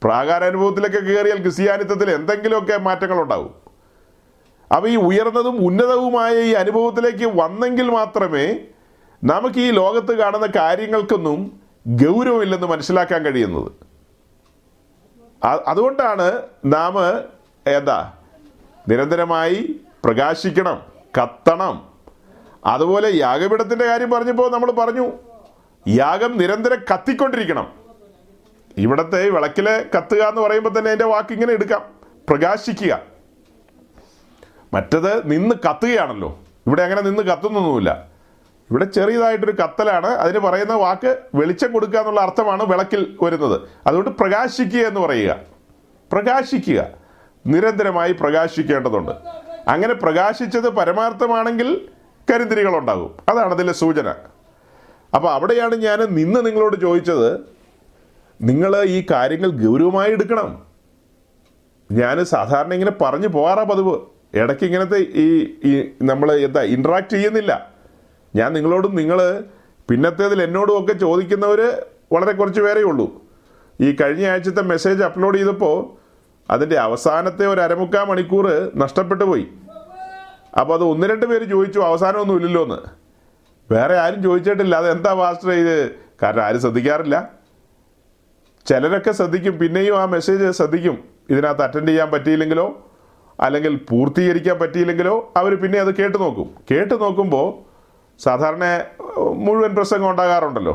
പ്രാകാരാനുഭവത്തിലൊക്കെ കയറിയാൽ ക്രിസ്ത്യാനിത്വത്തിൽ എന്തെങ്കിലുമൊക്കെ മാറ്റങ്ങൾ ഉണ്ടാവും. അപ്പോൾ ഈ ഉയർന്നതും ഉന്നതവുമായ ഈ അനുഭവത്തിലേക്ക് വന്നെങ്കിൽ മാത്രമേ നമുക്ക് ഈ ലോകത്ത് കാണുന്ന കാര്യങ്ങൾക്കൊന്നും ഗൗരവമില്ലെന്ന് മനസ്സിലാക്കാൻ കഴിയുന്നത്. അതുകൊണ്ടാണ് നാം എന്താ നിരന്തരമായി പ്രകാശിക്കണം, കത്തണം. അതുപോലെ യാഗപീഠത്തിൻ്റെ കാര്യം പറഞ്ഞപ്പോൾ നമ്മൾ പറഞ്ഞു യാഗം നിരന്തരം കത്തിക്കൊണ്ടിരിക്കണം. ഇവിടത്തെ വിളക്കിലെ കത്തുക എന്ന് പറയുമ്പോൾ തന്നെ അതിൻ്റെ വാക്കിങ്ങനെ എടുക്കാം, പ്രകാശിക്കുക. മറ്റത് നിന്ന് കത്തുകയാണല്ലോ. ഇവിടെ അങ്ങനെ നിന്ന് കത്തുന്നൊന്നുമില്ല. ഇവിടെ ചെറിയതായിട്ടൊരു കത്തലാണ്. അതിന് പറയുന്ന വാക്ക് വെളിച്ചം കൊടുക്കുക എന്നുള്ള അർത്ഥമാണ് വിളക്കിൽ വരുന്നത്. അതുകൊണ്ട് പ്രകാശിക്കുക എന്ന് പറയുക, പ്രകാശിക്കുക, നിരന്തരമായി പ്രകാശിക്കേണ്ടതുണ്ട്. അങ്ങനെ പ്രകാശിച്ചത് പരമാർത്ഥമാണെങ്കിൽ കരിന്തിരികളുണ്ടാകും. അതാണ് അതിലെ സൂചന. അപ്പോൾ അവിടെയാണ് ഞാൻ നിന്ന് നിങ്ങളോട് ചോദിച്ചത്, നിങ്ങൾ ഈ കാര്യങ്ങൾ ഗൗരവമായി എടുക്കണം. ഞാൻ സാധാരണ ഇങ്ങനെ പറഞ്ഞു പോകാറാ പതിവ്. ഇടയ്ക്ക് ഇങ്ങനത്തെ ഈ ഈ നമ്മൾ എന്താ ഇൻട്രാക്ട് ചെയ്യുന്നില്ല. ഞാൻ നിങ്ങളോടും നിങ്ങൾ പിന്നത്തേതിൽ എന്നോടും ഒക്കെ ചോദിക്കുന്നവർ വളരെ കുറച്ച് പേരേ ഉള്ളൂ. ഈ കഴിഞ്ഞ ആഴ്ചത്തെ മെസ്സേജ് അപ്ലോഡ് ചെയ്തപ്പോൾ അതിൻ്റെ അവസാനത്തെ ഒരു അരമുക്കാൽ മണിക്കൂർ നഷ്ടപ്പെട്ടു പോയി. അപ്പോൾ അത് ഒന്ന് രണ്ട് പേര് ചോദിച്ചു അവസാനമൊന്നും ഇല്ലല്ലോ എന്ന്. വേറെ ആരും ചോദിച്ചിട്ടില്ല അതെന്താ പാസ്റ്റർ ഇത്, കാരണം ആരും ശ്രദ്ധിക്കാറില്ല. ചിലരൊക്കെ ശ്രദ്ധിക്കും, പിന്നെയും ആ മെസ്സേജ് ശ്രദ്ധിക്കും. ഇതിനകത്ത് അറ്റൻഡ് ചെയ്യാൻ പറ്റിയില്ലെങ്കിലോ അല്ലെങ്കിൽ പൂർത്തീകരിക്കാൻ പറ്റിയില്ലെങ്കിലോ അവർ പിന്നെ അത് കേട്ടു നോക്കും. കേട്ടു നോക്കുമ്പോൾ സാധാരണ മുഴുവൻ പ്രസംഗം ഉണ്ടാകാറുണ്ടല്ലോ.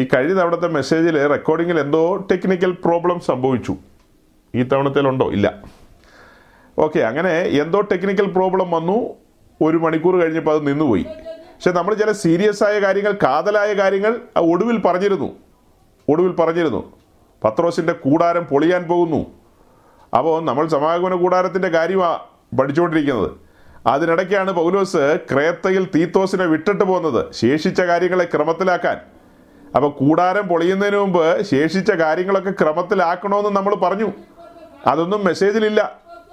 ഈ കഴിഞ്ഞ തവണത്തെ മെസ്സേജിൽ റെക്കോർഡിങ്ങിൽ എന്തോ ടെക്നിക്കൽ പ്രോബ്ലം സംഭവിച്ചു. ഈ തവണത്തേലുണ്ടോ? ഇല്ല. ഓക്കെ, അങ്ങനെ എന്തോ ടെക്നിക്കൽ പ്രോബ്ലം വന്നു. ഒരു മണിക്കൂർ കഴിഞ്ഞപ്പോൾ അത് നിന്നുപോയി. പക്ഷെ നമ്മൾ ചില സീരിയസ് ആയ കാര്യങ്ങൾ, കാതലായ കാര്യങ്ങൾ ഒടുവിൽ പറഞ്ഞിരുന്നു ഒടുവിൽ പറഞ്ഞിരുന്നു പത്രോസിൻ്റെ കൂടാരം പൊളിയാൻ പോകുന്നു. അപ്പോൾ നമ്മൾ സമാഗമന കൂടാരത്തിൻ്റെ കാര്യമാണ് പഠിച്ചുകൊണ്ടിരിക്കുന്നത്. അതിനിടയ്ക്കാണ് പൗലോസ് ക്രേത്തയിൽ തീത്തോസിനെ വിട്ടിട്ട് പോകുന്നത്, ശേഷിച്ച കാര്യങ്ങളെ ക്രമത്തിലാക്കാൻ. അപ്പോൾ കൂടാരം പൊളിയുന്നതിന് മുമ്പ് ശേഷിച്ച കാര്യങ്ങളൊക്കെ ക്രമത്തിലാക്കണമെന്ന് നമ്മൾ പറഞ്ഞു. അതൊന്നും മെസ്സേജിലില്ല,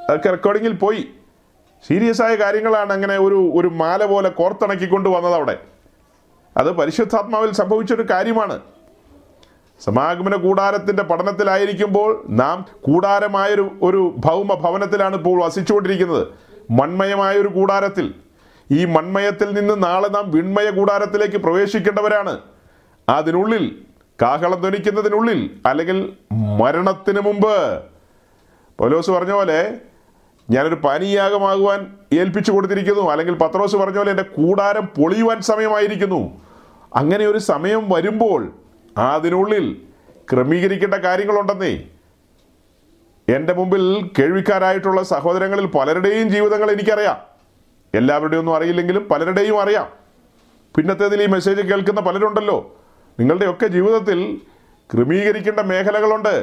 അതൊക്കെ റെക്കോർഡിങ്ങിൽ പോയി. സീരിയസ് ആയ കാര്യങ്ങളാണ് അങ്ങനെ ഒരു ഒരു മാല പോലെ കോർത്തിണക്കിക്കൊണ്ട് വന്നത് അവിടെ. അത് പരിശുദ്ധാത്മാവിൽ സംഭവിച്ചൊരു കാര്യമാണ്. സമാഗമന കൂടാരത്തിൻ്റെ പഠനത്തിലായിരിക്കുമ്പോൾ നാം കൂടാരമായൊരു ഒരു ഭൗമ ഭവനത്തിലാണ് ഇപ്പോൾ വസിച്ചുകൊണ്ടിരിക്കുന്നത്, മൺമയമായൊരു കൂടാരത്തിൽ. ഈ മൺമയത്തിൽ നിന്ന് നാളെ നാം വിൺമയ കൂടാരത്തിലേക്ക് പ്രവേശിക്കേണ്ടവരാണ്. അതിനുള്ളിൽ, കാഹളം ധ്വനിക്കുന്നതിനുള്ളിൽ, അല്ലെങ്കിൽ മരണത്തിന് മുമ്പ്. പൗലോസ് പറഞ്ഞ പോലെ ഞാനൊരു പാനീയാഗമാകുവാൻ ഏൽപ്പിച്ചു കൊടുത്തിരിക്കുന്നു, അല്ലെങ്കിൽ പത്രോസ് പറഞ്ഞ പോലെ എൻ്റെ കൂടാരം പൊളിയുവാൻ സമയമായിരിക്കുന്നു. അങ്ങനെ ഒരു സമയം വരുമ്പോൾ അതിനുള്ളിൽ ക്രമീകരിക്കേണ്ട കാര്യങ്ങളുണ്ടെന്നേ. എൻ്റെ മുമ്പിൽ കേൾവിക്കാരായിട്ടുള്ള സഹോദരങ്ങളിൽ പലരുടെയും ജീവിതങ്ങൾ എനിക്കറിയാം. എല്ലാവരുടെയും ഒന്നും അറിയില്ലെങ്കിലും പലരുടെയും അറിയാം. പിന്നത്തേതിൽ ഈ മെസ്സേജ് കേൾക്കുന്ന പലരുണ്ടല്ലോ. നിങ്ങളുടെയൊക്കെ ജീവിതത്തിൽ ക്രമീകരിക്കേണ്ട മേഖലകളുണ്ട്.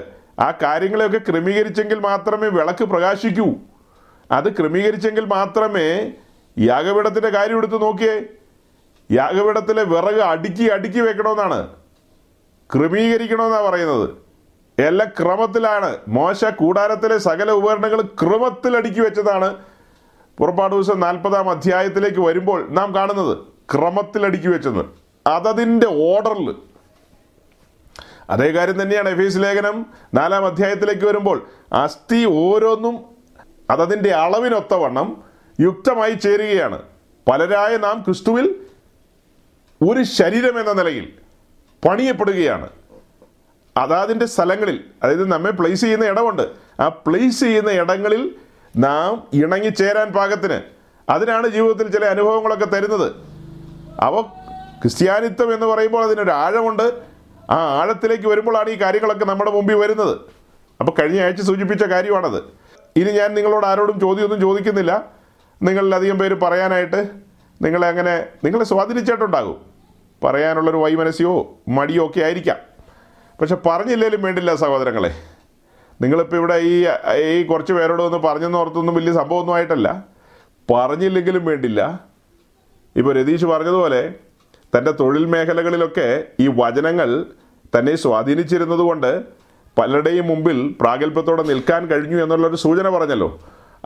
ആ കാര്യങ്ങളെയൊക്കെ ക്രമീകരിച്ചെങ്കിൽ മാത്രമേ വിളക്ക് പ്രകാശിക്കൂ. അത് ക്രമീകരിച്ചെങ്കിൽ മാത്രമേ യാഗപീഠത്തിൻ്റെ കാര്യം എടുത്ത് നോക്കിയേ. യാഗപീഠത്തിലെ വിറക് അടുക്കി അടുക്കി വെക്കണമെന്നാണ്, ക്രമീകരിക്കണമെന്നാണ് പറയുന്നത്. എല്ലാം ക്രമത്തിലാണ്. മോശ കൂടാരത്തിലെ സകല ഉപകരണങ്ങൾ ക്രമത്തിൽ അടുക്കി വെച്ചതാണ് പുറപ്പാട് ദിവസം നാൽപ്പതാം അധ്യായത്തിലേക്ക് വരുമ്പോൾ നാം കാണുന്നത്. ക്രമത്തിൽ അടുക്കി വെച്ചത്, അതതിൻ്റെ ഓർഡറിൽ. അതേ കാര്യം തന്നെയാണ് എഫേസ്യ ലേഖനം നാലാം അധ്യായത്തിലേക്ക് വരുമ്പോൾ, അസ്ഥി ഓരോന്നും അതതിൻ്റെ അളവിനൊത്തവണ്ണം യുക്തമായി ചേരുകയാണ്. പലരായ നാം ക്രിസ്തുവിൽ ഒരു ശരീരം എന്ന നിലയിൽ പണിയപ്പെടുകയാണ്. അതാതിൻ്റെ സ്ഥലങ്ങളിൽ, അതായത് നമ്മെ പ്ലേസ് ചെയ്യുന്ന ഇടമുണ്ട്, ആ പ്ലേസ് ചെയ്യുന്ന ഇടങ്ങളിൽ നാം ഇണങ്ങിച്ചേരാൻ പാകത്തിന്. അതിനാണ് ജീവിതത്തിൽ ചില അനുഭവങ്ങളൊക്കെ തരുന്നത്. അവ ക്രിസ്ത്യാനിത്വം എന്ന് പറയുമ്പോൾ അതിനൊരു ആഴമുണ്ട്. ആ ആഴത്തിലേക്ക് വരുമ്പോഴാണ് ഈ കാര്യങ്ങളൊക്കെ നമ്മുടെ മുമ്പിൽ വരുന്നത്. അപ്പോൾ കഴിഞ്ഞ ആഴ്ച സൂചിപ്പിച്ച കാര്യമാണത്. ഇനി ഞാൻ നിങ്ങളോട് ആരോടും ചോദ്യമൊന്നും ചോദിക്കുന്നില്ല. നിങ്ങളിലധികം പേര് പറയാനായിട്ട് നിങ്ങളെ അങ്ങനെ നിങ്ങളെ സ്വാധീനിച്ചിട്ടുണ്ടാകും. പറയാനുള്ളൊരു വൈമനസ്യോ മടിയോ ഒക്കെ ആയിരിക്കാം. പക്ഷെ പറഞ്ഞില്ലേലും വേണ്ടില്ല സഹോദരങ്ങളെ. നിങ്ങളിപ്പോൾ ഇവിടെ ഈ ഈ കുറച്ച് പേരോടൊന്ന് പറഞ്ഞെന്നോർത്തൊന്നും വലിയ സംഭവമൊന്നും ആയിട്ടല്ല. പറഞ്ഞില്ലെങ്കിലും വേണ്ടില്ല. ഇപ്പോൾ രതീഷ് പറഞ്ഞതുപോലെ തൻ്റെ തൊഴിൽ മേഖലകളിലൊക്കെ ഈ വചനങ്ങൾ തന്നെ സ്വാധീനിച്ചിരുന്നതുകൊണ്ട് പലരുടെയും മുമ്പിൽ പ്രാഗൽഭ്യത്തോടെ നിൽക്കാൻ കഴിഞ്ഞു എന്നുള്ളൊരു സൂചന പറഞ്ഞല്ലോ.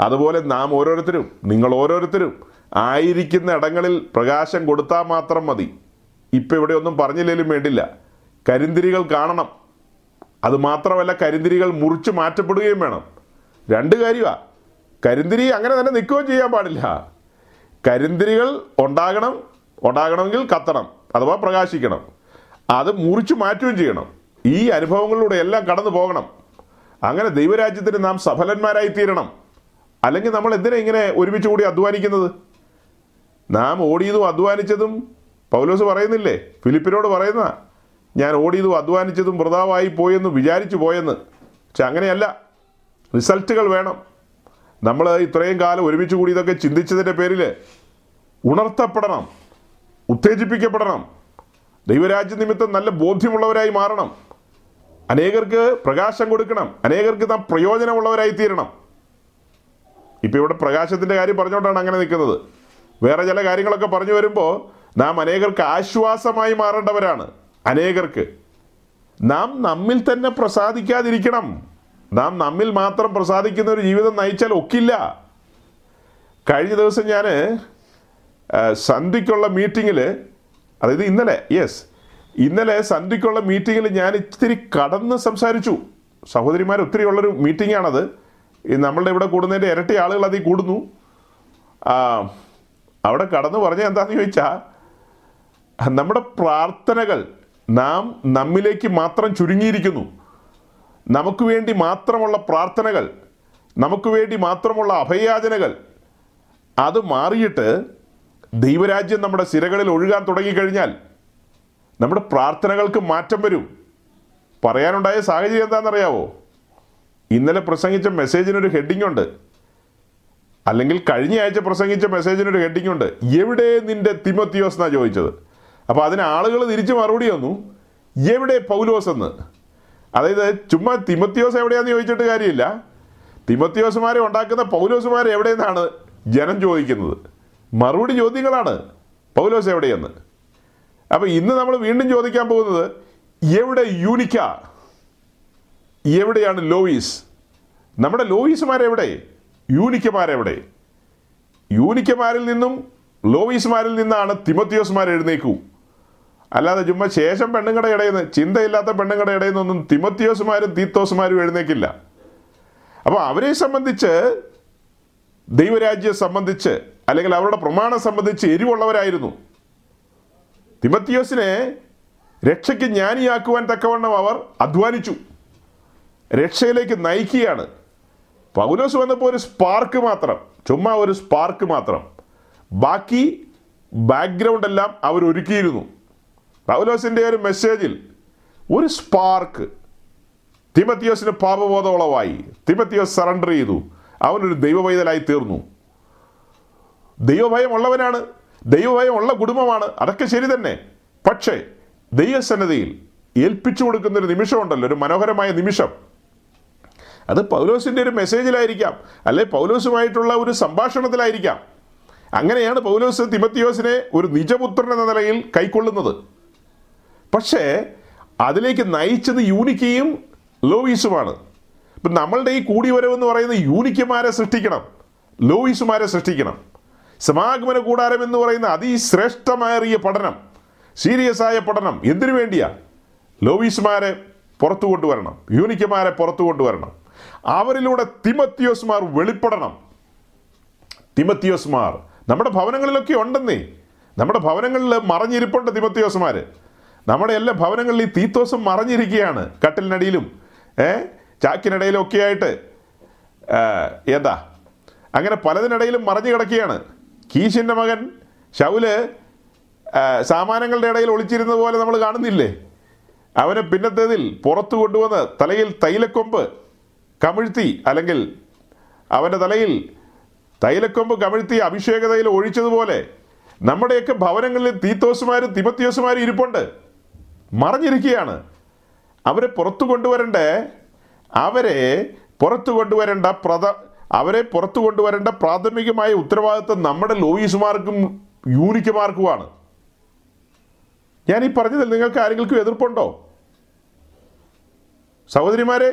അതുപോലെ നാം ഓരോരുത്തരും, നിങ്ങൾ ഓരോരുത്തരും ആയിരിക്കുന്ന ഇടങ്ങളിൽ പ്രകാശം കൊടുത്താൽ മാത്രം മതി. ഇപ്പം ഇവിടെയൊന്നും പറഞ്ഞില്ലേലും വേണ്ടില്ല, കരിന്തിരികൾ കാണണം. അതുമാത്രമല്ല, കരിന്തിരികൾ മുറിച്ച് മാറ്റപ്പെടുകയും വേണം. രണ്ട് കാര്യമാണ്. കരിന്തിരി അങ്ങനെ തന്നെ നിൽക്കുകയും ചെയ്യാൻ പാടില്ല. കരിന്തിരികൾ ഉണ്ടാകണം, ഉണ്ടാകണമെങ്കിൽ കത്തണം അഥവാ പ്രകാശിക്കണം. അത് മുറിച്ച് മാറ്റുകയും ചെയ്യണം. ഈ അനുഭവങ്ങളിലൂടെ എല്ലാം കടന്നു പോകണം. അങ്ങനെ ദൈവരാജ്യത്തിന് നാം സഫലന്മാരായി തീരണം. അല്ലെങ്കിൽ നമ്മൾ എന്തിനാ ഇങ്ങനെ ഒരുമിച്ച് കൂടി അധ്വാനിക്കുന്നത്? നാം ഓടിയതും അധ്വാനിച്ചതും പൗലോസ് പറയുന്നില്ലേ, ഫിലിപ്പിനോട് പറയുന്ന, ഞാൻ ഓടിയതും അധ്വാനിച്ചതും വൃഥാവായി പോയെന്ന് വിചാരിച്ചു പോയെന്ന്. പക്ഷെ അങ്ങനെയല്ല, റിസൾട്ടുകൾ വേണം. നമ്മൾ ഇത്രയും കാലം ഒരുമിച്ച് കൂടി ഇതൊക്കെ ചിന്തിച്ചതിൻ്റെ പേരിൽ ഉണർത്തപ്പെടണം, ഉത്തേജിപ്പിക്കപ്പെടണം, ദൈവരാജ്യ നിമിത്തം നല്ല ബോധ്യമുള്ളവരായി മാറണം, അനേകർക്ക് പ്രകാശം കൊടുക്കണം, അനേകർക്ക് നാം പ്രയോജനമുള്ളവരായി തീരണം. ഇപ്പം ഇവിടെ പ്രകാശത്തിൻ്റെ കാര്യം പറഞ്ഞുകൊണ്ടാണ് അങ്ങനെ നിൽക്കുന്നത്. വേറെ ചില കാര്യങ്ങളൊക്കെ പറഞ്ഞു വരുമ്പോൾ നാം അനേകർക്ക് ആശ്വാസമായി മാറേണ്ടവരാണ്. അനേകർക്ക് നാം നമ്മിൽ തന്നെ പ്രസാദിക്കാതിരിക്കണം. നാം നമ്മിൽ മാത്രം പ്രസാദിക്കുന്ന ഒരു ജീവിതം നയിച്ചാൽ ഒക്കില്ല. കഴിഞ്ഞ ദിവസം ഞാൻ സന്ധ്യയ്ക്കുള്ള മീറ്റിങ്ങിൽ, അതായത് ഇന്നലെ, യെസ് ഇന്നലെ സന്ധ്യയ്ക്കുള്ള മീറ്റിങ്ങിൽ ഞാൻ ഇത്തിരി കടന്ന് സംസാരിച്ചു. സഹോദരിമാർ ഒത്തിരി ഉള്ളൊരു മീറ്റിങ്ങാണത്. നമ്മളുടെ ഇവിടെ കൂടുന്നതിൻ്റെ ഇരട്ടി ആളുകൾ അതിൽ കൂടുന്നു. അവിടെ കടന്ന് പറഞ്ഞാൽ എന്താണെന്ന് ചോദിച്ചാൽ, നമ്മുടെ പ്രാർത്ഥനകൾ നാം നമ്മിലേക്ക് മാത്രം ചുരുങ്ങിയിരിക്കുന്നു. നമുക്ക് വേണ്ടി മാത്രമുള്ള പ്രാർത്ഥനകൾ, നമുക്ക് വേണ്ടി മാത്രമുള്ള അഭയാചനകൾ, അത് മാറിയിട്ട് ദൈവരാജ്യം നമ്മുടെ സിരകളിൽ ഒഴുകാൻ തുടങ്ങിക്കഴിഞ്ഞാൽ നമ്മുടെ പ്രാർത്ഥനകൾക്ക് മാറ്റം വരും. പറയാനുണ്ടായ സാഹചര്യം എന്താണെന്നറിയാവോ? ഇന്നലെ പ്രസംഗിച്ച മെസ്സേജിനൊരു ഹെഡിങ്ങുണ്ട്, അല്ലെങ്കിൽ കഴിഞ്ഞ ആഴ്ച പ്രസംഗിച്ച മെസ്സേജിനൊരു ഹെഡിങ്ങുണ്ട്, എവിടെ നിൻ്റെ തിമോത്തിയോസ് എന്നാണ് ചോദിച്ചത്. അപ്പോൾ അതിന് ആളുകൾ തിരിച്ച് മറുപടി വന്നു, എവിടെ പൗലോസ് എന്ന്. അതായത് ചുമ്മാ തിമോത്തിയോസ് എവിടെയാണെന്ന് ചോദിച്ചിട്ട് കാര്യമില്ല, തിമോത്തിയോസുമാരെ ഉണ്ടാക്കുന്ന പൗലോസുമാർ എവിടെയെന്നാണ് ജനം ചോദിക്കുന്നത്. മറുപടി ചോദ്യങ്ങളാണ്, പൗലോസ് എവിടെയെന്ന്. അപ്പോൾ ഇന്ന് നമ്മൾ വീണ്ടും ചോദിക്കാൻ പോകുന്നത്, എവിടെ യൂനിക്ക, എവിടെയാണ് ലോയിസ്? നമ്മുടെ ലോയിസുമാരെവിടെ, യൂനിക്കമാരെവിടെ? യൂനിക്കമാരിൽ നിന്നും ലോയിസുമാരിൽ നിന്നാണ് തിമോത്തിയോസുമാർ എഴുന്നേക്കൂ. അല്ലാതെ ചുമ്മാ ശേഷം പെണ്ണുങ്ങളുടെ ഇടയിൽ നിന്ന്, ചിന്തയില്ലാത്ത പെണ്ണുങ്ങളുടെ ഇടയിൽ നിന്നൊന്നും തിമോത്തിയോസുമാരും തീത്തോസുമാരും എഴുന്നേക്കില്ല. അപ്പോൾ അവരെ സംബന്ധിച്ച്, ദൈവരാജ്യം സംബന്ധിച്ച്, അല്ലെങ്കിൽ അവരുടെ പ്രമാണം സംബന്ധിച്ച് എരിവുള്ളവരായിരുന്നു. തിമോത്തിയോസിനെ രക്ഷയ്ക്ക് ജ്ഞാനിയാക്കുവാൻ തക്കവണ്ണം അവർ അധ്വാനിച്ചു, രക്ഷയിലേക്ക് നയിക്കുകയാണ്. പൗലോസ് വന്നപ്പോൾ ഒരു സ്പാർക്ക് മാത്രം, ചുമ്മാ ഒരു സ്പാർക്ക് മാത്രം, ബാക്കി ബാക്ക്ഗ്രൗണ്ടെല്ലാം അവരൊരുക്കിയിരുന്നു. പൗലോസിൻ്റെ ഒരു മെസ്സേജിൽ ഒരു സ്പാർക്ക്, തിമോത്തിയോസിന് പാപബോധമുളവായി, തിമോത്തിയോസ് സറണ്ടർ ചെയ്തു, അവനൊരു ദൈവഭയതലായി തീർന്നു. ദൈവഭയമുള്ളവനാണ്, ദൈവഭയമുള്ള കുടുംബമാണ്, അതൊക്കെ ശരി തന്നെ. പക്ഷേ ദൈവസന്നതിയിൽ ഏൽപ്പിച്ചു കൊടുക്കുന്നൊരു നിമിഷമുണ്ടല്ലോ, ഒരു മനോഹരമായ നിമിഷം. അത് പൗലോസിൻ്റെ ഒരു മെസ്സേജിലായിരിക്കാം, അല്ലെ പൗലോസുമായിട്ടുള്ള ഒരു സംഭാഷണത്തിലായിരിക്കാം. അങ്ങനെയാണ് പൗലോസ് തിമോത്തിയോസിനെ ഒരു നിജപുത്രൻ എന്ന നിലയിൽ കൈക്കൊള്ളുന്നത്. പക്ഷേ അതിലേക്ക് നയിച്ചത് യൂനിക്കയും ലോയിസുമാണ്. ഇപ്പം നമ്മളുടെ ഈ കൂടിവരവെന്ന് പറയുന്നത് യൂനിക്കമാരെ സൃഷ്ടിക്കണം, ലോയിസുമാരെ സൃഷ്ടിക്കണം. സമാഗമന കൂടാരം എന്ന് പറയുന്ന അതിശ്രേഷ്ഠമേറിയ പഠനം, സീരിയസ് ആയ പഠനം, എന്തിനു വേണ്ടിയാ? ലോയിസുമാരെ പുറത്തു കൊണ്ടുവരണം, യൂനിക്കമാരെ പുറത്തു കൊണ്ടുവരണം. അവരിലൂടെ തിമോത്തിയോസുമാർ വെളിപ്പെടണം. തിമോത്തിയോസുമാർ നമ്മുടെ ഭവനങ്ങളിലൊക്കെ ഉണ്ടെന്നേ. നമ്മുടെ ഭവനങ്ങളിൽ മറഞ്ഞിരിപ്പുണ്ട് തിമോത്തിയോസുമാർ. നമ്മുടെ എല്ലാ ഭവനങ്ങളിൽ ഈ തീത്തോസും മറഞ്ഞിരിക്കുകയാണ്, കട്ടിലിനടിയിലും ഏ ചാക്കിനിടയിലും ഒക്കെ ആയിട്ട്. ഏതാ അങ്ങനെ പലതിനിടയിലും മറഞ്ഞു കിടക്കുകയാണ്. കീശിൻ്റെ മകൻ ശൗല് സാമാനങ്ങളുടെ ഇടയിൽ ഒളിച്ചിരുന്നത് പോലെ നമ്മൾ കാണുന്നില്ലേ? അവനെ പിന്നത്തേതിൽ പുറത്തു കൊണ്ടുവന്ന് തലയിൽ തൈലക്കൊമ്പ് കമിഴ്ത്തി, അല്ലെങ്കിൽ അവൻ്റെ തലയിൽ തൈലക്കൊമ്പ് കമിഴ്ത്തി അഭിഷേകതയിൽ ഒഴിച്ചതുപോലെ നമ്മുടെയൊക്കെ ഭവനങ്ങളിൽ തീത്തോസുമാരും തിമോത്തിയോസുമാരും ഇരിപ്പുണ്ട്, മറഞ്ഞിരിക്കുകയാണ്. അവരെ പുറത്തു കൊണ്ടുവരേണ്ട അവരെ പുറത്തു കൊണ്ടുവരേണ്ട പ്രധാ അവരെ പുറത്തു കൊണ്ടുവരേണ്ട പ്രാഥമികമായ ഉത്തരവാദിത്വം നമ്മുടെ ലോയിസുമാർക്കും യൂനിക്കുമാർക്കുമാണ്. ഞാൻ ഈ പറഞ്ഞതിൽ നിങ്ങൾക്ക് ആരെങ്കിലും എതിർപ്പുണ്ടോ? സഹോദരിമാരെ,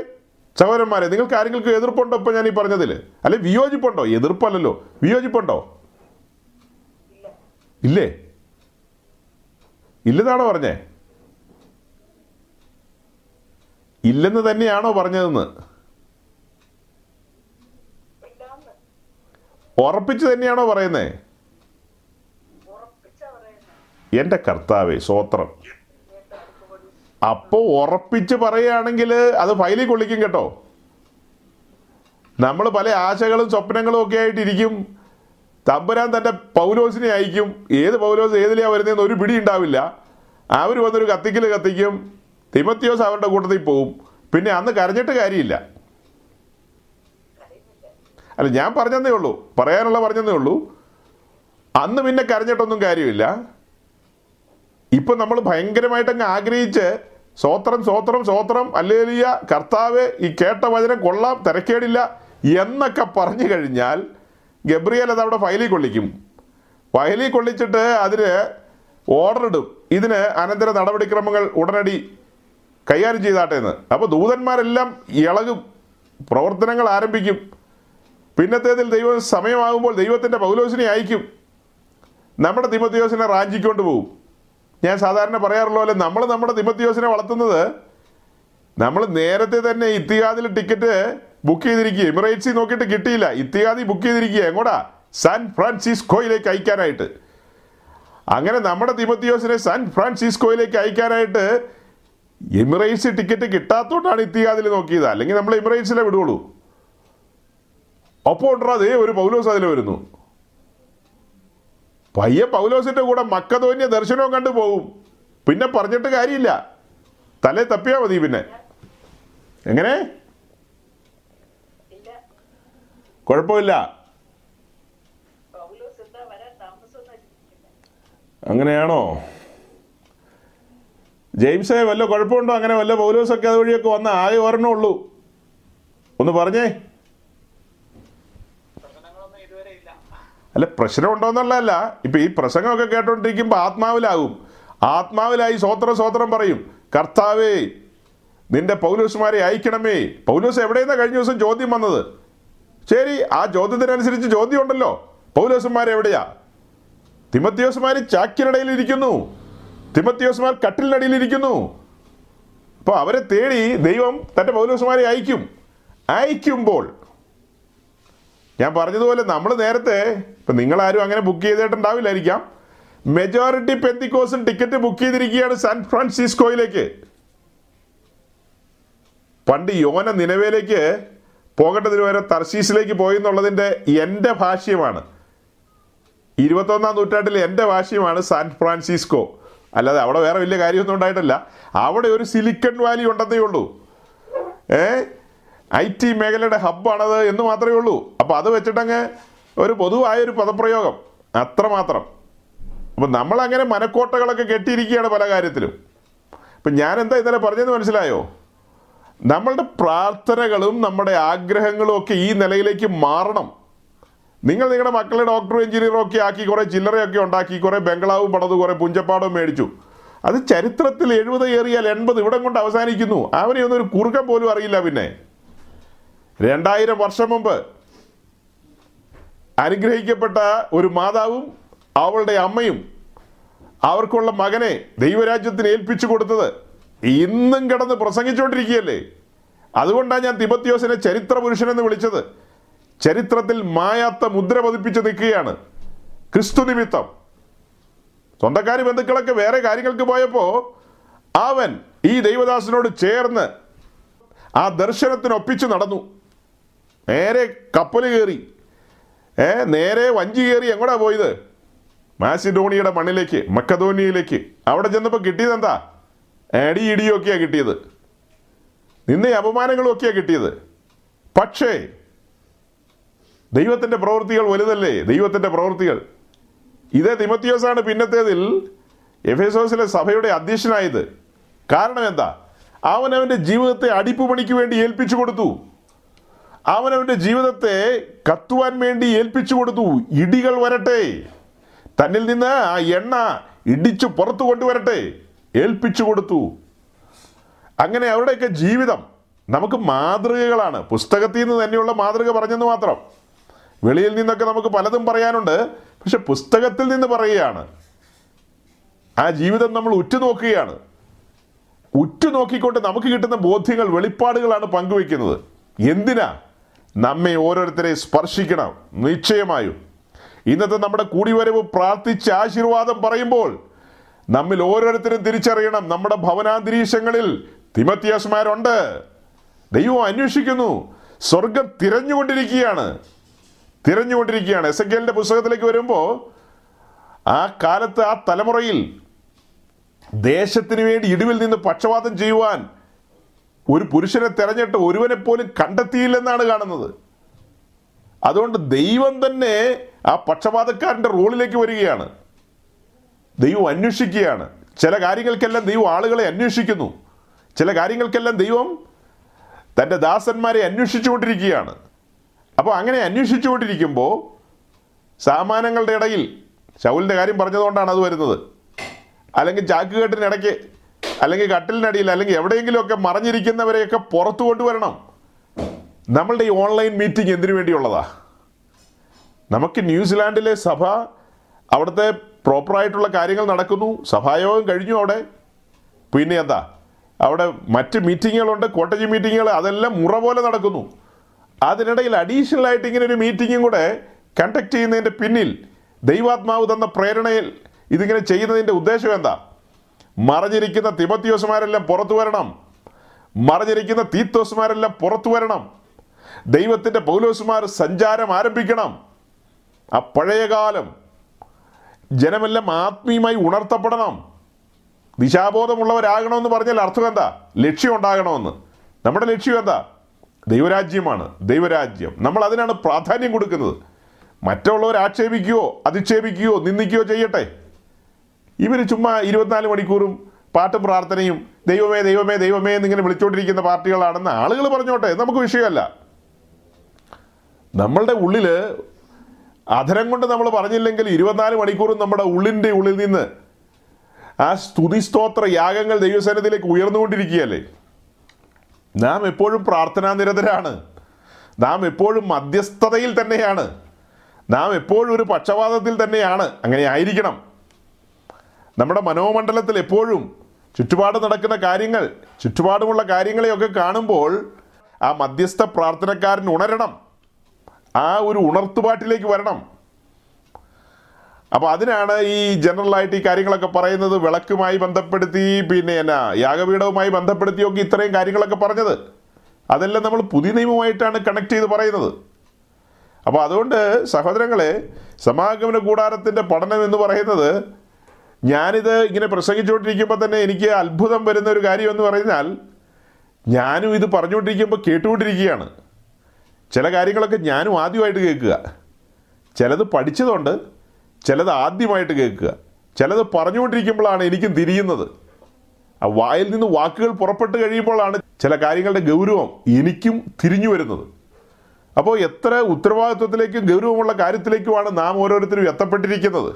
സഹോദരന്മാരെ, നിങ്ങൾക്ക് ആരെങ്കിലും എതിർപ്പുണ്ടോ? ഇപ്പം ഞാൻ ഈ പറഞ്ഞതിൽ അല്ലെ വിയോജിപ്പുണ്ടോ? എതിർപ്പല്ലല്ലോ, വിയോജിപ്പുണ്ടോ? ഇല്ലേ? ഇല്ലെന്നാണോ പറഞ്ഞേ? ഇല്ലെന്ന് തന്നെയാണോ പറഞ്ഞതെന്ന് ഉറപ്പിച്ച് തന്നെയാണോ പറയുന്നേ? എൻ്റെ കർത്താവേ, സ്വോത്രം. അപ്പോൾ ഉറപ്പിച്ച് പറയുകയാണെങ്കിൽ അത് ഫയലിൽ കൊള്ളിക്കും കേട്ടോ. നമ്മൾ പല ആശകളും സ്വപ്നങ്ങളും ഒക്കെ ആയിട്ടിരിക്കും. തമ്പുരാൻ തൻ്റെ പൗലോസിനെ അയക്കും. ഏത് പൗലോസ് ഏതിലെയാണ് വരുന്നതെന്ന് ഒരു പിടി ഉണ്ടാവില്ല. അവർ വന്നൊരു കത്തിക്കൽ കത്തിക്കും. തിമത്തിയോസ് അവരുടെ കൂട്ടത്തിൽ പോവും. പിന്നെ അന്ന് കരഞ്ഞിട്ട് കാര്യമില്ല. അല്ല, ഞാൻ പറഞ്ഞതേ ഉള്ളൂ, പറയാനുള്ള പറഞ്ഞതേ ഉള്ളൂ. അന്ന് പിന്നെ കരഞ്ഞിട്ടൊന്നും കാര്യമില്ല. ഇപ്പം നമ്മൾ ഭയങ്കരമായിട്ടങ്ങ് ആഗ്രഹിച്ച് സ്വോത്രം സ്വോത്രം സ്വോത്രം ഹല്ലേലൂയ കർത്താവേ ഈ കേട്ട വചനം കൊള്ളാം, തിരക്കേടില്ല എന്നൊക്കെ പറഞ്ഞു കഴിഞ്ഞാൽ ഗബ്രിയേൽ അത് അവിടെ ഫയലിൽ കൊള്ളിക്കും. ഫയലിൽ കൊള്ളിച്ചിട്ട് അതിന് ഓർഡർ ഇടും, ഇതിന് അനന്തര നടപടിക്രമങ്ങൾ ഉടനടി കൈകാര്യം ചെയ്താട്ടെ എന്ന്. അപ്പോൾ ദൂതന്മാരെല്ലാം ഇളകും, പ്രവർത്തനങ്ങൾ ആരംഭിക്കും. പിന്നത്തേതിൽ ദൈവം സമയമാകുമ്പോൾ ദൈവത്തിൻ്റെ പൗലോസിനെ അയക്കും. നമ്മുടെ തിമത്തിയോസിനെ റാഞ്ചിക്കൊണ്ട് പോകും. ഞാൻ സാധാരണ പറയാറുള്ള പോലെ നമ്മൾ നമ്മുടെ തിമത്തിയോസിനെ വളർത്തുന്നത്, നമ്മൾ നേരത്തെ തന്നെ ഇത്തിഹാദിൽ ടിക്കറ്റ് ബുക്ക് ചെയ്തിരിക്കുക, എമിറേറ്റ്സിൽ നോക്കിയിട്ട് കിട്ടിയില്ല, ഇത്തിഹാദി ബുക്ക് ചെയ്തിരിക്കുക, എങ്ങോട്ടാ? സാൻ ഫ്രാൻസിസ്കോയിലേക്ക് അയക്കാനായിട്ട്. അങ്ങനെ നമ്മുടെ തിമത്തിയോസിനെ സാൻ ഫ്രാൻസിസ്കോയിലേക്ക് അയക്കാനായിട്ട് എമിറേറ്റ്സ് ടിക്കറ്റ് കിട്ടാത്തോട്ടാണ് ഇത്തിഹാദിൽ നോക്കിയത്. അല്ലെങ്കിൽ നമ്മൾ എമിറേറ്റ്സിലെ വിടുകയുള്ളൂ. അപ്പോൾ ഉണ്ടോ അതേ ഒരു പൗലോസ് അതിൽ വരുന്നു. പയ്യ പൗലോസിൻ്റെ കൂടെ മക്കദോന്യ ദർശനവും കണ്ടു പോവും. പിന്നെ പറഞ്ഞിട്ട് കാര്യമില്ല, തലേ തപ്പിയാൽ മതി. പിന്നെ എങ്ങനെ കുഴപ്പമില്ല. അങ്ങനെയാണോ? ജെയിംസേ, വല്ല കുഴപ്പമുണ്ടോ? അങ്ങനെ വല്ല പൗലോസൊക്കെ അതുവഴിയൊക്കെ വന്ന ആകെ ഒരെണ്ണേ ഉള്ളൂ. ഒന്ന് പറഞ്ഞേ. അല്ല, പ്രശ്നം ഉണ്ടോയെന്നുള്ളതല്ല. ഇപ്പം ഈ പ്രസംഗമൊക്കെ കേട്ടോണ്ടിരിക്കുമ്പോൾ ആത്മാവിലാകും. ആത്മാവിലായി സ്വോത്രം സ്വോത്രം പറയും, കർത്താവേ നിന്റെ പൗലോസുമാരെ അയക്കണമേ. പൗലോസ് എവിടെയെന്നാണ് കഴിഞ്ഞ ദിവസം ചോദ്യം വന്നത്? ശരി, ആ ചോദ്യത്തിനനുസരിച്ച് ചോദ്യം ഉണ്ടല്ലോ. പൗലോസുമാരെവിടെയാ? തിമത്തിയോസുമാർ ചാക്കിനിടയിലിരിക്കുന്നു, തിമത്തിയോസുമാർ കട്ടിലിനടിയിലിരിക്കുന്നു. അപ്പോൾ അവരെ തേടി ദൈവം തൻ്റെ പൗലോസുമാരെ അയക്കും. അയക്കുമ്പോൾ ഞാൻ പറഞ്ഞതുപോലെ നമ്മൾ നേരത്തെ, ഇപ്പം നിങ്ങളാരും അങ്ങനെ ബുക്ക് ചെയ്തിട്ടുണ്ടാവില്ലായിരിക്കാം, മെജോറിറ്റി പെന്തിക്കോസും ടിക്കറ്റ് ബുക്ക് ചെയ്തിരിക്കുകയാണ് സാൻ ഫ്രാൻസിസ്കോയിലേക്ക്. പണ്ട് യോന നിനവേലേക്ക് പോകേണ്ടതിന് വരെ തർശീസിലേക്ക് പോയി എന്നുള്ളതിൻ്റെ എൻ്റെ ഭാഷ്യമാണ്, ഇരുപത്തൊന്നാം നൂറ്റാണ്ടിലെ എൻ്റെ ഭാഷ്യമാണ് സാൻ ഫ്രാൻസിസ്കോ. അല്ലാതെ അവിടെ വേറെ വലിയ കാര്യമൊന്നും ഉണ്ടായിട്ടില്ല. അവിടെ ഒരു സിലിക്കൺ വാലി ഉണ്ടെന്നേ ഉള്ളൂ. ഏ ഐ ടി മേഖലയുടെ ഹബ്ബാണത് എന്ന് മാത്രമേ ഉള്ളൂ. അപ്പോൾ അത് വെച്ചിട്ടങ്ങ് ഒരു പൊതുവായൊരു പദപ്രയോഗം അത്രമാത്രം. അപ്പം നമ്മളങ്ങനെ മനക്കോട്ടകളൊക്കെ കെട്ടിയിരിക്കുകയാണ് പല കാര്യത്തിലും. അപ്പം ഞാനെന്താ ഇന്നലെ പറഞ്ഞതെന്ന് മനസ്സിലായോ? നമ്മളുടെ പ്രാർത്ഥനകളും നമ്മുടെ ആഗ്രഹങ്ങളും ഒക്കെ ഈ നിലയിലേക്ക് മാറണം. നിങ്ങൾ നിങ്ങളുടെ മക്കളെ ഡോക്ടറും എഞ്ചിനീയറും ഒക്കെ ആക്കി, കുറേ ചില്ലറയൊക്കെ ഉണ്ടാക്കി, കുറേ ബംഗ്ലാവും പടത്, കുറേ പുഞ്ചപ്പാടവും മേടിച്ചു. അത് ചരിത്രത്തിൽ എഴുപത് ഏറിയാൽ എൺപത് ഇവിടം കൊണ്ട് അവസാനിക്കുന്നു. അവനെയൊന്നും ഒരു കുറുക്കം പോലും അറിയില്ല. പിന്നെ രണ്ടായിരം വർഷം മുമ്പ് അനുഗ്രഹിക്കപ്പെട്ട ഒരു മാതാവും അവളുടെ അമ്മയും അവർക്കുള്ള മകനെ ദൈവരാജ്യത്തിന് ഏൽപ്പിച്ചു കൊടുത്തത് ഇന്നും കിടന്ന് പ്രസംഗിച്ചുകൊണ്ടിരിക്കുകയല്ലേ. അതുകൊണ്ടാണ് ഞാൻ തിമത്തിയോസിനെ ചരിത്ര പുരുഷനെന്ന് വിളിച്ചത്. ചരിത്രത്തിൽ മായാത്ത മുദ്ര പതിപ്പിച്ച് നിൽക്കുകയാണ് ക്രിസ്തു നിമിത്തം. സ്വന്തക്കാരി ബന്ധുക്കളൊക്കെ വേറെ കാര്യങ്ങൾക്ക് പോയപ്പോൾ അവൻ ഈ ദൈവദാസനോട് ചേർന്ന് ആ ദർശനത്തിനൊപ്പിച്ച് നടന്നു. നേരെ കപ്പൽ കയറി, ഏ നേരെ വഞ്ചി കയറി എങ്ങോടാ പോയത്? മാസിഡോണിയുടെ മണ്ണിലേക്ക്, മക്കദോനിയയിലേക്ക്. അവിടെ ചെന്നപ്പോൾ കിട്ടിയത് എന്താ? അടി ഇടിയൊക്കെയാണ് കിട്ടിയത്, നിന്നെ അപമാനങ്ങളും ഒക്കെയാണ് കിട്ടിയത്. പക്ഷേ ദൈവത്തിൻ്റെ പ്രവൃത്തികൾ വലുതല്ലേ, ദൈവത്തിൻ്റെ പ്രവൃത്തികൾ. ഇതേ തിമത്തിയോസാണ് പിന്നത്തേതിൽ എഫേസോസിലെ സഭയുടെ അധ്യക്ഷനായത്. കാരണം എന്താ? അവനവൻ്റെ ജീവിതത്തെ അടിപ്പുപണിക്ക് വേണ്ടി ഏൽപ്പിച്ചു കൊടുത്തു. അവനവൻ്റെ ജീവിതത്തെ കത്തുവാൻ വേണ്ടി ഏൽപ്പിച്ചു കൊടുത്തു. ഇടികൾ വരട്ടെ, തന്നിൽ നിന്ന് ആ എണ്ണ ഇടിച്ചു പുറത്തു കൊണ്ടുവരട്ടെ, ഏൽപ്പിച്ചു കൊടുത്തു. അങ്ങനെ അവരുടെയൊക്കെ ജീവിതം നമുക്ക് മാതൃകകളാണ്. പുസ്തകത്തിൽ നിന്ന് തന്നെയുള്ള മാതൃക പറഞ്ഞെന്ന് മാത്രം. വെളിയിൽ നിന്നൊക്കെ നമുക്ക് പലതും പറയാനുണ്ട്, പക്ഷെ പുസ്തകത്തിൽ നിന്ന് പറയുകയാണ്. ആ ജീവിതം നമ്മൾ ഉറ്റുനോക്കുകയാണ്. ഉറ്റുനോക്കിക്കൊണ്ട് നമുക്ക് കിട്ടുന്ന ബോധ്യങ്ങൾ, വെളിപ്പാടുകളാണ് പങ്കുവെക്കുന്നത്. എന്തിനാ? നമ്മെ ഓരോരുത്തരെ സ്പർശിക്കണം. നിശ്ചയമായും ഇന്നത്തെ നമ്മുടെ കൂടിവരവ് പ്രാർത്ഥിച്ച് ആശീർവാദം പറയുമ്പോൾ നമ്മിൽ ഓരോരുത്തരും തിരിച്ചറിയണം, നമ്മുടെ ഭവനാന്തരീക്ഷങ്ങളിൽ തിമത്തിയോസ്മാരുണ്ട്. ദൈവം അന്വേഷിക്കുന്നു. സ്വർഗം തിരഞ്ഞുകൊണ്ടിരിക്കുകയാണ് തിരഞ്ഞുകൊണ്ടിരിക്കുകയാണ് എസെക്കിയേലിന്റെ പുസ്തകത്തിലേക്ക് വരുമ്പോൾ ആ കാലത്ത് ആ തലമുറയിൽ ദേശത്തിന് വേണ്ടി ഇടിവിൽ നിന്ന് പക്ഷവാതം ചെയ്യുവാൻ ഒരു പുരുഷനെ തെരഞ്ഞിട്ട് ഒരുവനെ പോലും കണ്ടെത്തിയില്ലെന്നാണ് കാണുന്നത്. അതുകൊണ്ട് ദൈവം തന്നെ ആ പക്ഷപാതക്കാരൻ്റെ റോളിലേക്ക് വരികയാണ്. ദൈവം അന്വേഷിക്കുകയാണ്. ചില കാര്യങ്ങൾക്കെല്ലാം ദൈവം ആളുകളെ അന്വേഷിക്കുന്നു. ചില കാര്യങ്ങൾക്കെല്ലാം ദൈവം തൻ്റെ ദാസന്മാരെ അന്വേഷിച്ചുകൊണ്ടിരിക്കുകയാണ്. അപ്പോൾ അങ്ങനെ അന്വേഷിച്ചുകൊണ്ടിരിക്കുമ്പോൾ സാമാനങ്ങളുടെ ഇടയിൽ, ശൗലിൻ്റെ കാര്യം പറഞ്ഞതുകൊണ്ടാണ് അത് വരുന്നത്, അല്ലെങ്കിൽ ചാക്കുകെട്ടിനിടയ്ക്ക്, അല്ലെങ്കിൽ കട്ടിലിനടിയിൽ, അല്ലെങ്കിൽ എവിടെയെങ്കിലുമൊക്കെ മറഞ്ഞിരിക്കുന്നവരെയൊക്കെ പുറത്തു കൊണ്ടുവരണം. നമ്മളുടെ ഈ ഓൺലൈൻ മീറ്റിംഗ് എന്തിനു വേണ്ടിയുള്ളതാ? നമുക്ക് ന്യൂസിലാൻഡിലെ സഭ, അവിടുത്തെ പ്രോപ്പറായിട്ടുള്ള കാര്യങ്ങൾ നടക്കുന്നു, സഭായോഗം കഴിഞ്ഞു അവിടെ. പിന്നെ എന്താ, അവിടെ മറ്റ് മീറ്റിങ്ങുകളുണ്ട്, കോട്ടേജ് മീറ്റിങ്ങുകൾ, അതെല്ലാം മുറ പോലെ നടക്കുന്നു. അതിനിടയിൽ അഡീഷണലായിട്ട് ഇങ്ങനെ ഒരു മീറ്റിങ്ങും കൂടെ കണ്ടക്ട് ചെയ്യുന്നതിൻ്റെ പിന്നിൽ ദൈവാത്മാവ് തന്ന പ്രേരണയിൽ ഇതിങ്ങനെ ചെയ്യുന്നതിൻ്റെ ഉദ്ദേശം എന്താ? മറഞ്ഞിരിക്കുന്ന തിമത്തിയോസ്മാരെല്ലാം പുറത്തു വരണം, മറഞ്ഞിരിക്കുന്ന തീത്തോസ്മാരെല്ലാം പുറത്തു വരണം, ദൈവത്തിൻ്റെ പൗലോസ്മാർ സഞ്ചാരം ആരംഭിക്കണം. ആ പഴയകാലം ജനമെല്ലാം ആത്മീയമായി ഉണർത്തപ്പെടണം. ദിശാബോധമുള്ളവരാകണമെന്ന് പറഞ്ഞാൽ അർത്ഥം എന്താ? ലക്ഷ്യം ഉണ്ടാകണമെന്ന്. നമ്മുടെ ലക്ഷ്യം എന്താ? ദൈവരാജ്യമാണ്. ദൈവരാജ്യം, നമ്മൾ അതിനാണ് പ്രാധാന്യം കൊടുക്കുന്നത്. മറ്റുള്ളവർ ആക്ഷേപിക്കുകയോ അധിക്ഷേപിക്കുകയോ നിന്ദിക്കുകയോ ചെയ്യട്ടെ. ഇവർ ചുമ്മാ ഇരുപത്തിനാല് മണിക്കൂറും പാട്ടും പ്രാർത്ഥനയും ദൈവമേ ദൈവമേ ദൈവമേ എന്നിങ്ങനെ വിളിച്ചുകൊണ്ടിരിക്കുന്ന പാർട്ടികളാണെന്ന് ആളുകൾ പറഞ്ഞോട്ടെ, നമുക്ക് വിഷയമല്ല. നമ്മളുടെ ഉള്ളിൽ അധരം കൊണ്ട് നമ്മൾ പറഞ്ഞില്ലെങ്കിൽ ഇരുപത്തിനാല് മണിക്കൂറും നമ്മുടെ ഉള്ളിൻ്റെ ഉള്ളിൽ നിന്ന് ആ സ്തുതിസ്തോത്ര യാഗങ്ങൾ ദൈവസേനത്തിലേക്ക് ഉയർന്നുകൊണ്ടിരിക്കുകയല്ലേ. നാം എപ്പോഴും പ്രാർത്ഥനാ നിരതരാണ്. നാം എപ്പോഴും മധ്യസ്ഥതയിൽ തന്നെയാണ്. നാം എപ്പോഴും ഒരു പക്ഷപാതത്തിൽ തന്നെയാണ്. അങ്ങനെ ആയിരിക്കണം. നമ്മുടെ മനോമണ്ഡലത്തിൽ എപ്പോഴും ചുറ്റുപാട് നടക്കുന്ന കാര്യങ്ങൾ, ചുറ്റുപാടുമുള്ള കാര്യങ്ങളെയൊക്കെ കാണുമ്പോൾ ആ മധ്യസ്ഥ പ്രാർത്ഥനക്കാരൻ ഉണരണം. ആ ഒരു ഉണർത്തുപാട്ടിലേക്ക് വരണം. അപ്പോൾ അതിനാണ് ഈ ജനറലായിട്ട് ഈ കാര്യങ്ങളൊക്കെ പറയുന്നത്. വിളക്കുമായി ബന്ധപ്പെടുത്തി, പിന്നെ എന്നാ യാഗപീഠവുമായി ബന്ധപ്പെടുത്തിയൊക്കെ ഇത്രയും കാര്യങ്ങളൊക്കെ പറഞ്ഞത് അതെല്ലാം നമ്മൾ പുതിയ നിയമമായിട്ടാണ് കണക്ട് ചെയ്ത് പറയുന്നത്. അപ്പോൾ അതുകൊണ്ട് സഹോദരങ്ങളെ, സമാഗമന കൂടാരത്തിൻ്റെ പഠനം എന്ന് പറയുന്നത്, ഞാനിത് ഇങ്ങനെ പ്രസംഗിച്ചുകൊണ്ടിരിക്കുമ്പോൾ തന്നെ എനിക്ക് അത്ഭുതം വരുന്ന ഒരു കാര്യം എന്ന് പറഞ്ഞാൽ, ഞാനും ഇത് പറഞ്ഞുകൊണ്ടിരിക്കുമ്പോൾ കേട്ടുകൊണ്ടിരിക്കുകയാണ്. ചില കാര്യങ്ങളൊക്കെ ഞാനും ആദ്യമായിട്ട് കേൾക്കുക, ചിലത് പഠിച്ചതുണ്ട്, ചിലത് ആദ്യമായിട്ട് കേൾക്കുക, ചിലത് പറഞ്ഞുകൊണ്ടിരിക്കുമ്പോഴാണ് എനിക്കും തിരിയുന്നത്. ആ വായിൽ നിന്ന് വാക്കുകൾ പുറപ്പെട്ട് കഴിയുമ്പോഴാണ് ചില കാര്യങ്ങളുടെ ഗൗരവം എനിക്കും തിരിഞ്ഞു വരുന്നത്. അപ്പോൾ എത്ര ഉത്തരവാദിത്വത്തിലേക്കും ഗൗരവമുള്ള കാര്യത്തിലേക്കുമാണ് നാം ഓരോരുത്തരും എത്തപ്പെട്ടിരിക്കുന്നത്.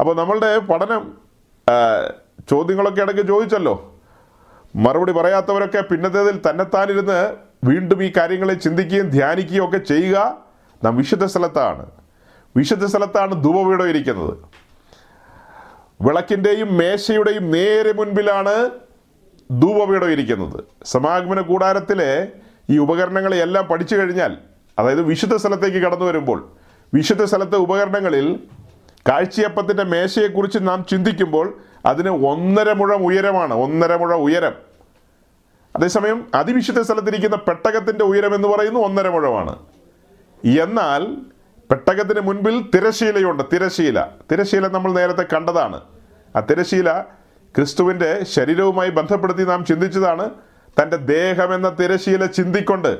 അപ്പോൾ നമ്മളുടെ പഠനം, ചോദ്യങ്ങളൊക്കെ ഇടയ്ക്ക് ചോദിച്ചല്ലോ, മറുപടി പറയാത്തവരൊക്കെ പിന്നത്തേതിൽ തന്നെത്താനിരുന്ന് വീണ്ടും ഈ കാര്യങ്ങളെ ചിന്തിക്കുകയും ധ്യാനിക്കുകയും ഒക്കെ ചെയ്യുക. നാം വിശുദ്ധ സ്ഥലത്താണ്. വിശുദ്ധ സ്ഥലത്താണ് ധൂപപീഠം ഇരിക്കുന്നത്. വിളക്കിൻ്റെയും മേശയുടെയും നേരെ മുൻപിലാണ് ധൂപപീഠം ഇരിക്കുന്നത്. സമാഗമന കൂടാരത്തിലെ ഈ ഉപകരണങ്ങളെയെല്ലാം പഠിച്ചു കഴിഞ്ഞാൽ, അതായത് വിശുദ്ധ സ്ഥലത്തേക്ക് കടന്നു വരുമ്പോൾ, വിശുദ്ധ സ്ഥലത്തെ ഉപകരണങ്ങളിൽ കാഴ്ചയപ്പത്തിൻ്റെ മേശയെക്കുറിച്ച് നാം ചിന്തിക്കുമ്പോൾ അതിന് ഒന്നര മുഴം ഉയരമാണ്. ഒന്നര മുഴ ഉയരം. അതേസമയം അതിവിശുദ്ധ സ്ഥലത്തിരിക്കുന്ന പെട്ടകത്തിൻ്റെ ഉയരം എന്ന് പറയുന്നത് ഒന്നര മുഴമാണ്. എന്നാൽ പെട്ടകത്തിന് മുൻപിൽ തിരശീലയുണ്ട്. തിരശീല തിരശീല നമ്മൾ നേരത്തെ കണ്ടതാണ്. ആ തിരശീല ക്രിസ്തുവിൻ്റെ ശരീരവുമായി ബന്ധപ്പെടുത്തി നാം ചിന്തിച്ചതാണ്. തൻ്റെ ദേഹം എന്ന തിരശീല ചിന്തിക്കൊണ്ട്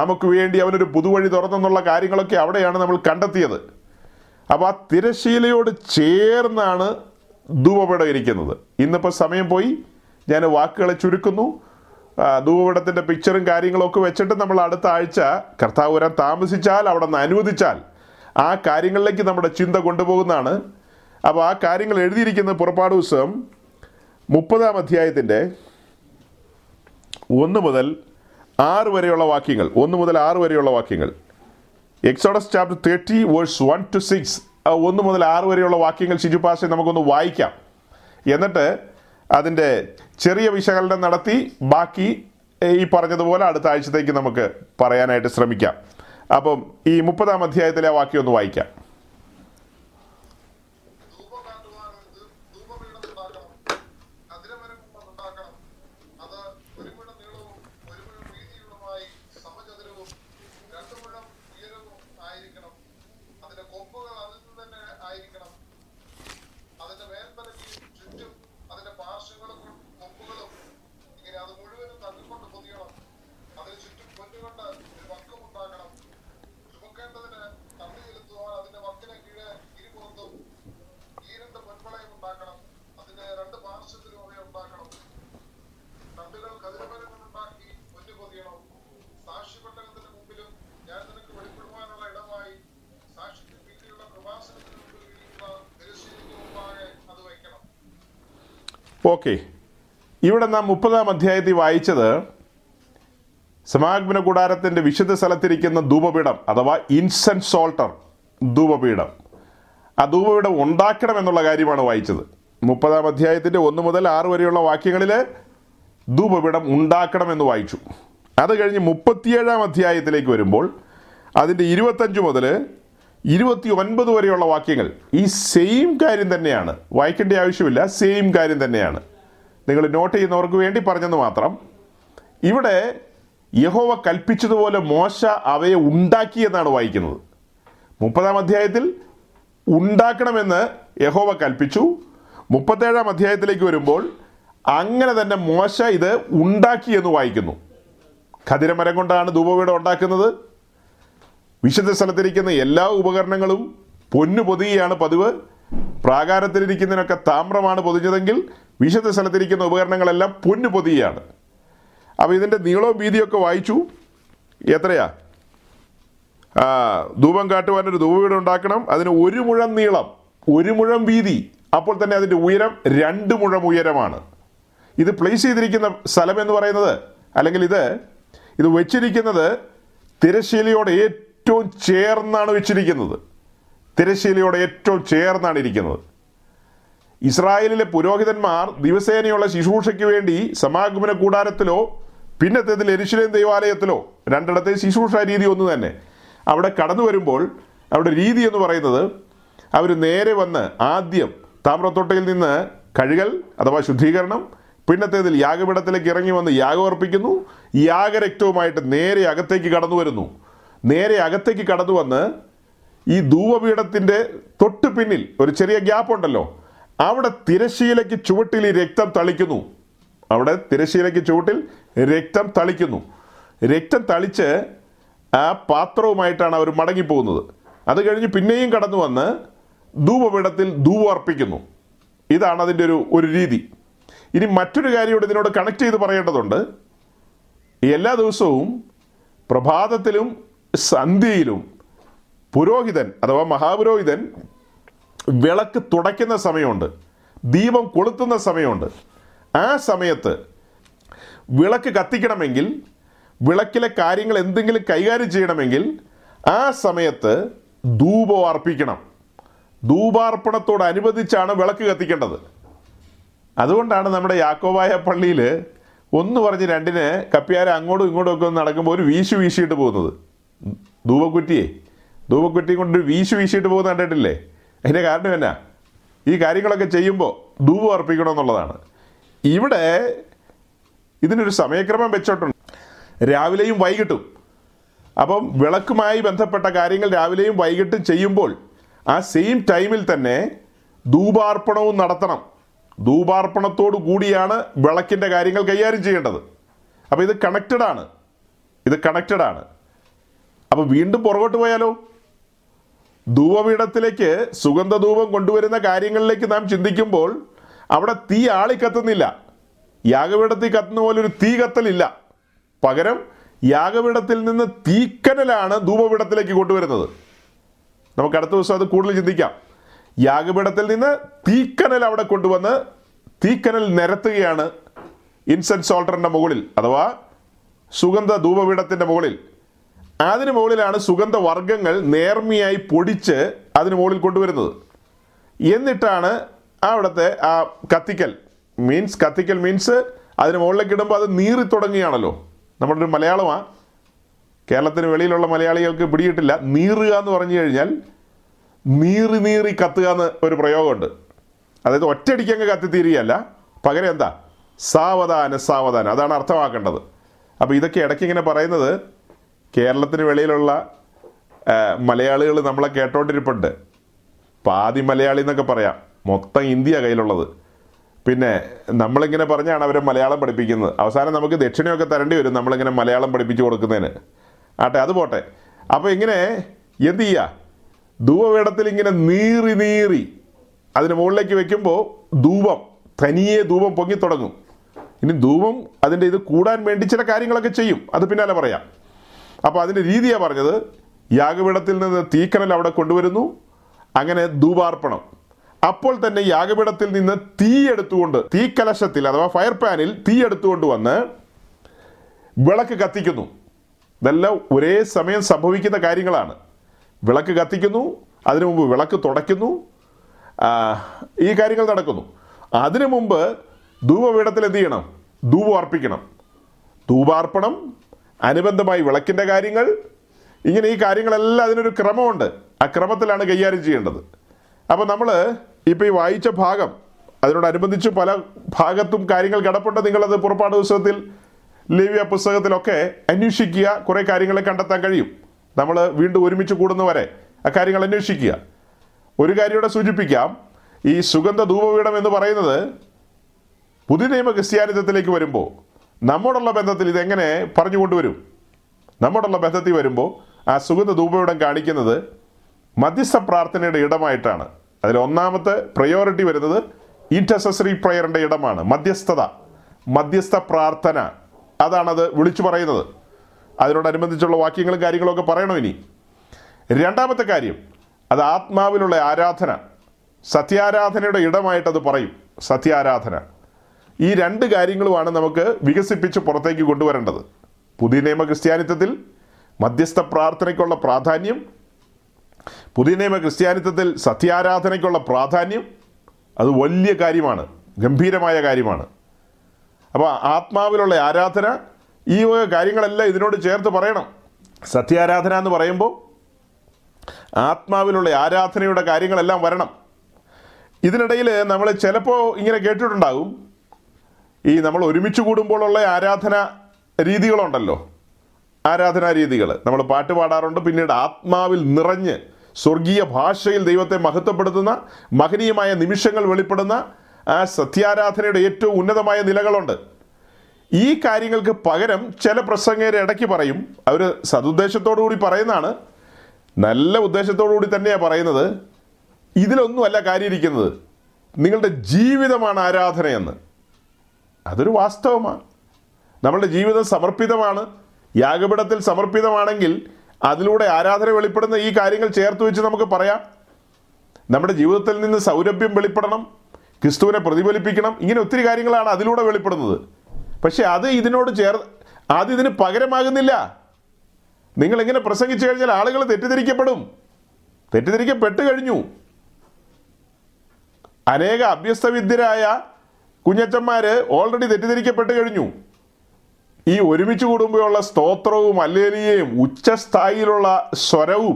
നമുക്ക് വേണ്ടി അവനൊരു പുതുവഴി തുറന്നെന്നുള്ള കാര്യങ്ങളൊക്കെ അവിടെയാണ് നമ്മൾ കണ്ടെത്തിയത്. അപ്പോൾ ആ തിരശീലയോട് ചേർന്നാണ് ധൂപപീഠം ഇരിക്കുന്നത്. ഇന്നിപ്പോൾ സമയം പോയി, ഞാൻ വാക്കുകളെ ചുരുക്കുന്നു. ധൂപപീഠത്തിൻ്റെ പിക്ചറും കാര്യങ്ങളൊക്കെ വെച്ചിട്ട് നമ്മൾ അടുത്ത ആഴ്ച കർത്താവ് വരാൻ താമസിച്ചാൽ, അവിടെ നിന്ന് അനുവദിച്ചാൽ, ആ കാര്യങ്ങളിലേക്ക് നമ്മുടെ ചിന്ത കൊണ്ടുപോകുന്നതാണ്. അപ്പോൾ ആ കാര്യങ്ങൾ എഴുതിയിരിക്കുന്ന പുറപ്പാട് ദിവസം മുപ്പതാം അധ്യായത്തിൻ്റെ ഒന്ന് മുതൽ ആറ് വരെയുള്ള വാക്യങ്ങൾ, ഒന്ന് മുതൽ ആറ് വരെയുള്ള വാക്യങ്ങൾ, Exodus chapter thirty verse one to six, ഒന്ന് മുതൽ ആറ് വരെയുള്ള വാക്യങ്ങൾ ഷിജു പാഷെ നമുക്കൊന്ന് വായിക്കാം. എന്നിട്ട് അതിൻ്റെ ചെറിയ വിശകലനം നടത്തി ബാക്കി ഈ പറഞ്ഞതുപോലെ അടുത്ത ആഴ്ചത്തേക്ക് നമുക്ക് പറയാനായിട്ട് ശ്രമിക്കാം. അപ്പം ഈ മുപ്പതാം അധ്യായത്തിലെ വാക്യം ഒന്ന് വായിക്കാം. ഓക്കെ, ഇവിടെ നാം മുപ്പതാം അധ്യായത്തിൽ വായിച്ചത് സമാഗമന കൂടാരത്തിൻ്റെ വിശുദ്ധ സ്ഥലത്തിരിക്കുന്ന ധൂപപീഠം അഥവാ ഇൻസെൻസ് ആൾട്ടർ, ധൂപപീഠം. ആ ധൂപപീഠം ഉണ്ടാക്കണം എന്നുള്ള കാര്യമാണ് വായിച്ചത്. മുപ്പതാം അധ്യായത്തിൻ്റെ ഒന്ന് മുതൽ ആറ് വരെയുള്ള വാക്യങ്ങളിൽ ധൂപപീഠം ഉണ്ടാക്കണമെന്ന് വായിച്ചു. അത് കഴിഞ്ഞ് മുപ്പത്തിയേഴാം അധ്യായത്തിലേക്ക് വരുമ്പോൾ അതിൻ്റെ ഇരുപത്തഞ്ച് മുതൽ ഇരുപത്തി ഒൻപത് വരെയുള്ള വാക്യങ്ങൾ ഈ സെയിം കാര്യം തന്നെയാണ്. വായിക്കേണ്ട ആവശ്യമില്ല, സെയിം കാര്യം തന്നെയാണ്. നിങ്ങൾ നോട്ട് ചെയ്യുന്നവർക്ക് വേണ്ടി പറഞ്ഞെന്ന് മാത്രം. ഇവിടെ യഹോവ കൽപ്പിച്ചതുപോലെ മോശ അവയെ ഉണ്ടാക്കി എന്നാണ് വായിക്കുന്നത്. മുപ്പതാം അധ്യായത്തിൽ ഉണ്ടാക്കണമെന്ന് യഹോവ കൽപ്പിച്ചു. മുപ്പത്തേഴാം അധ്യായത്തിലേക്ക് വരുമ്പോൾ അങ്ങനെ തന്നെ മോശ ഇത് ഉണ്ടാക്കി എന്ന് വായിക്കുന്നു. ഖദിരമരം കൊണ്ടാണ് ധൂപപീഠം ഉണ്ടാക്കുന്നത്. വിശുദ്ധ സ്ഥലത്തിരിക്കുന്ന എല്ലാ ഉപകരണങ്ങളും പൊന്നു പൊതിയാണ് പതിവ്. പ്രാകാരത്തിലിരിക്കുന്നതിനൊക്കെ താമ്രമാണ് പൊതിഞ്ഞതെങ്കിൽ വിശുദ്ധ സ്ഥലത്തിരിക്കുന്ന ഉപകരണങ്ങളെല്ലാം പൊന്നു പൊതിയാണ്. അപ്പോൾ ഇതിൻ്റെ നീളവും വീതിയൊക്കെ വായിച്ചു. എത്രയാ? ധൂപം കാട്ടുവാനൊരു ധൂപപീഠം ഉണ്ടാക്കണം. അതിന് ഒരു മുഴം നീളം, ഒരു മുഴം വീതി, അപ്പോൾ തന്നെ അതിൻ്റെ ഉയരം രണ്ട് മുഴം ഉയരമാണ്. ഇത് പ്ലേസ് ചെയ്തിരിക്കുന്ന സ്ഥലം എന്ന് പറയുന്നത്, അല്ലെങ്കിൽ ഇത് ഇത് വെച്ചിരിക്കുന്നത് തിരശ്ശീലയോട് ഏറ്റവും ചേർന്നാണ് വെച്ചിരിക്കുന്നത്. തിരശ്ശീലയോട് ഏറ്റവും ചേർന്നാണ് ഇരിക്കുന്നത്. ഇസ്രായേലിലെ പുരോഹിതന്മാർ ദിവസേനയുള്ള ശുശ്രൂഷയ്ക്ക് വേണ്ടി സമാഗമന കൂടാരത്തിലോ പിന്നത്തേതിൽ യെരുശലേം ദൈവാലയത്തിലോ, രണ്ടിടത്തെ ശുശ്രൂഷ രീതി ഒന്ന് തന്നെ, അവിടെ കടന്നു വരുമ്പോൾ അവിടെ രീതി എന്ന് പറയുന്നത്, അവർ നേരെ വന്ന് ആദ്യം താമ്രത്തൊട്ടയിൽ നിന്ന് കഴുകൽ അഥവാ ശുദ്ധീകരണം, പിന്നത്തേതിൽ യാഗപീഠത്തിലേക്ക് ഇറങ്ങി വന്ന് യാഗം അർപ്പിക്കുന്നു. യാഗരക്തവുമായിട്ട് നേരെ അകത്തേക്ക് കടന്നു വരുന്നു. നേരെ അകത്തേക്ക് കടന്നു വന്ന് ഈ ധൂപപീഠത്തിൻ്റെ തൊട്ട് പിന്നിൽ ഒരു ചെറിയ ഗ്യാപ്പുണ്ടല്ലോ, അവിടെ തിരശ്ശീലയ്ക്ക് ചുവട്ടിൽ ഈ രക്തം തളിക്കുന്നു. അവിടെ തിരശ്ശീലയ്ക്ക് ചുവട്ടിൽ രക്തം തളിക്കുന്നു. രക്തം തളിച്ച് ആ പാത്രവുമായിട്ടാണ് അവർ മടങ്ങിപ്പോകുന്നത്. അത് കഴിഞ്ഞ് പിന്നെയും കടന്നു വന്ന് ധൂപപീഠത്തിൽ ധൂപം അർപ്പിക്കുന്നു. ഇതാണ് അതിൻ്റെ ഒരു ഒരു രീതി. ഇനി മറ്റൊരു കാര്യമോട് ഇതിനോട് കണക്ട് ചെയ്ത് പറയേണ്ടതുണ്ട്. എല്ലാ ദിവസവും പ്രഭാതത്തിലും സന്ധ്യയിലും പുരോഹിതൻ അഥവാ മഹാപുരോഹിതൻ വിളക്ക് തുടയ്ക്കുന്ന സമയമുണ്ട്, ദീപം കൊളുത്തുന്ന സമയമുണ്ട്. ആ സമയത്ത് വിളക്ക് കത്തിക്കണമെങ്കിൽ, വിളക്കിലെ കാര്യങ്ങൾ എന്തെങ്കിലും കൈകാര്യം ചെയ്യണമെങ്കിൽ ആ സമയത്ത് ധൂപം അർപ്പിക്കണം. ധൂപാർപ്പണത്തോടനുബന്ധിച്ചാണ് വിളക്ക് കത്തിക്കേണ്ടത്. അതുകൊണ്ടാണ് നമ്മുടെ യാക്കോബായ പള്ളിയിൽ ഒന്ന് പറഞ്ഞ് രണ്ടിന് കപ്പ്യാരെ അങ്ങോട്ടും ഇങ്ങോട്ടും ഒക്കെ ഒന്ന് നടക്കുമ്പോൾ ഒരു വീശു വീശിയിട്ട് പോകുന്നത്. ധൂപക്കുറ്റിയെ ധൂപക്കുറ്റി കൊണ്ടൊരു വീശു വീശിയിട്ട് പോകുന്ന കണ്ടിട്ടില്ലേ? അതിൻ്റെ കാരണം എന്നാ? ഈ കാര്യങ്ങളൊക്കെ ചെയ്യുമ്പോൾ ധൂപം അർപ്പിക്കണമെന്നുള്ളതാണ്. ഇവിടെ ഇതിനൊരു സമയക്രമം വെച്ചിട്ടുണ്ട്, രാവിലെയും വൈകിട്ടും. അപ്പം വിളക്കുമായി ബന്ധപ്പെട്ട കാര്യങ്ങൾ രാവിലെയും വൈകിട്ടും ചെയ്യുമ്പോൾ ആ സെയിം ടൈമിൽ തന്നെ ധൂപാർപ്പണവും നടത്തണം. ധൂപാർപ്പണത്തോടു കൂടിയാണ് വിളക്കിൻ്റെ കാര്യങ്ങൾ കൈകാര്യം ചെയ്യേണ്ടത്. അപ്പോൾ ഇത് കണക്റ്റഡാണ്, ഇത് കണക്റ്റഡാണ്. അപ്പോൾ വീണ്ടും പുറകോട്ട് പോയാലോ? ധൂപപീഠത്തിലേക്ക് സുഗന്ധധൂപം കൊണ്ടുവരുന്ന കാര്യങ്ങളിലേക്ക് നാം ചിന്തിക്കുമ്പോൾ അവിടെ തീ ആളി കത്തുന്നില്ല. യാഗപീഠത്തിൽ കത്തുന്ന പോലൊരു തീ കത്തലില്ല. പകരം യാഗപീഠത്തിൽ നിന്ന് തീക്കനലാണ് ധൂപപീഠത്തിലേക്ക് കൊണ്ടുവരുന്നത്. നമുക്ക് അടുത്ത ദിവസം അത് കൂടുതൽ ചിന്തിക്കാം. യാഗപീഠത്തിൽ നിന്ന് തീക്കനൽ അവിടെ കൊണ്ടുവന്ന് തീക്കനൽ നിരത്തുകയാണ് ഇൻസെൻസ് ഓൾട്ടറിൻ്റെ മുകളിൽ, അഥവാ സുഗന്ധ ധൂപപീഠത്തിൻ്റെ മുകളിൽ. അതിന് മുകളിലാണ് സുഗന്ധവർഗ്ഗങ്ങൾ നേർമയായി പൊടിച്ച് അതിന് മുകളിൽ കൊണ്ടുവരുന്നത്. എന്നിട്ടാണ് അവിടുത്തെ ആ കത്തിക്കൽ മീൻസ് കത്തിക്കൽ മീൻസ് അതിന് മുകളിലേക്ക് ഇടുമ്പോൾ അത് നീറി തുടങ്ങുകയാണല്ലോ. നമ്മുടെ ഒരു മലയാളമാണ്, കേരളത്തിന് വെളിയിലുള്ള മലയാളികൾക്ക് പിടിയിട്ടില്ല. നീറുക എന്ന് പറഞ്ഞു കഴിഞ്ഞാൽ നീറി നീറി കത്തുക എന്ന് ഒരു പ്രയോഗമുണ്ട്. അതായത് ഒറ്റയടിക്കങ്ങ് കത്തിത്തീരുകയല്ല, പകരം എന്താ സാവധാനം സാവധാനം, അതാണ് അർത്ഥമാക്കേണ്ടത്. അപ്പോൾ ഇതൊക്കെ ഇടയ്ക്കിങ്ങനെ പറയുന്നത് കേരളത്തിന് വെളിയിലുള്ള മലയാളികൾ നമ്മളെ കേട്ടോണ്ടിരിപ്പുണ്ട്. പാതി മലയാളി എന്നൊക്കെ പറയാം, മൊത്തം ഇന്ത്യ കയ്യിലുള്ളത്. പിന്നെ നമ്മളിങ്ങനെ പറഞ്ഞാണ് അവരെ മലയാളം പഠിപ്പിക്കുന്നത്. അവസാനം നമുക്ക് ദക്ഷിണയൊക്കെ തരേണ്ടി വരും നമ്മളിങ്ങനെ മലയാളം പഠിപ്പിച്ചു കൊടുക്കുന്നതിന്. ആട്ടെ, അത് പോട്ടെ. അപ്പോൾ ഇങ്ങനെ എന്ത് ചെയ്യുക, ധൂപപീഠത്തിൽ ഇങ്ങനെ നീറി നീറി അതിന് മുകളിലേക്ക് വെക്കുമ്പോൾ ധൂപം തനിയെ ധൂപം പൊങ്ങിത്തുടങ്ങും. ഇനി ധൂപം അതിൻ്റെ ഇത് കൂടാൻ വേണ്ടി ചില കാര്യങ്ങളൊക്കെ ചെയ്യും, അത് പിന്നാലെ പറയാം. അപ്പോൾ അതിൻ്റെ രീതിയാണ് പറഞ്ഞത്. യാഗപീഠത്തിൽ നിന്ന് തീക്കനൽ അവിടെ കൊണ്ടുവരുന്നു, അങ്ങനെ ധൂപാർപ്പണം. അപ്പോൾ തന്നെ യാഗപീഠത്തിൽ നിന്ന് തീ എടുത്തുകൊണ്ട് തീക്കലശത്തിൽ അഥവാ ഫയർ പാനിൽ തീ എടുത്തുകൊണ്ട് വന്ന് വിളക്ക് കത്തിക്കുന്നു. ഇതെല്ലാം ഒരേ സമയം സംഭവിക്കുന്ന കാര്യങ്ങളാണ്. വിളക്ക് കത്തിക്കുന്നു, അതിനു മുമ്പ് വിളക്ക് തുടയ്ക്കുന്നു, ഈ കാര്യങ്ങൾ നടക്കുന്നു. അതിനു മുമ്പ് ധൂപപീഠത്തിൽ എന്ത് ചെയ്യണം, ധൂപം അർപ്പിക്കണം. ധൂപാർപ്പണം, അനുബന്ധമായി വിളക്കിൻ്റെ കാര്യങ്ങൾ, ഇങ്ങനെ ഈ കാര്യങ്ങളെല്ലാം അതിനൊരു ക്രമമുണ്ട്. ആ ക്രമത്തിലാണ് കൈകാര്യം ചെയ്യേണ്ടത്. അപ്പോൾ നമ്മൾ ഇപ്പോൾ ഈ വായിച്ച ഭാഗം അതിനോടനുബന്ധിച്ച് പല ഭാഗത്തും കാര്യങ്ങൾ കിടപ്പുണ്ട്. നിങ്ങളത് പുറപ്പാട് പുസ്തകത്തിൽ, ലേവ്യ പുസ്തകത്തിലൊക്കെ അന്വേഷിക്കുക. കുറേ കാര്യങ്ങളെ കണ്ടെത്താൻ കഴിയും. നമ്മൾ വീണ്ടും ഒരുമിച്ച് കൂടുന്നവരെ ആ കാര്യങ്ങൾ അന്വേഷിക്കുക. ഒരു കാര്യം ഇവിടെ സൂചിപ്പിക്കാം. ഈ സുഗന്ധ ധൂപപീഠം എന്ന് പറയുന്നത് പുതിയ നിയമ ക്രിസ്ത്യാനിത്വത്തിലേക്ക് വരുമ്പോൾ നമ്മോടുള്ള ബന്ധത്തിൽ ഇതെങ്ങനെ പറഞ്ഞു കൊണ്ടുവരും. നമ്മോടുള്ള ബന്ധത്തിൽ വരുമ്പോൾ ആ സുഗന്ധ ധൂപപീഠം കാണിക്കുന്നത് മധ്യസ്ഥ പ്രാർത്ഥനയുടെ ഇടമായിട്ടാണ്. അതിൽ ഒന്നാമത്തെ പ്രയോറിറ്റി വരുന്നത് ഇന്റർസെസറി പ്രയറിൻ്റെ ഇടമാണ്. മധ്യസ്ഥത, മധ്യസ്ഥ പ്രാർത്ഥന, അതാണത് വിളിച്ചു പറയുന്നത്. അതിനോടനുബന്ധിച്ചുള്ള വാക്യങ്ങളും കാര്യങ്ങളൊക്കെ പറയണോ. ഇനി രണ്ടാമത്തെ കാര്യം, അത് ആത്മാവിലുള്ള ആരാധന, സത്യാരാധനയുടെ ഇടമായിട്ടത് പറയും. സത്യാരാധന. ഈ രണ്ട് കാര്യങ്ങളുമാണ് നമുക്ക് വികസിപ്പിച്ച് പുറത്തേക്ക് കൊണ്ടുവരേണ്ടത്. പുതിയ നിയമ ക്രിസ്ത്യാനിത്വത്തിൽ മധ്യസ്ഥ പ്രാർത്ഥനയ്ക്കുള്ള പ്രാധാന്യം, പുതിയ നിയമ ക്രിസ്ത്യാനിത്വത്തിൽ സത്യാരാധനയ്ക്കുള്ള പ്രാധാന്യം, അത് വലിയ കാര്യമാണ്, ഗംഭീരമായ കാര്യമാണ്. അപ്പോൾ ആത്മാവിലുള്ള ആരാധന, ഈ കാര്യങ്ങളെല്ലാം ഇതിനോട് ചേർത്ത് പറയണം. സത്യാരാധന എന്ന് പറയുമ്പോൾ ആത്മാവിലുള്ള ആരാധനയുടെ കാര്യങ്ങളെല്ലാം വരണം. ഇതിനിടയിൽ നമ്മൾ ചിലപ്പോൾ ഇങ്ങനെ കേട്ടിട്ടുണ്ടാകും, ഈ നമ്മൾ ഒരുമിച്ച് കൂടുമ്പോഴുള്ള ആരാധന രീതികളുണ്ടല്ലോ, ആരാധനാ രീതികൾ നമ്മൾ പാട്ട് പാടാറുണ്ട്. പിന്നീട് ആത്മാവിൽ നിറഞ്ഞ് സ്വർഗീയ ഭാഷയിൽ ദൈവത്തെ മഹത്വപ്പെടുത്തുന്ന മഹനീയമായ നിമിഷങ്ങൾ വെളിപ്പെടുന്ന ആ സത്യാരാധനയുടെ ഏറ്റവും ഉന്നതമായ നിലകളുണ്ട്. ഈ കാര്യങ്ങൾക്ക് പകരം ചില പ്രസംഗകരെ ഇടയ്ക്ക് പറയും, അവർ സദുദ്ദേശത്തോടു കൂടി പറയുന്നതാണ്, നല്ല ഉദ്ദേശത്തോടു കൂടി തന്നെയാണ് പറയുന്നത്, ഇതിലൊന്നുമല്ല കാര്യമിരിക്കുന്നത്, നിങ്ങളുടെ ജീവിതമാണ് ആരാധനയെന്ന്. അതൊരു വാസ്തവമാണ്. നമ്മളുടെ ജീവിതം സമർപ്പിതമാണ്. യാഗപീഠത്തിൽ സമർപ്പിതമാണെങ്കിൽ അതിലൂടെ ആരാധന വെളിപ്പെടുന്ന ഈ കാര്യങ്ങൾ ചേർത്ത് വെച്ച് നമുക്ക് പറയാം. നമ്മുടെ ജീവിതത്തിൽ നിന്ന് സൗരഭ്യം വെളിപ്പെടണം, ക്രിസ്തുവിനെ പ്രതിഫലിപ്പിക്കണം, ഇങ്ങനെ ഒത്തിരി കാര്യങ്ങളാണ് അതിലൂടെ വെളിപ്പെടുന്നത്. പക്ഷേ അത് ഇതിനോട് ചേർ അത് ഇതിന് പകരമാകുന്നില്ല. നിങ്ങളിങ്ങനെ പ്രസംഗിച്ചു കഴിഞ്ഞാൽ ആളുകൾ തെറ്റിദ്ധരിക്കപ്പെടും. തെറ്റിദ്ധരിക്കപ്പെട്ടു കഴിഞ്ഞു. അനേക അഭ്യസ്തവിദ്യരായ കുഞ്ഞച്ചന്മാർ ഓൾറെഡി തെറ്റിദ്ധരിക്കപ്പെട്ടു കഴിഞ്ഞു. ഈ ഒരുമിച്ച് കൂടുമ്പോഴുള്ള സ്തോത്രവും അല്ലേലിയയും ഉച്ചസ്ഥായിലുള്ള സ്വരവും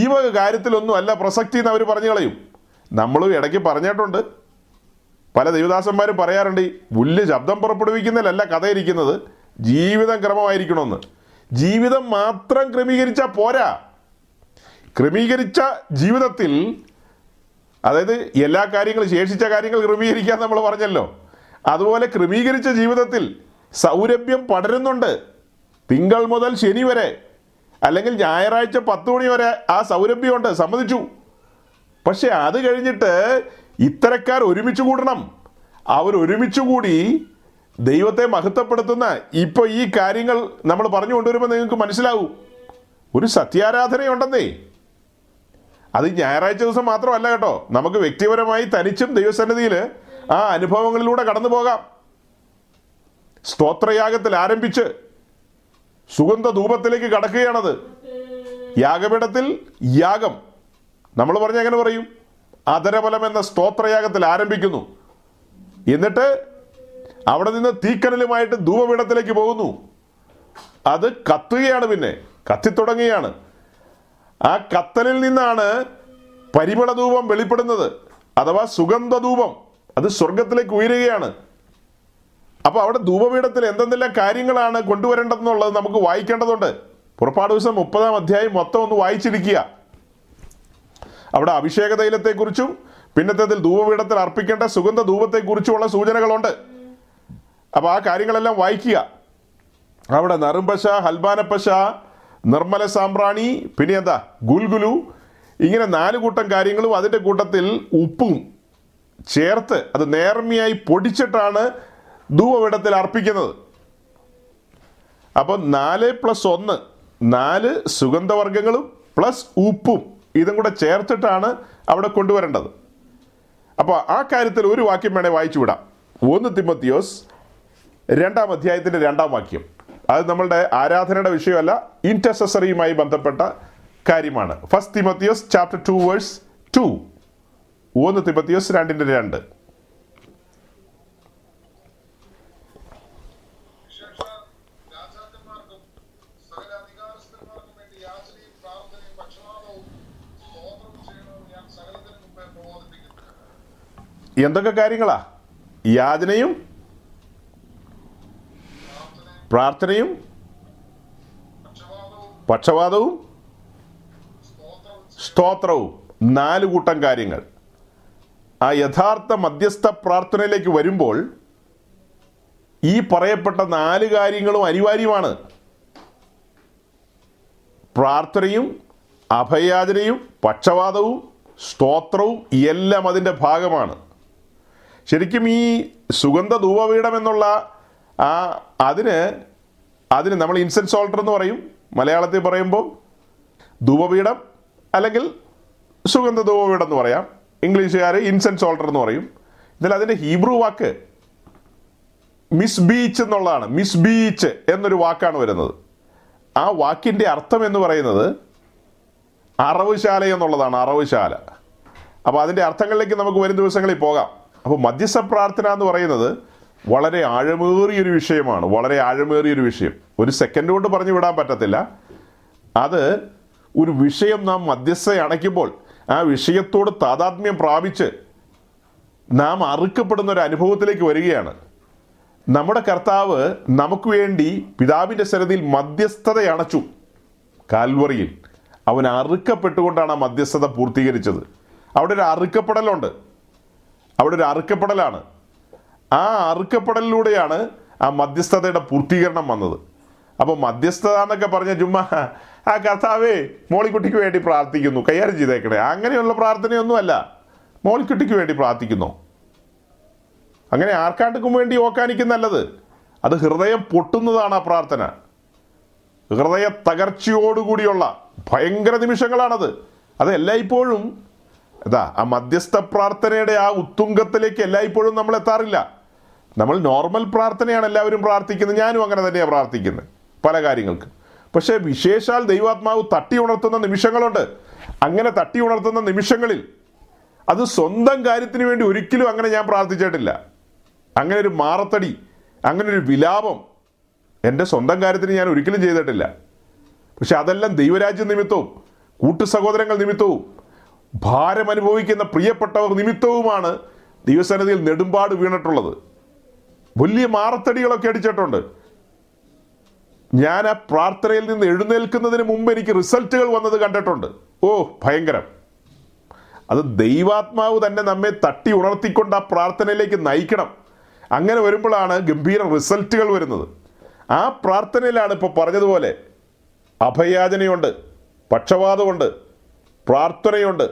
ഈ വക കാര്യത്തിലൊന്നും അല്ല പ്രസക്തി എന്ന് അവർ പറഞ്ഞു കളയും. നമ്മളും ഇടയ്ക്ക് പറഞ്ഞിട്ടുണ്ട്, പല ദൈവദാസന്മാരും പറയാറുണ്ട്, ഈ വലിയ ശബ്ദം പുറപ്പെടുവിക്കുന്നതിലല്ല കഥയിരിക്കുന്നത്, ജീവിതം ക്രമമായിരിക്കണമെന്ന്. ജീവിതം മാത്രം ക്രമീകരിച്ചാൽ പോരാ. ക്രമീകരിച്ച ജീവിതത്തിൽ, അതായത് എല്ലാ കാര്യങ്ങളും, ശേഷിച്ച കാര്യങ്ങൾ ക്രമീകരിക്കാൻ നമ്മൾ പറഞ്ഞല്ലോ, അതുപോലെ ക്രമീകരിച്ച ജീവിതത്തിൽ സൗരഭ്യം പടരുന്നുണ്ട്. തിങ്കൾ മുതൽ ശനി വരെ, അല്ലെങ്കിൽ ഞായറാഴ്ച പത്ത് മണി വരെ ആ സൗരഭ്യമുണ്ട്, സമ്മതിച്ചു. പക്ഷെ അത് കഴിഞ്ഞിട്ട് ഇത്തരക്കാർ ഒരുമിച്ച് കൂടണം. അവരൊരുമിച്ച് കൂടി ദൈവത്തെ മഹത്വപ്പെടുത്തുന്ന ഇപ്പോൾ ഈ കാര്യങ്ങൾ നമ്മൾ പറഞ്ഞു കൊണ്ടുവരുമ്പോൾ നിങ്ങൾക്ക് മനസ്സിലാവും, ഒരു സത്യാരാധനയുണ്ടെന്നേ. അത് ഞായറാഴ്ച ദിവസം മാത്രമല്ല കേട്ടോ. നമുക്ക് വ്യക്തിപരമായി തനിച്ചും ദൈവസന്നിധിയിൽ ആ അനുഭവങ്ങളിലൂടെ കടന്നു പോകാം. സ്തോത്രയാഗത്തിൽ ആരംഭിച്ച് സുഗന്ധ ധൂപത്തിലേക്ക് കടക്കുകയാണത്. യാഗപീഠത്തിൽ യാഗം, നമ്മൾ പറഞ്ഞ എങ്ങനെ പറയും, അതരഫലം എന്ന സ്തോത്രയാഗത്തിൽ ആരംഭിക്കുന്നു. എന്നിട്ട് അവിടെ നിന്ന് തീക്കനലുമായിട്ട് ധൂപപീഠത്തിലേക്ക് പോകുന്നു. അത് കത്തുകയാണ്, പിന്നെ കത്തിത്തുടങ്ങുകയാണ്. ആ കത്തലിൽ നിന്നാണ് പരിമളധൂപം വെളിപ്പെടുന്നത്, അഥവാ സുഗന്ധധൂപം. അത് സ്വർഗത്തിലേക്ക് ഉയരുകയാണ്. അപ്പോൾ അവിടെ ധൂപപീഠത്തിൽ എന്തെന്തെല്ലാം കാര്യങ്ങളാണ് കൊണ്ടുവരേണ്ടതെന്നുള്ളത് നമുക്ക് വായിക്കേണ്ടതുണ്ട്. പുറപ്പാട് ദിവസം മുപ്പതാം അധ്യായം മൊത്തം ഒന്ന് വായിച്ചിരിക്കുക. അവിടെ അഭിഷേക തൈലത്തെക്കുറിച്ചും പിന്നത്തേതിൽ ധൂപപീഠത്തിൽ അർപ്പിക്കേണ്ട സുഗന്ധ ധൂപത്തെക്കുറിച്ചുമുള്ള സൂചനകളുണ്ട്. അപ്പോൾ ആ കാര്യങ്ങളെല്ലാം വായിക്കുക. അവിടെ നറുംപശ, ഹൽബാനപ്പശ, നിർമ്മല സാമ്പ്രാണി, പിന്നെ എന്താ ഗുൽഗുലു, ഇങ്ങനെ നാല് കൂട്ടം കാര്യങ്ങളും അതിൻ്റെ കൂട്ടത്തിൽ ഉപ്പും ചേർത്ത് അത് നേർമയായി പൊടിച്ചിട്ടാണ് ധൂപപീഠത്തിൽ അർപ്പിക്കുന്നത്. അപ്പോൾ നാല് പ്ലസ് ഒന്ന്, നാല് സുഗന്ധവർഗ്ഗങ്ങളും പ്ലസ് ഉപ്പും ഇതും കൂടെ ചേർത്തിട്ടാണ് അവിടെ കൊണ്ടുവരേണ്ടത്. അപ്പോൾ ആ കാര്യത്തിൽ ഒരു വാക്യം വേണേൽ വായിച്ചു വിടാം. ഒന്ന് തിമോത്തിയോസ് രണ്ടാം അധ്യായത്തിൻ്റെ രണ്ടാം വാക്യം. അത് നമ്മളുടെ ആരാധനയുടെ വിഷയമല്ല, ഇൻറ്റർസെസറിയുമായി ബന്ധപ്പെട്ട കാര്യമാണ്. First തിമോത്തിയോസ് chapter two verse two. ഒന്ന് തിമോത്തിയോസ് രണ്ടിൻ്റെ രണ്ട്. എന്തൊക്കെ കാര്യങ്ങളാ? യാചനയും പ്രാർത്ഥനയും പക്ഷവാദവും സ്തോത്രവും, നാല് കൂട്ടം കാര്യങ്ങൾ. ആ യഥാർത്ഥ മധ്യസ്ഥ പ്രാർത്ഥനയിലേക്ക് വരുമ്പോൾ ഈ പറയപ്പെട്ട നാല് കാര്യങ്ങളും അനിവാര്യമാണ്. പ്രാർത്ഥനയും അഭയാചനയും പക്ഷവാദവും സ്തോത്രവും എല്ലാം അതിൻ്റെ ഭാഗമാണ്. ശരിക്കും ഈ സുഗന്ധ ധൂപപീഠം എന്നുള്ള ആ അതിന് അതിന് നമ്മൾ ഇൻസെൻസ് ഓൾട്ടർ എന്ന് പറയും മലയാളത്തിൽ പറയുമ്പോൾ. ധൂപപീഠം അല്ലെങ്കിൽ സുഗന്ധ ധൂപപീഠം എന്ന് പറയാം, ഇംഗ്ലീഷുകാർ ഇൻസെൻസ് ഓൾട്ടർ എന്ന് പറയും. ഇതിൽ അതിൻ്റെ ഹീബ്രു വാക്ക് മിസ് ബീച്ച് എന്നുള്ളതാണ്. മിസ് ബീച്ച് എന്നൊരു വാക്കാണ് വരുന്നത്. ആ വാക്കിൻ്റെ അർത്ഥം എന്ന് പറയുന്നത് അറവുശാല എന്നുള്ളതാണ്, അറവുശാല. അപ്പോൾ അതിൻ്റെ അർത്ഥങ്ങളിലേക്ക് നമുക്ക് വരും ദിവസങ്ങളിൽ പോകാം. അപ്പോൾ മധ്യസ്ഥ പ്രാർത്ഥന എന്ന് പറയുന്നത് വളരെ ആഴമേറിയൊരു വിഷയമാണ്, വളരെ ആഴമേറിയൊരു വിഷയം. ഒരു സെക്കൻഡ് കൊണ്ട് പറഞ്ഞു വിടാൻ പറ്റത്തില്ല. അത് ഒരു വിഷയം നാം മധ്യസ്ഥ അണയ്ക്കുമ്പോൾ ആ വിഷയത്തോട് താതാത്മ്യം പ്രാപിച്ച് നാം അറുക്കപ്പെടുന്ന ഒരു അനുഭവത്തിലേക്ക് വരികയാണ്. നമ്മുടെ കർത്താവ് നമുക്ക് വേണ്ടി പിതാവിൻ്റെ സന്നിധിയിൽ മധ്യസ്ഥത അണച്ചു. കാൽവറിയിൽ അവൻ അറുക്കപ്പെട്ടുകൊണ്ടാണ് ആ മധ്യസ്ഥത പൂർത്തീകരിച്ചത്. അവിടെ ഒരു അറുക്കപ്പെടലുണ്ട്, അവിടെ ഒരു അറുക്കപ്പെടലാണ്. ആ അറുക്കപ്പെടലിലൂടെയാണ് ആ മധ്യസ്ഥതയുടെ പൂർത്തീകരണം വന്നത്. അപ്പോൾ മധ്യസ്ഥത എന്നൊക്കെ പറഞ്ഞ ചുമ്മാ ആ കർത്താവേ മോളിക്കുട്ടിക്ക് വേണ്ടി പ്രാർത്ഥിക്കുന്നു കൈകാര്യം ചെയ്തേക്കണേ അങ്ങനെയുള്ള പ്രാർത്ഥനയൊന്നുമല്ല. മോളിക്കുട്ടിക്ക് വേണ്ടി പ്രാർത്ഥിക്കുന്നു, അങ്ങനെ ആർക്കാട്ടുക്കും വേണ്ടി ഓക്കാനിക്കുന്നല്ലത്. അത് ഹൃദയം പൊട്ടുന്നതാണ് ആ പ്രാർത്ഥന. ഹൃദയ തകർച്ചയോടുകൂടിയുള്ള ഭയങ്കര നിമിഷങ്ങളാണത്. അത് എല്ലായ്പ്പോഴും അതാ ആ മധ്യസ്ഥ പ്രാർത്ഥനയുടെ ആ ഉത്തുംഗത്തിലേക്ക് എല്ലായ്പ്പോഴും നമ്മൾ എത്താറില്ല. നമ്മൾ നോർമൽ പ്രാർത്ഥനയാണ് എല്ലാവരും പ്രാർത്ഥിക്കുന്നത്, ഞാനും അങ്ങനെ തന്നെയാണ് പ്രാർത്ഥിക്കുന്നത് പല കാര്യങ്ങൾക്ക്. പക്ഷേ വിശേഷാൽ ദൈവാത്മാവ് തട്ടി ഉണർത്തുന്ന നിമിഷങ്ങളുണ്ട്. അങ്ങനെ തട്ടി ഉണർത്തുന്ന നിമിഷങ്ങളിൽ അത് സ്വന്തം കാര്യത്തിന് വേണ്ടി ഒരിക്കലും അങ്ങനെ ഞാൻ പ്രാർത്ഥിച്ചിട്ടില്ല. അങ്ങനെ ഒരു മാറത്തടി, അങ്ങനെ ഒരു വിലാപം എൻ്റെ സ്വന്തം കാര്യത്തിന് ഞാൻ ഒരിക്കലും ചെയ്തിട്ടില്ല. പക്ഷെ അതെല്ലാം ദൈവരാജ്യ നിമിത്തവും കൂട്ടു സഹോദരങ്ങൾ നിമിത്തവും ഭാരമനുഭവിക്കുന്ന പ്രിയപ്പെട്ടവർ നിമിത്തവുമാണ് ദൈവസന്നിധിയിൽ നെടുമ്പാട് വീണിട്ടുള്ളത്. വലിയ മാറത്തടികളൊക്കെ അടിച്ചിട്ടുണ്ട്. ഞാൻ ആ പ്രാർത്ഥനയിൽ നിന്ന് എഴുന്നേൽക്കുന്നതിന് മുമ്പ് എനിക്ക് റിസൾട്ടുകൾ വന്നത് കണ്ടിട്ടുണ്ട്. ഓ ഭയങ്കരം! അത് ദൈവാത്മാവ് തന്നെ നമ്മെ തട്ടി ഉണർത്തിക്കൊണ്ട് ആ പ്രാർത്ഥനയിലേക്ക് നയിക്കണം. അങ്ങനെ വരുമ്പോഴാണ് ഗംഭീര റിസൾട്ടുകൾ വരുന്നത്. ആ പ്രാർത്ഥനയിലാണ് ഇപ്പോൾ പറഞ്ഞതുപോലെ അഭയാചനയുണ്ട്, പക്ഷവാതമുണ്ട്, പ്രാർത്ഥനയുണ്ട്,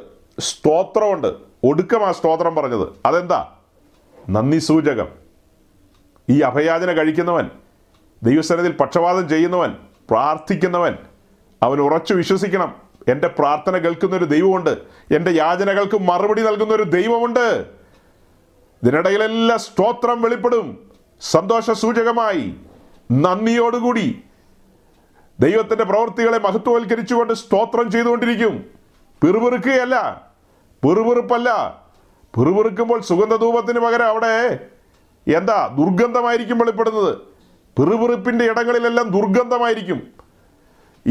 സ്തോത്രമുണ്ട്. ഒടുക്കം ആ സ്തോത്രം പറഞ്ഞത് അതെന്താ? നന്ദി സൂചകം. ഈ അഭയാചന കഴിക്കുന്നവൻ, ദൈവസന്നിധിയിൽ പക്ഷവാതം ചെയ്യുന്നവൻ, പ്രാർത്ഥിക്കുന്നവൻ, അവൻ ഉറച്ചു വിശ്വസിക്കണം എൻ്റെ പ്രാർത്ഥന കേൾക്കുന്നൊരു ദൈവമുണ്ട്, എൻ്റെ യാചനകൾക്ക് മറുപടി നൽകുന്നൊരു ദൈവമുണ്ട്. ഇതിനിടയിലെല്ലാം സ്തോത്രം വെളിപ്പെടും, സന്തോഷ സൂചകമായി നന്ദിയോടുകൂടി ദൈവത്തിൻ്റെ പ്രവൃത്തികളെ മഹത്വവൽക്കരിച്ചുകൊണ്ട് സ്തോത്രം ചെയ്തുകൊണ്ടിരിക്കും. പിറുപിറുക്കുകയല്ല, പിറുപിറുപ്പല്ല. പിറുപിറുക്കുമ്പോൾ സുഗന്ധധൂപത്തിന് പകരം അവിടെ എന്താ ദുർഗന്ധമായിരിക്കും വെളിപ്പെടുന്നത്. പിറുപിറുപ്പിൻ്റെ ഇടങ്ങളിലെല്ലാം ദുർഗന്ധമായിരിക്കും.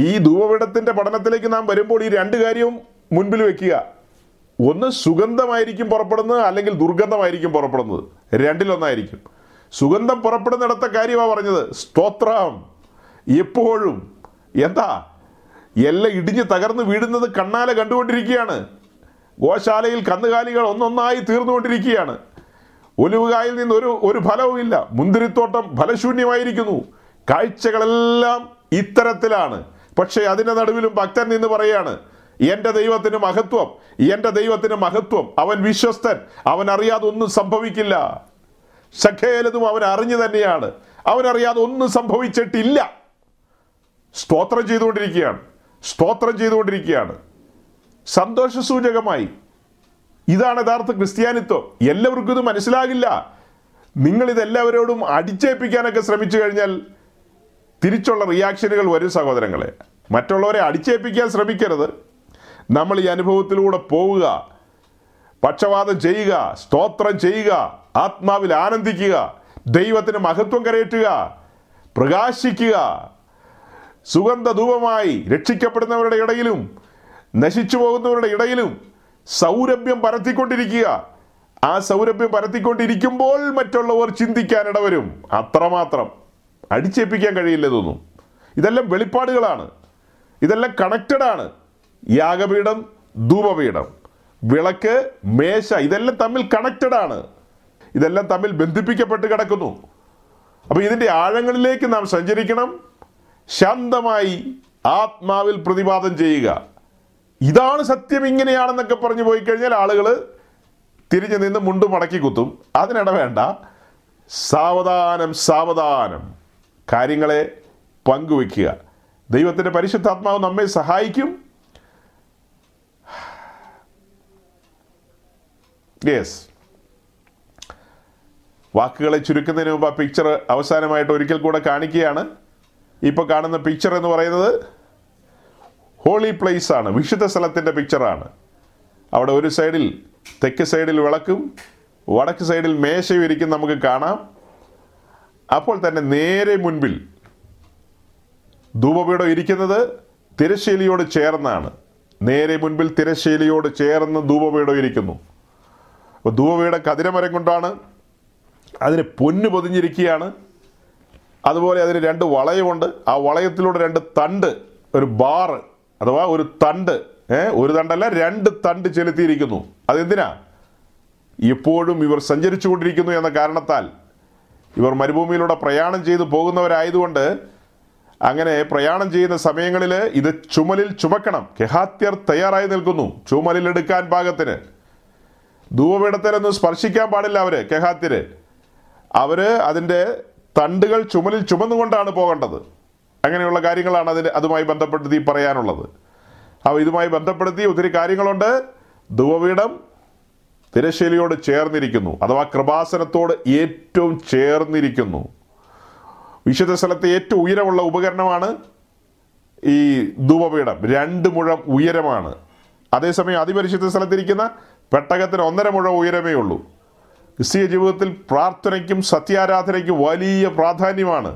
ഈ ധൂപപീഠത്തിൻ്റെ പഠനത്തിലേക്ക് നാം വരുമ്പോൾ ഈ രണ്ട് കാര്യവും മുൻപിൽ വയ്ക്കുക. ഒന്ന് സുഗന്ധമായിരിക്കും പുറപ്പെടുന്നത്, അല്ലെങ്കിൽ ദുർഗന്ധമായിരിക്കും പുറപ്പെടുന്നത്. രണ്ടിലൊന്നായിരിക്കും. സുഗന്ധം പുറപ്പെടുന്നിടത്തെ കാര്യമാണ് പറഞ്ഞത്, സ്തോത്രം എപ്പോഴും. എന്താ എല്ലാം ഇടിഞ്ഞ് തകർന്ന് വീഴുന്നത് കണ്ണാലെ കണ്ടുകൊണ്ടിരിക്കുകയാണ്. ഗോശാലയിൽ കന്നുകാലികൾ ഒന്നൊന്നായി തീർന്നുകൊണ്ടിരിക്കുകയാണ്. ഒലിവുകായിൽ നിന്ന് ഒരു ഒരു ഫലവുമില്ല. മുന്തിരിത്തോട്ടം ഫലശൂന്യമായിരിക്കുന്നു. കാഴ്ചകളെല്ലാം ഇത്തരത്തിലാണ്. പക്ഷേ അതിൻ്റെ നടുവിലും ഭക്തൻ നിന്ന് പറയാണ്, എൻ്റെ ദൈവത്തിന് മഹത്വം, എൻ്റെ ദൈവത്തിന് മഹത്വം. അവൻ വിശ്വസ്തൻ, അവൻ അറിയാതെ ഒന്നും സംഭവിക്കില്ല. സഖേലതും അവൻ അറിഞ്ഞു തന്നെയാണ്, അവനറിയാതെ ഒന്നും സംഭവിച്ചിട്ടില്ല. സ്തോത്രം ചെയ്തുകൊണ്ടിരിക്കുകയാണ്, സ്തോത്രം ചെയ്തുകൊണ്ടിരിക്കുകയാണ്, സന്തോഷ സൂചകമായി. ഇതാണ് യഥാർത്ഥ ക്രിസ്ത്യാനിത്വം. എല്ലാവർക്കും ഇത് മനസ്സിലാകില്ല. നിങ്ങളിതെല്ലാവരോടും അടിച്ചേൽപ്പിക്കാനൊക്കെ ശ്രമിച്ചു കഴിഞ്ഞാൽ തിരിച്ചുള്ള റിയാക്ഷനുകൾ വരും സഹോദരങ്ങളെ. മറ്റുള്ളവരെ അടിച്ചേൽപ്പിക്കാൻ ശ്രമിക്കരുത്. നമ്മൾ ഈ അനുഭവത്തിലൂടെ പോവുക, പക്ഷപാതം ചെയ്യുക, സ്തോത്രം ചെയ്യുക, ആത്മാവിൽ ആനന്ദിക്കുക, ദൈവത്തിന് മഹത്വം കരയറ്റുക, പ്രകാശിക്കുക. സുഗന്ധധൂപമായി രക്ഷിക്കപ്പെടുന്നവരുടെ ഇടയിലും നശിച്ചു പോകുന്നവരുടെ ഇടയിലും സൗരഭ്യം പരത്തിക്കൊണ്ടിരിക്കുക. ആ സൗരഭ്യം പരത്തിക്കൊണ്ടിരിക്കുമ്പോൾ മറ്റുള്ളവർ ചിന്തിക്കാനിടവരും. അത്രമാത്രം അടിച്ചേൽപ്പിക്കാൻ കഴിയില്ല. ഇതൊന്നും ഇതെല്ലാം വെളിപ്പാടുകളാണ്, ഇതെല്ലാം കണക്റ്റഡാണ്. യാഗപീഠം, ധൂപപീഠം, വിളക്ക്, മേശ, ഇതെല്ലാം തമ്മിൽ കണക്റ്റഡാണ്, ഇതെല്ലാം തമ്മിൽ ബന്ധിപ്പിക്കപ്പെട്ട് കിടക്കുന്നു. അപ്പോൾ ഇതിൻ്റെ ആഴങ്ങളിലേക്ക് നാം സഞ്ചരിക്കണം. ശാന്തമായി ആത്മാവിൽ പ്രതിവാദം ചെയ്യുക. ഇതാണ് സത്യം, ഇങ്ങനെയാണെന്നൊക്കെ പറഞ്ഞു പോയി കഴിഞ്ഞാൽ ആളുകൾ തിരിഞ്ഞു നിന്ന് മുണ്ട് മടക്കി കുത്തും. അതിനിട വേണ്ട. സാവധാനം സാവധാനം കാര്യങ്ങളെ പങ്കുവയ്ക്കുക. ദൈവത്തിൻ്റെ പരിശുദ്ധാത്മാവ് നമ്മെ സഹായിക്കും. യെസ്, വാക്കുകളെ ചുരുക്കുന്നതിന് മുമ്പ് ആ പിക്ചർ അവസാനമായിട്ട് ഒരിക്കൽ കൂടെ കാണിക്കുകയാണ്. ഇപ്പോൾ കാണുന്ന പിക്ചർ എന്ന് പറയുന്നത് ഹോളി പ്ലേസ് ആണ്, വിശുദ്ധ സ്ഥലത്തിൻ്റെ പിക്ചറാണ്. അവിടെ ഒരു സൈഡിൽ, തെക്ക് സൈഡിൽ വിളക്കും വടക്ക് സൈഡിൽ മേശയും ഇരിക്കും നമുക്ക് കാണാം. അപ്പോൾ തന്നെ നേരെ മുൻപിൽ ധൂപപീഠം ഇരിക്കുന്നത് തിരശ്ശീലയോട് ചേർന്നാണ്. നേരെ മുൻപിൽ തിരശ്ശീലയോട് ചേർന്ന് ധൂപപീഠം ഇരിക്കുന്നു. അപ്പോൾ ധൂപപീഠം കതിരമരം കൊണ്ടാണ്, അതിന് പൊന്ന് പൊതിഞ്ഞിരിക്കുകയാണ്. അതുപോലെ അതിന് രണ്ട് വളയമുണ്ട്. ആ വളയത്തിലൂടെ രണ്ട് തണ്ട്, ഒരു ബാറ് അഥവാ ഒരു തണ്ട്, ഏഹ് ഒരു തണ്ടല്ല രണ്ട് തണ്ട് ചെലുത്തിയിരിക്കുന്നു. അതെന്തിനാ? എപ്പോഴും ഇവർ സഞ്ചരിച്ചു കൊണ്ടിരിക്കുന്നു എന്ന കാരണത്താൽ. ഇവർ മരുഭൂമിയിലൂടെ പ്രയാണം ചെയ്ത് പോകുന്നവരായതുകൊണ്ട് അങ്ങനെ പ്രയാണം ചെയ്യുന്ന സമയങ്ങളിൽ ഇത് ചുമലിൽ ചുമക്കണം. കെഹാത്യർ തയ്യാറായി നിൽക്കുന്നു ചുമലിലെടുക്കാൻ പാകത്തിന്. ധൂപപീഠത്തിലൊന്നും സ്പർശിക്കാൻ പാടില്ല അവർ, കെഹാത്യർ. അവർ അതിൻ്റെ തണ്ടുകൾ ചുമലിൽ ചുമന്നുകൊണ്ടാണ് പോകേണ്ടത്. അങ്ങനെയുള്ള കാര്യങ്ങളാണ് അതിന് അതുമായി ബന്ധപ്പെടുത്തി പറയാനുള്ളത്. അപ്പോൾ ഇതുമായി ബന്ധപ്പെടുത്തി ഒത്തിരി കാര്യങ്ങളുണ്ട്. ധൂപപീഠം തിരശ്ശീലയോട് ചേർന്നിരിക്കുന്നു, അഥവാ കൃപാസനത്തോട് ഏറ്റവും ചേർന്നിരിക്കുന്നു. വിശുദ്ധ സ്ഥലത്തെ ഏറ്റവും ഉയരമുള്ള ഉപകരണമാണ് ഈ ധൂപപീഠം. രണ്ട് മുഴം ഉയരമാണ്. അതേസമയം അതിപരിശുദ്ധ സ്ഥലത്തിരിക്കുന്ന പെട്ടകത്തിന് ഒന്നര മുഴം ഉയരമേ ഉള്ളൂ. ക്രിസ്തീയ ജീവിതത്തിൽ പ്രാർത്ഥനയ്ക്കും സത്യാരാധനയ്ക്കും വലിയ പ്രാധാന്യമാണ്,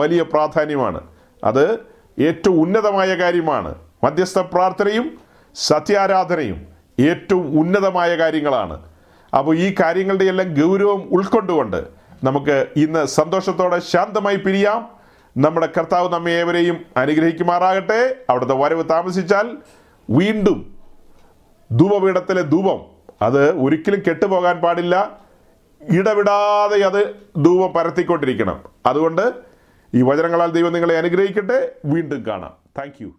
വലിയ പ്രാധാന്യമാണ്. അത് ഏറ്റവും ഉന്നതമായ കാര്യമാണ്. മധ്യസ്ഥ പ്രാർത്ഥനയും സത്യാരാധനയും ഏറ്റവും ഉന്നതമായ കാര്യങ്ങളാണ്. അപ്പോൾ ഈ കാര്യങ്ങളുടെ എല്ലാം ഗൗരവം ഉൾക്കൊണ്ടുകൊണ്ട് നമുക്ക് ഇന്ന് സന്തോഷത്തോടെ ശാന്തമായി പിരിയാം. നമ്മുടെ കർത്താവ് നമ്മെ ഏവരെയും അനുഗ്രഹിക്കുമാറാകട്ടെ. അവിടുത്തെ വരവ് താമസിച്ചാൽ വീണ്ടും ധൂപപീഠത്തിലെ ധൂപം അത് ഒരിക്കലും കെട്ടുപോകാൻ പാടില്ല. ഇടവിടാതെ അത് ധൂപം പരത്തിക്കൊണ്ടിരിക്കണം. അതുകൊണ്ട് ഈ വചനങ്ങളാൽ ദൈവം നിങ്ങളെ അനുഗ്രഹിക്കട്ടെ. വീണ്ടും കാണാം. Thank U.